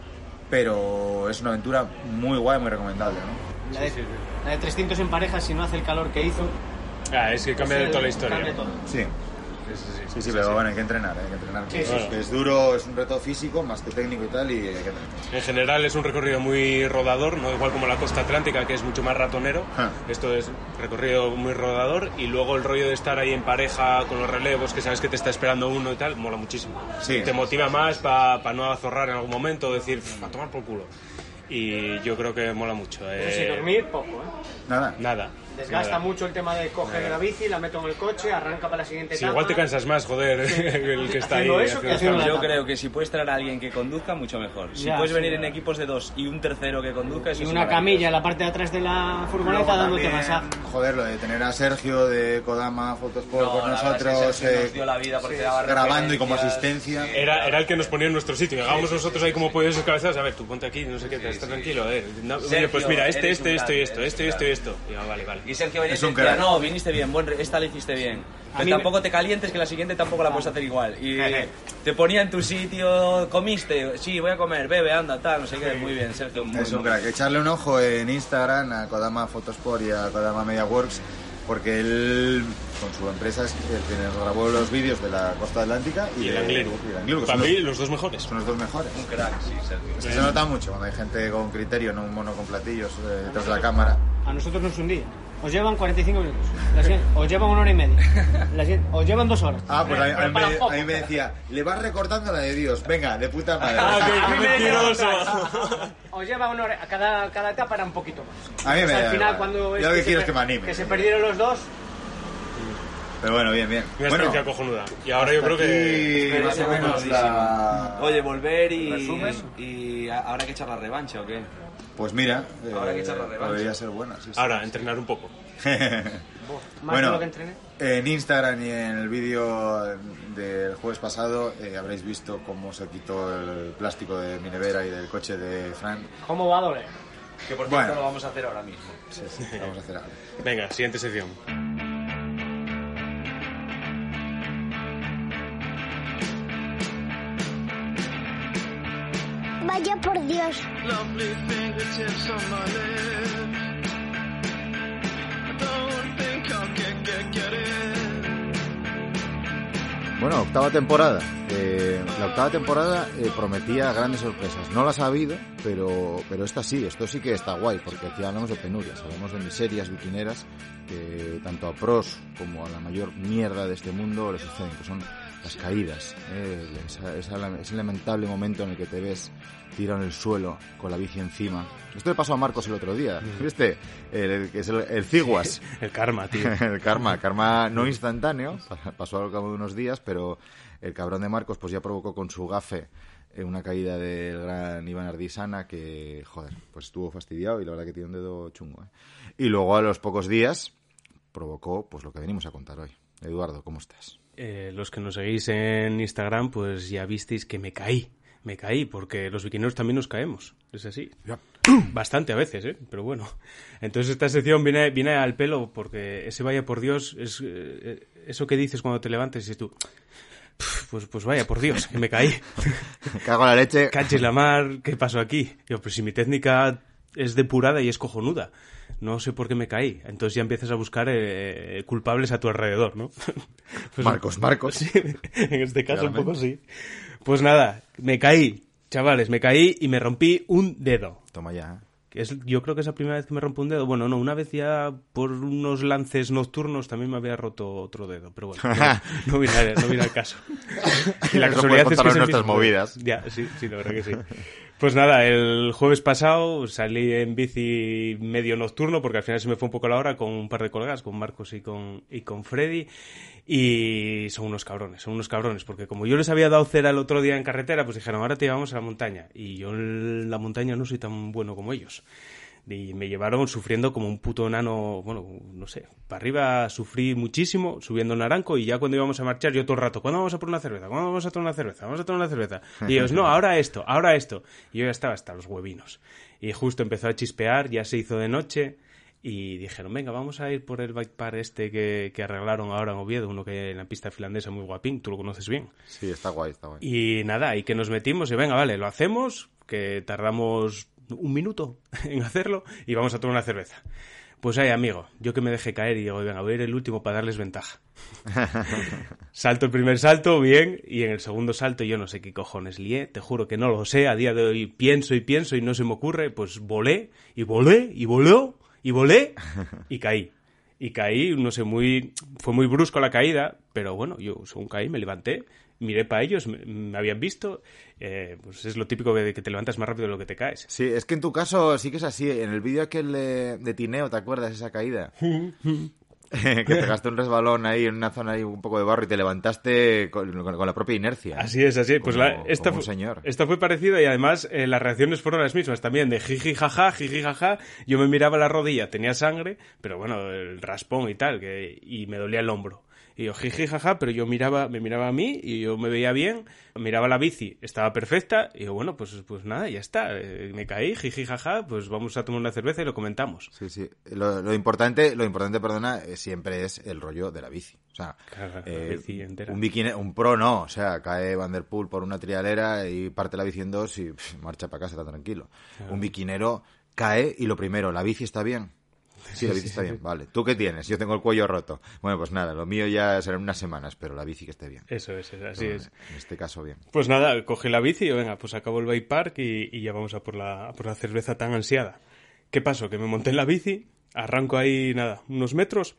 pero es una aventura muy guay, muy recomendable, ¿no? La de, la de trescientos en parejas, si no hace el calor que hizo... Ah, es que cambia de toda la historia. Cambia todo. Sí. Sí, sí, sí, sí, sí, pero sí, bueno, hay que entrenar, hay que entrenar. Sí, sí, sí. Es duro, es un reto físico, más que técnico y tal, y hay que entrenar. En general es un recorrido muy rodador, no igual como la costa atlántica, que es mucho más ratonero. Ah. Esto es recorrido muy rodador, y luego el rollo de estar ahí en pareja con los relevos, que sabes que te está esperando uno y tal, mola muchísimo. Sí, te motiva sí, sí, más para pa no azorrar en algún momento, decir, a tomar por culo. Y yo creo que mola mucho. Eh... Sin dormir, poco, ¿eh? Nada. Nada. Desgasta nada. Mucho el tema de coger nada. La bici, la meto en el coche, arranca para la siguiente etapa. Sí, igual te cansas más, joder, sí. El que está ahí. Eso que yo etapa. Creo que si puedes traer a alguien que conduzca, mucho mejor. Si ya, puedes sí, venir ya. En equipos de dos y un tercero que conduzca, eso y una camilla en la parte de atrás de la furgoneta dándote masaje. Joder, lo de tener a Sergio de Kodama, fotos por no, nosotros, eh, nos dio la vida porque sí, grabando y como asistencia. Sí. Era, era el que nos ponía en nuestro sitio. Llegábamos sí, nosotros sí, ahí sí, como sí, podidos sus cabezas. A ver, tú ponte aquí, no sé qué, sí, estás sí, tranquilo. Eh. No, Sergio, pues mira, este, este, esto y esto, este, esto y esto. Vale, vale. Y Sergio venía y decía, no, viniste bien, buen re... esta la hiciste bien. Pero tampoco me... te calientes, que la siguiente tampoco la puedes hacer igual. Y te ponía en tu sitio, comiste, sí, voy a comer, bebe, anda, tal, no sé qué, muy bien, Sergio. Muy, es un muy crack. Bien. Echarle un ojo en Instagram a Kodama Photosport y a Kodama Media Works, porque él, con su empresa, es quien grabó los vídeos de la costa atlántica y, y de Angliru. Para mí, los dos mejores. Son los dos mejores. Un crack, sí, Sergio. Esto se nota mucho cuando hay gente con criterio, no un mono con platillos eh, detrás de la cámara. A nosotros no es un día. Os llevan cuarenta y cinco minutos, la siguiente, os llevan una hora y media, la siguiente, os llevan dos horas. Ah, pues a mí, a, mí, a mí me decía, le vas recortando la de Dios, venga, de puta madre. Ah, qué mentiroso. Os lleva una hora, cada, cada etapa era un poquito más. A mí me da. Al final, cuando yo lo que quiero es que me anime. Que se perdieron los dos. Pero bueno, bien, bien. Una experiencia bueno, cojonuda. Y ahora yo creo que... Más o menos la... Oye, volver y... ¿Resumen? ¿Y habrá que echar la revancha o qué? Pues mira, ahora eh, que echar la revancha podría ser buena. Sí, sí, ahora, sí, entrenar un poco. Más bueno, lo que entrené. En Instagram y en el vídeo del jueves pasado eh, habréis visto cómo se quitó el plástico de mi nevera y del coche de Fran. ¿Cómo va a doler? Que por cierto bueno, lo vamos a hacer ahora mismo. Sí, sí, lo vamos a hacer ahora. Venga, siguiente sección. Vaya por Dios. Bueno, octava temporada. Eh, la octava temporada eh, prometía grandes sorpresas. No las ha habido, pero pero esta sí, esto sí que está guay, porque aquí hablamos de penurias, hablamos de miserias butineras que tanto a pros como a la mayor mierda de este mundo les suceden, que son las caídas, eh, esa, esa, ese lamentable momento en el que te ves tirado en el suelo con la bici encima. Esto le pasó a Marcos el otro día, ¿viste? El que es el, el ciguas. El karma, tío. El karma, karma no instantáneo, pasó al cabo de unos días, pero el cabrón de Marcos pues ya provocó con su gafe una caída del gran Iván Ardisana que, joder, pues estuvo fastidiado y la verdad que tiene un dedo chungo, ¿eh? Y luego a los pocos días... provocó pues lo que venimos a contar hoy. Eduardo, ¿cómo estás? Eh, los que nos seguís en Instagram, pues ya visteis que me caí. Me caí, porque los bikineros también nos caemos. Es así. Bastante a veces, ¿eh? Pero bueno. Entonces esta sección viene, viene al pelo, porque ese vaya por Dios, es eh, eso que dices cuando te levantas y dices tú, pues, pues vaya por Dios, que me caí. Me cago en la leche. Cachis la mar, ¿qué pasó aquí? Yo, pues si mi técnica es depurada y es cojonuda. No sé por qué me caí. Entonces ya empiezas a buscar eh, culpables a tu alrededor, ¿no? Pues, Marcos, Marcos. Sí, en este caso claramente. Un poco sí. Pues nada, me caí, chavales, me caí y me rompí un dedo. Toma ya. Es, yo creo que es la primera vez que me rompo un dedo. Bueno, no, una vez ya por unos lances nocturnos también me había roto otro dedo. Pero bueno, no, no viene al no caso. Y la casualidad es que se nuestras movidas. Ya, sí, sí, la verdad que sí. Pues nada, el jueves pasado salí en bici medio nocturno, porque al final se me fue un poco la hora, con un par de colegas, con Marcos y con, y con Freddy, y son unos cabrones, son unos cabrones, porque como yo les había dado cera el otro día en carretera, pues dijeron, ahora te llevamos a la montaña, y yo en la montaña no soy tan bueno como ellos. Y me llevaron sufriendo como un puto enano, bueno, no sé, para arriba sufrí muchísimo subiendo Naranco, y ya cuando íbamos a marchar yo todo el rato, ¿cuándo vamos a por una cerveza? ¿Cuándo vamos a tomar una cerveza? ¿Vamos a tomar una cerveza? Y ellos, no, ahora esto, ahora esto. Y yo ya estaba hasta los huevinos. Y justo empezó a chispear, ya se hizo de noche, y dijeron, venga, vamos a ir por el bike park este que, que arreglaron ahora en Oviedo, uno que hay en la pista finlandesa, muy guapín, tú lo conoces bien. Sí, está guay, está guay. Y nada, y que nos metimos, y venga, vale, lo hacemos, que tardamos un minuto en hacerlo y vamos a tomar una cerveza. Pues ay, amigo, yo que me dejé caer y digo, venga, voy a ir el último para darles ventaja. Salto el primer salto, bien, y en el segundo salto yo no sé qué cojones lié, te juro que no lo sé, a día de hoy pienso y pienso y no se me ocurre, pues volé, y volé, y voló, y volé, y caí. Y caí, no sé, muy fue muy brusco la caída, pero bueno, yo según caí me levanté, miré para ellos, me, me habían visto, eh, pues es lo típico de que te levantas más rápido de lo que te caes. Sí, es que en tu caso sí que es así, en el vídeo aquel de, de Tineo, ¿te acuerdas esa caída? Que te gasté un resbalón ahí en una zona ahí un poco de barro y te levantaste con, con, con la propia inercia. Así es, así es. Pues como, la, esta, fue, señor. esta fue parecida y además eh, las reacciones fueron las mismas también, de jiji jaja, jiji jaja. Yo me miraba la rodilla, tenía sangre, pero bueno, el raspón y tal, que, y me dolía el hombro. Y yo jiji jaja, pero yo miraba, me miraba a mí y yo me veía bien, miraba la bici, estaba perfecta, y yo, bueno, pues, pues nada, ya está, eh, me caí, jiji jaja, pues vamos a tomar una cerveza y lo comentamos. Sí, sí, lo, lo importante, lo importante, perdona, siempre es el rollo de la bici, o sea, claro, eh, bici entera. Un bikini, un pro no, o sea, cae Van der Poel por una trialera y parte la bici en dos y pff, marcha para casa, está tranquilo. Claro. Un bikinero cae y lo primero, la bici está bien. Sí, la bici está bien, vale. ¿Tú qué tienes? Yo tengo el cuello roto. Bueno, pues nada, lo mío ya serán unas semanas, pero la bici que esté bien. Eso es, así bueno, es. En este caso, bien. Pues nada, cogí la bici y venga, pues acabo el bike park y, y ya vamos a por la, a por la cerveza tan ansiada. ¿Qué pasó? Que me monté en la bici, arranco ahí, nada, unos metros,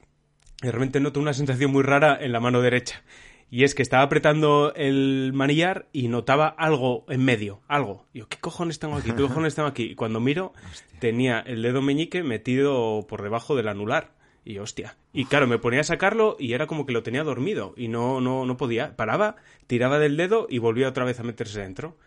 y de repente noto una sensación muy rara en la mano derecha. Y es que estaba apretando el manillar y notaba algo en medio, algo. Y yo, ¿qué cojones tengo aquí? ¿Qué cojones tengo aquí? Y cuando miro, hostia, tenía el dedo meñique metido por debajo del anular. Y hostia. Y claro, me ponía a sacarlo y era como que lo tenía dormido. Y no, no, no podía. Paraba, tiraba del dedo y volvía otra vez a meterse dentro.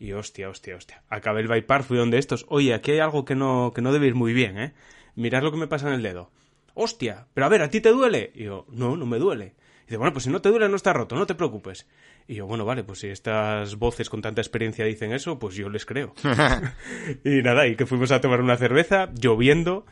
Y hostia, hostia, hostia. Acabé el bypass, fui donde estos. Oye, aquí hay algo que no, que no debe ir muy bien, ¿eh? Mirad lo que me pasa en el dedo. Hostia, pero a ver, ¿a ti te duele? Y yo, no, no me duele. Y dice, bueno, pues si no te duele, no está roto, no te preocupes. Y yo, bueno, vale, pues si estas voces con tanta experiencia dicen eso, pues yo les creo. Y nada, y que fuimos a tomar una cerveza, lloviendo,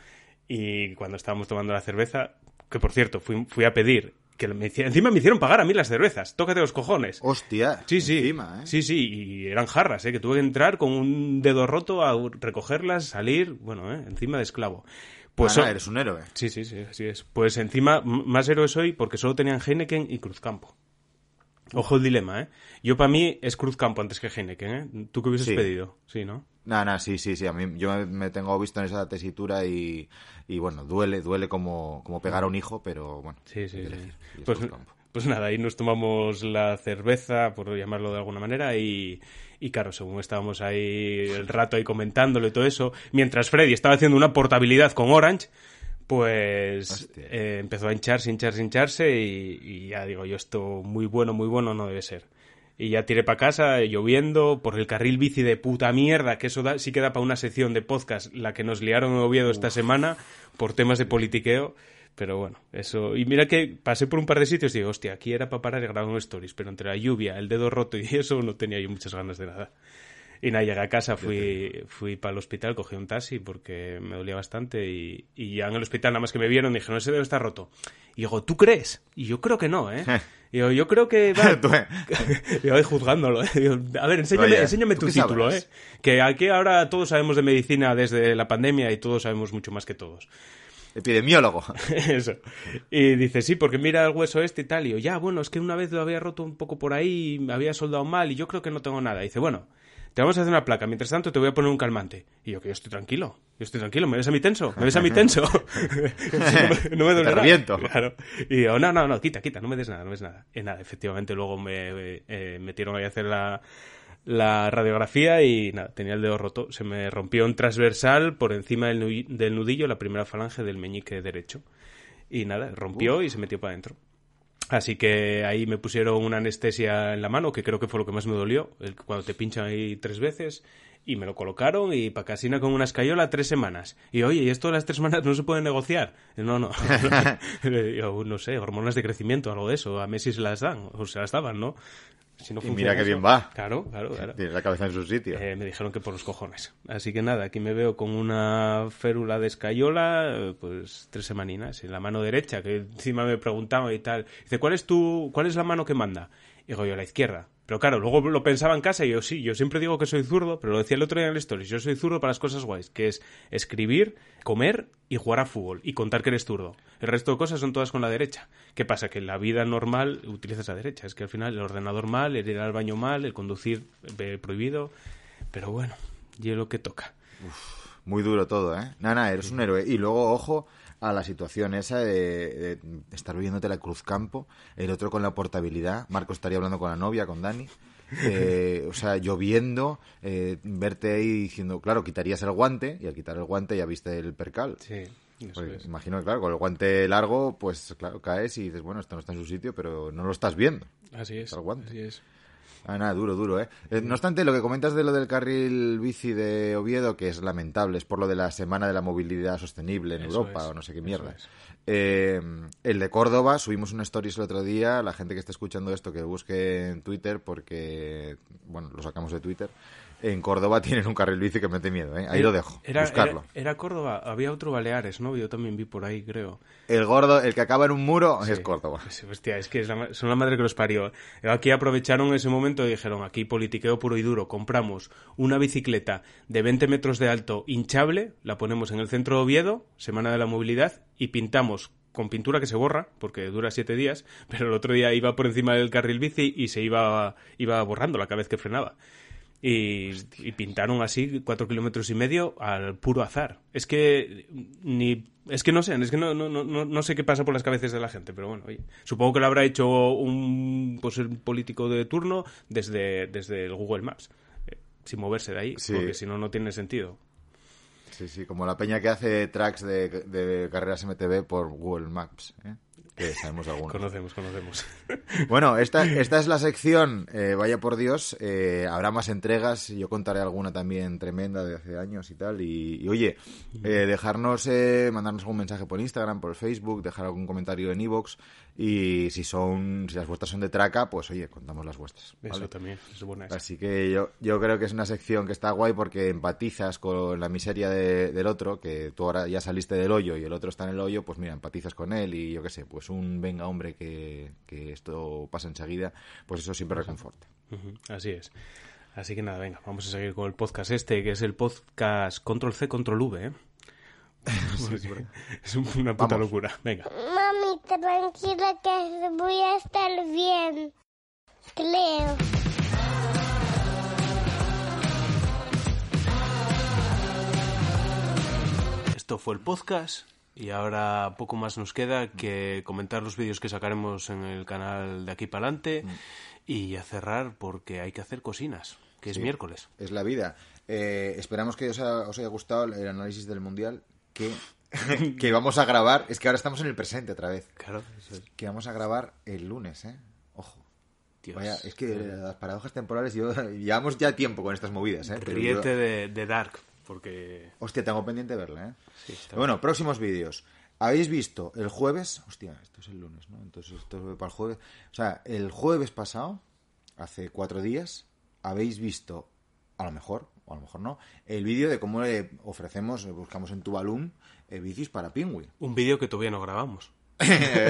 y cuando estábamos tomando la cerveza, que por cierto, fui, fui a pedir, que me hicieron, encima me hicieron pagar a mí las cervezas, tócate los cojones. Hostia, sí, sí, encima, ¿eh? Sí, sí, y eran jarras, ¿eh? Que tuve que entrar con un dedo roto a recogerlas, salir, bueno, ¿eh? Encima de esclavo. Pues ah, no, eres un héroe. Sí, sí, sí, así es. Pues encima, m- más héroe soy porque solo tenían Heineken y Cruzcampo. Ojo el dilema, ¿eh? Yo para mí es Cruzcampo antes que Heineken, ¿eh? ¿Tú qué hubieses sí. pedido? Sí, ¿no? No, no, sí, sí, sí. A mí, yo me tengo visto en esa tesitura y, y bueno, duele, duele como, como pegar a un hijo, pero bueno. Sí, sí, sí. Decir, pues, pues nada, ahí nos tomamos la cerveza, por llamarlo de alguna manera, y... Y claro, según estábamos ahí el rato ahí comentándolo y todo eso, mientras Freddy estaba haciendo una portabilidad con Orange, pues eh, empezó a hincharse, hincharse, hincharse y, y ya digo, yo esto muy bueno, muy bueno no debe ser. Y ya tiré para casa, lloviendo, por el carril bici de puta mierda, que eso da, sí queda para una sección de podcast, la que nos liaron en Oviedo uf, esta semana por temas de politiqueo. Pero bueno, eso... Y mira que pasé por un par de sitios y digo, hostia, aquí era para parar y grabar un stories, pero entre la lluvia, el dedo roto y eso, no tenía yo muchas ganas de nada. Y nada, llegué a casa, fui fui para el hospital, cogí un taxi porque me dolía bastante y, y ya en el hospital nada más que me vieron dije, no, ese dedo está roto. Y digo, ¿tú crees? Y yo creo que no, ¿eh? Y digo, yo creo que... Y voy juzgándolo, ¿eh? Digo, a ver, enséñame, Oye, enséñame tu título, ¿eh? Que aquí ahora todos sabemos de medicina desde la pandemia y todos sabemos mucho más que todos. Epidemiólogo. Eso. Y dice, sí, porque mira el hueso este y tal. Y yo, ya, bueno, es que una vez lo había roto un poco por ahí, me había soldado mal y yo creo que no tengo nada. Y dice, bueno, te vamos a hacer una placa. Mientras tanto te voy a poner un calmante. Y yo, que yo estoy tranquilo. Yo estoy tranquilo. ¿Me ves a mi tenso? ¿Me ves a mi tenso? No me duele nada. Reviento. Claro. Y yo, no, no, no, quita, quita. No me des nada, no me des nada. Y nada, efectivamente luego me eh, metieron ahí a hacer la... la radiografía y nada, tenía el dedo roto. Se me rompió un transversal por encima del, nu- del nudillo, la primera falange del meñique derecho. Y nada, rompió uh. y se metió para adentro. Así que ahí me pusieron una anestesia en la mano, que creo que fue lo que más me dolió, el, cuando te pinchan ahí tres veces, y me lo colocaron y pa' casina con una escayola tres semanas. Y oye, ¿y esto de las tres semanas no se puede negociar? No, no. Yo, no sé, hormonas de crecimiento, algo de eso. A Messi se las dan, o se las daban, ¿no? Si no y mira que eso, bien va. Claro, claro, claro. Tienes la cabeza en su sitio. Eh, me dijeron que por los cojones. Así que nada, aquí me veo con una férula de escayola, pues tres semaninas. En la mano derecha, que encima me preguntaban y tal. Dice, ¿cuál es tu, cuál es la mano que manda? Y digo yo, la izquierda. Pero claro, luego lo pensaba en casa y yo, sí, yo siempre digo que soy zurdo, pero lo decía el otro día en el Stories, yo soy zurdo para las cosas guays, que es escribir, comer y jugar a fútbol y contar que eres zurdo. El resto de cosas son todas con la derecha. ¿Qué pasa? Que en la vida normal utilizas la derecha. Es que al final el ordenador mal, el ir al baño mal, el conducir eh, prohibido. Pero bueno, y es lo que toca. Uf, muy duro todo, ¿eh? Nana, eres un héroe. Y luego, ojo... a la situación esa de, de estar viviéndote la Cruzcampo, el otro con la portabilidad, Marcos estaría hablando con la novia, con Dani, eh, o sea, lloviendo, eh, verte ahí diciendo, claro, quitarías el guante, y al quitar el guante ya viste el percal. Sí. Pues, imagino que, claro, con el guante largo, pues, claro, caes y dices, bueno, esto no está en su sitio, pero no lo estás viendo. Así es, así es. Ah, nada, duro, duro, ¿eh? ¿eh? No obstante, lo que comentas de lo del carril bici de Oviedo, que es lamentable, es por lo de la Semana de la Movilidad Sostenible en eso Europa, es, o no sé qué mierda. Es. Eh, el de Córdoba, subimos un stories el otro día, la gente que está escuchando esto que busque en Twitter, porque, bueno, lo sacamos de Twitter. En Córdoba tienen un carril bici que me mete miedo, ¿eh? Ahí era, lo dejo, era, buscarlo. Era, era Córdoba, había otro Baleares, ¿no? Yo también vi por ahí, creo. El gordo, el que acaba en un muro, sí, es Córdoba. Sí, hostia, es que es la, son la madre que los parió. Aquí aprovecharon ese momento y dijeron, aquí politiqueo puro y duro, compramos una bicicleta de veinte metros de alto hinchable, la ponemos en el centro de Oviedo, Semana de la Movilidad, y pintamos con pintura que se borra, porque dura siete días, pero el otro día iba por encima del carril bici y se iba, iba borrando la cada vez que frenaba. Y, y pintaron así cuatro kilómetros y medio al puro azar. Es que ni es que no sé, es que no, no, no, no sé qué pasa por las cabezas de la gente, pero bueno, oye, supongo que lo habrá hecho un, pues, un político de turno desde, desde el Google Maps, eh, sin moverse de ahí, sí. Porque si no, no tiene sentido. Sí, sí, como la peña que hace tracks de, de carreras M T B por Google Maps, ¿eh? Que sabemos algunos. Conocemos, conocemos. Bueno, esta, esta es la sección, eh, vaya por Dios, eh, habrá más entregas, yo contaré alguna también tremenda de hace años y tal, y, y oye, eh, dejarnos, eh, mandarnos algún mensaje por Instagram, por Facebook, dejar algún comentario en iVoox, y si son, si las vuestras son de traca, pues oye, contamos las vuestras, ¿vale? Eso también, es buena esa. Así que yo, yo creo que es una sección que está guay porque empatizas con la miseria de, del otro, que tú ahora ya saliste del hoyo y el otro está en el hoyo, pues mira, empatizas con él y yo qué sé, pues un venga hombre que, que esto pasa enseguida, pues eso siempre reconforta. Así es. Así que nada, venga, vamos a seguir con el podcast este, que es el podcast Control-C, Control-V, ¿eh? Sí, es una puta vamos. Locura. Venga. Mami, tranquila que voy a estar bien. Creo. Esto fue el podcast. Y ahora poco más nos queda que comentar los vídeos que sacaremos en el canal de aquí para adelante y a cerrar porque hay que hacer cocinas, que sí, es miércoles. Es la vida. Eh, esperamos que os, ha, os haya gustado el análisis del Mundial que, que vamos a grabar. Es que ahora estamos en el presente otra vez. Claro. Eso es. Que vamos a grabar el lunes, ¿eh? Ojo. Vaya, es que las paradojas temporales yo, llevamos ya tiempo con estas movidas, ¿eh? Ríete yo... de, de Dark. Porque... Hostia, tengo pendiente verla, ¿eh? Sí, está bueno, bien. Próximos vídeos. habéis visto el jueves, hostia, esto es el lunes, ¿no? Entonces esto es para el jueves. O sea, el jueves pasado, hace cuatro días, habéis visto, a lo mejor, o a lo mejor no, el vídeo de cómo le ofrecemos, buscamos en Tuvalu, eh, bicis para Pingüi. Un vídeo que todavía no grabamos.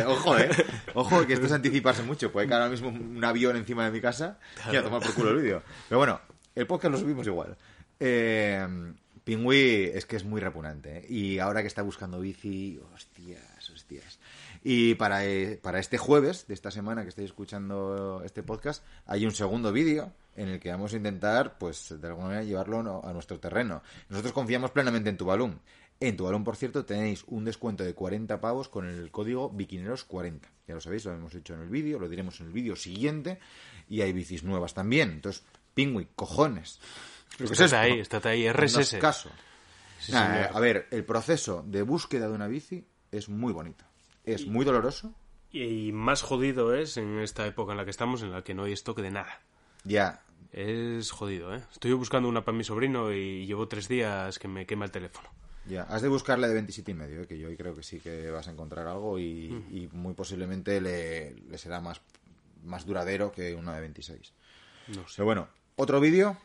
Ojo, eh. Ojo, que esto es anticiparse mucho. Puede caer ahora mismo un avión encima de mi casa y a tomar por culo el vídeo. Pero bueno, el podcast lo subimos igual. Eh... Pingüi es que es muy repugnante, ¿eh? Y ahora que está buscando bici, hostias, hostias. Y para, eh, para este jueves de esta semana que estáis escuchando este podcast, hay un segundo vídeo en el que vamos a intentar, pues, de alguna manera llevarlo a nuestro terreno. Nosotros confiamos plenamente en Tuvalu. En Tuvalu, por cierto, tenéis un descuento de cuarenta pavos con el código Bikineros cuarenta. Ya lo sabéis, lo hemos hecho en el vídeo, lo diremos en el vídeo siguiente. Y hay bicis nuevas también. Entonces, Pingüi, cojones. Pero estate es ahí, ¿no? Estate ahí, R S S. En caso. Sí, nah, eh, a ver, el proceso de búsqueda de una bici es muy bonito. Es y, muy doloroso. Y más jodido es en esta época en la que estamos, en la que no hay stock de nada. Ya. Es jodido, ¿eh? Estoy buscando una para mi sobrino y llevo tres días que me quema el teléfono. Ya, has de buscarla de veintisiete y medio, ¿eh? Que yo creo que sí que vas a encontrar algo y, mm. y muy posiblemente le, le será más, más duradero que una de veintiséis. No sé. Pero bueno, otro vídeo...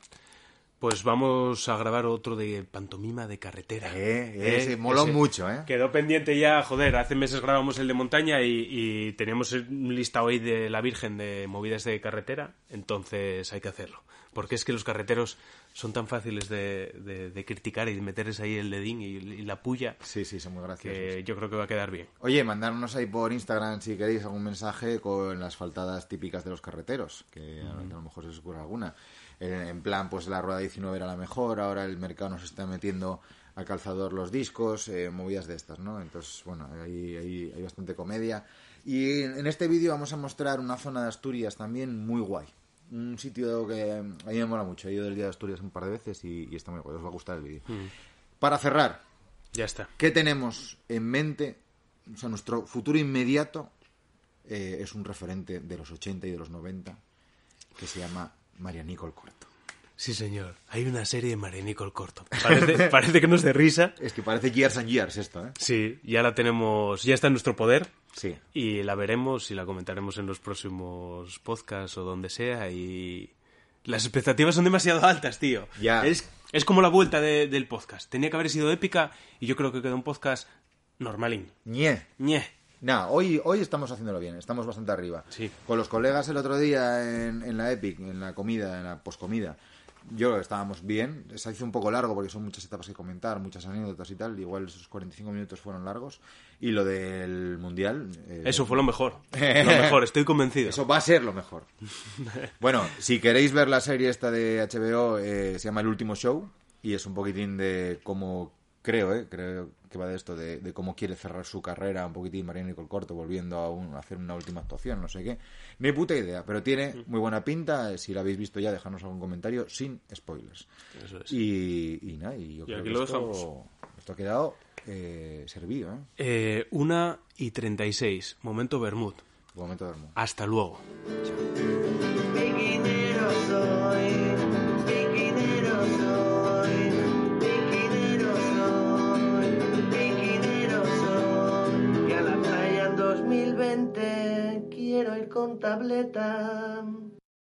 Pues vamos a grabar otro de pantomima de carretera. Eh, eh, eh se moló ese. Mucho, ¿eh? Quedó pendiente ya, joder, hace meses grabamos el de montaña y, y tenemos un listado hoy de la Virgen de movidas de carretera, entonces hay que hacerlo. Porque es que los carreteros son tan fáciles de, de, de criticar y de meterles ahí el dedín y, y la puya. Sí, sí, son muy graciosos. Que yo creo que va a quedar bien. Oye, mandarnos ahí por Instagram si queréis algún mensaje con las faltadas típicas de los carreteros, que mm. a lo mejor se os ocurre alguna. En plan, pues la rueda diecinueve era la mejor, ahora el mercado nos está metiendo a calzador los discos, eh, movidas de estas, ¿no? Entonces, bueno, hay, hay, hay bastante comedia. Y en este vídeo vamos a mostrar una zona de Asturias también muy guay. Un sitio que a mí me mola mucho. He ido del día de Asturias un par de veces y, y está muy guay. Os va a gustar el vídeo. Mm. Para cerrar, ya está. ¿Qué tenemos en mente? O sea, nuestro futuro inmediato eh, es un referente de los ochenta y de los noventa que se llama María Nicole Corto. Sí, señor. Hay una serie de María Nicole Corto. Parece, parece que nos dé risa. Es que parece Years and Years esto, ¿eh? Sí, ya la tenemos, ya está en nuestro poder. Sí. Y la veremos y la comentaremos en los próximos podcasts o donde sea. Y las expectativas son demasiado altas, tío. Ya. Es, es como la vuelta de, del podcast. Tenía que haber sido épica y yo creo que quedó un podcast normalín. Ñe. Ñe. Nah, hoy, hoy estamos haciéndolo bien, estamos bastante arriba. Sí. Con los colegas el otro día en, en la Epic, en la comida, en la poscomida, yo creo que estábamos bien. Se hizo un poco largo porque son muchas etapas que comentar, muchas anécdotas y tal. Igual esos cuarenta y cinco minutos fueron largos. Y lo del Mundial... Eh, Eso fue lo mejor, lo mejor, estoy convencido. Eso va a ser lo mejor. Bueno, si queréis ver la serie esta de H B O, eh, se llama El Último Show y es un poquitín de cómo... Creo, ¿eh? Creo que va de esto, de, de cómo quiere cerrar su carrera un poquitín María Nicole Corto, volviendo a, un, a hacer una última actuación, no sé qué. Ni puta idea, pero tiene muy buena pinta. Si la habéis visto ya, dejadnos algún comentario sin spoilers. Eso es. Y, y nada, y yo y creo aquí que lo esto, dejamos. Esto ha quedado eh, servido, ¿eh? eh una y treinta y seis. Momento Bermud. Momento Bermud. Hasta luego. Chao. dos mil veinte, quiero ir con tableta.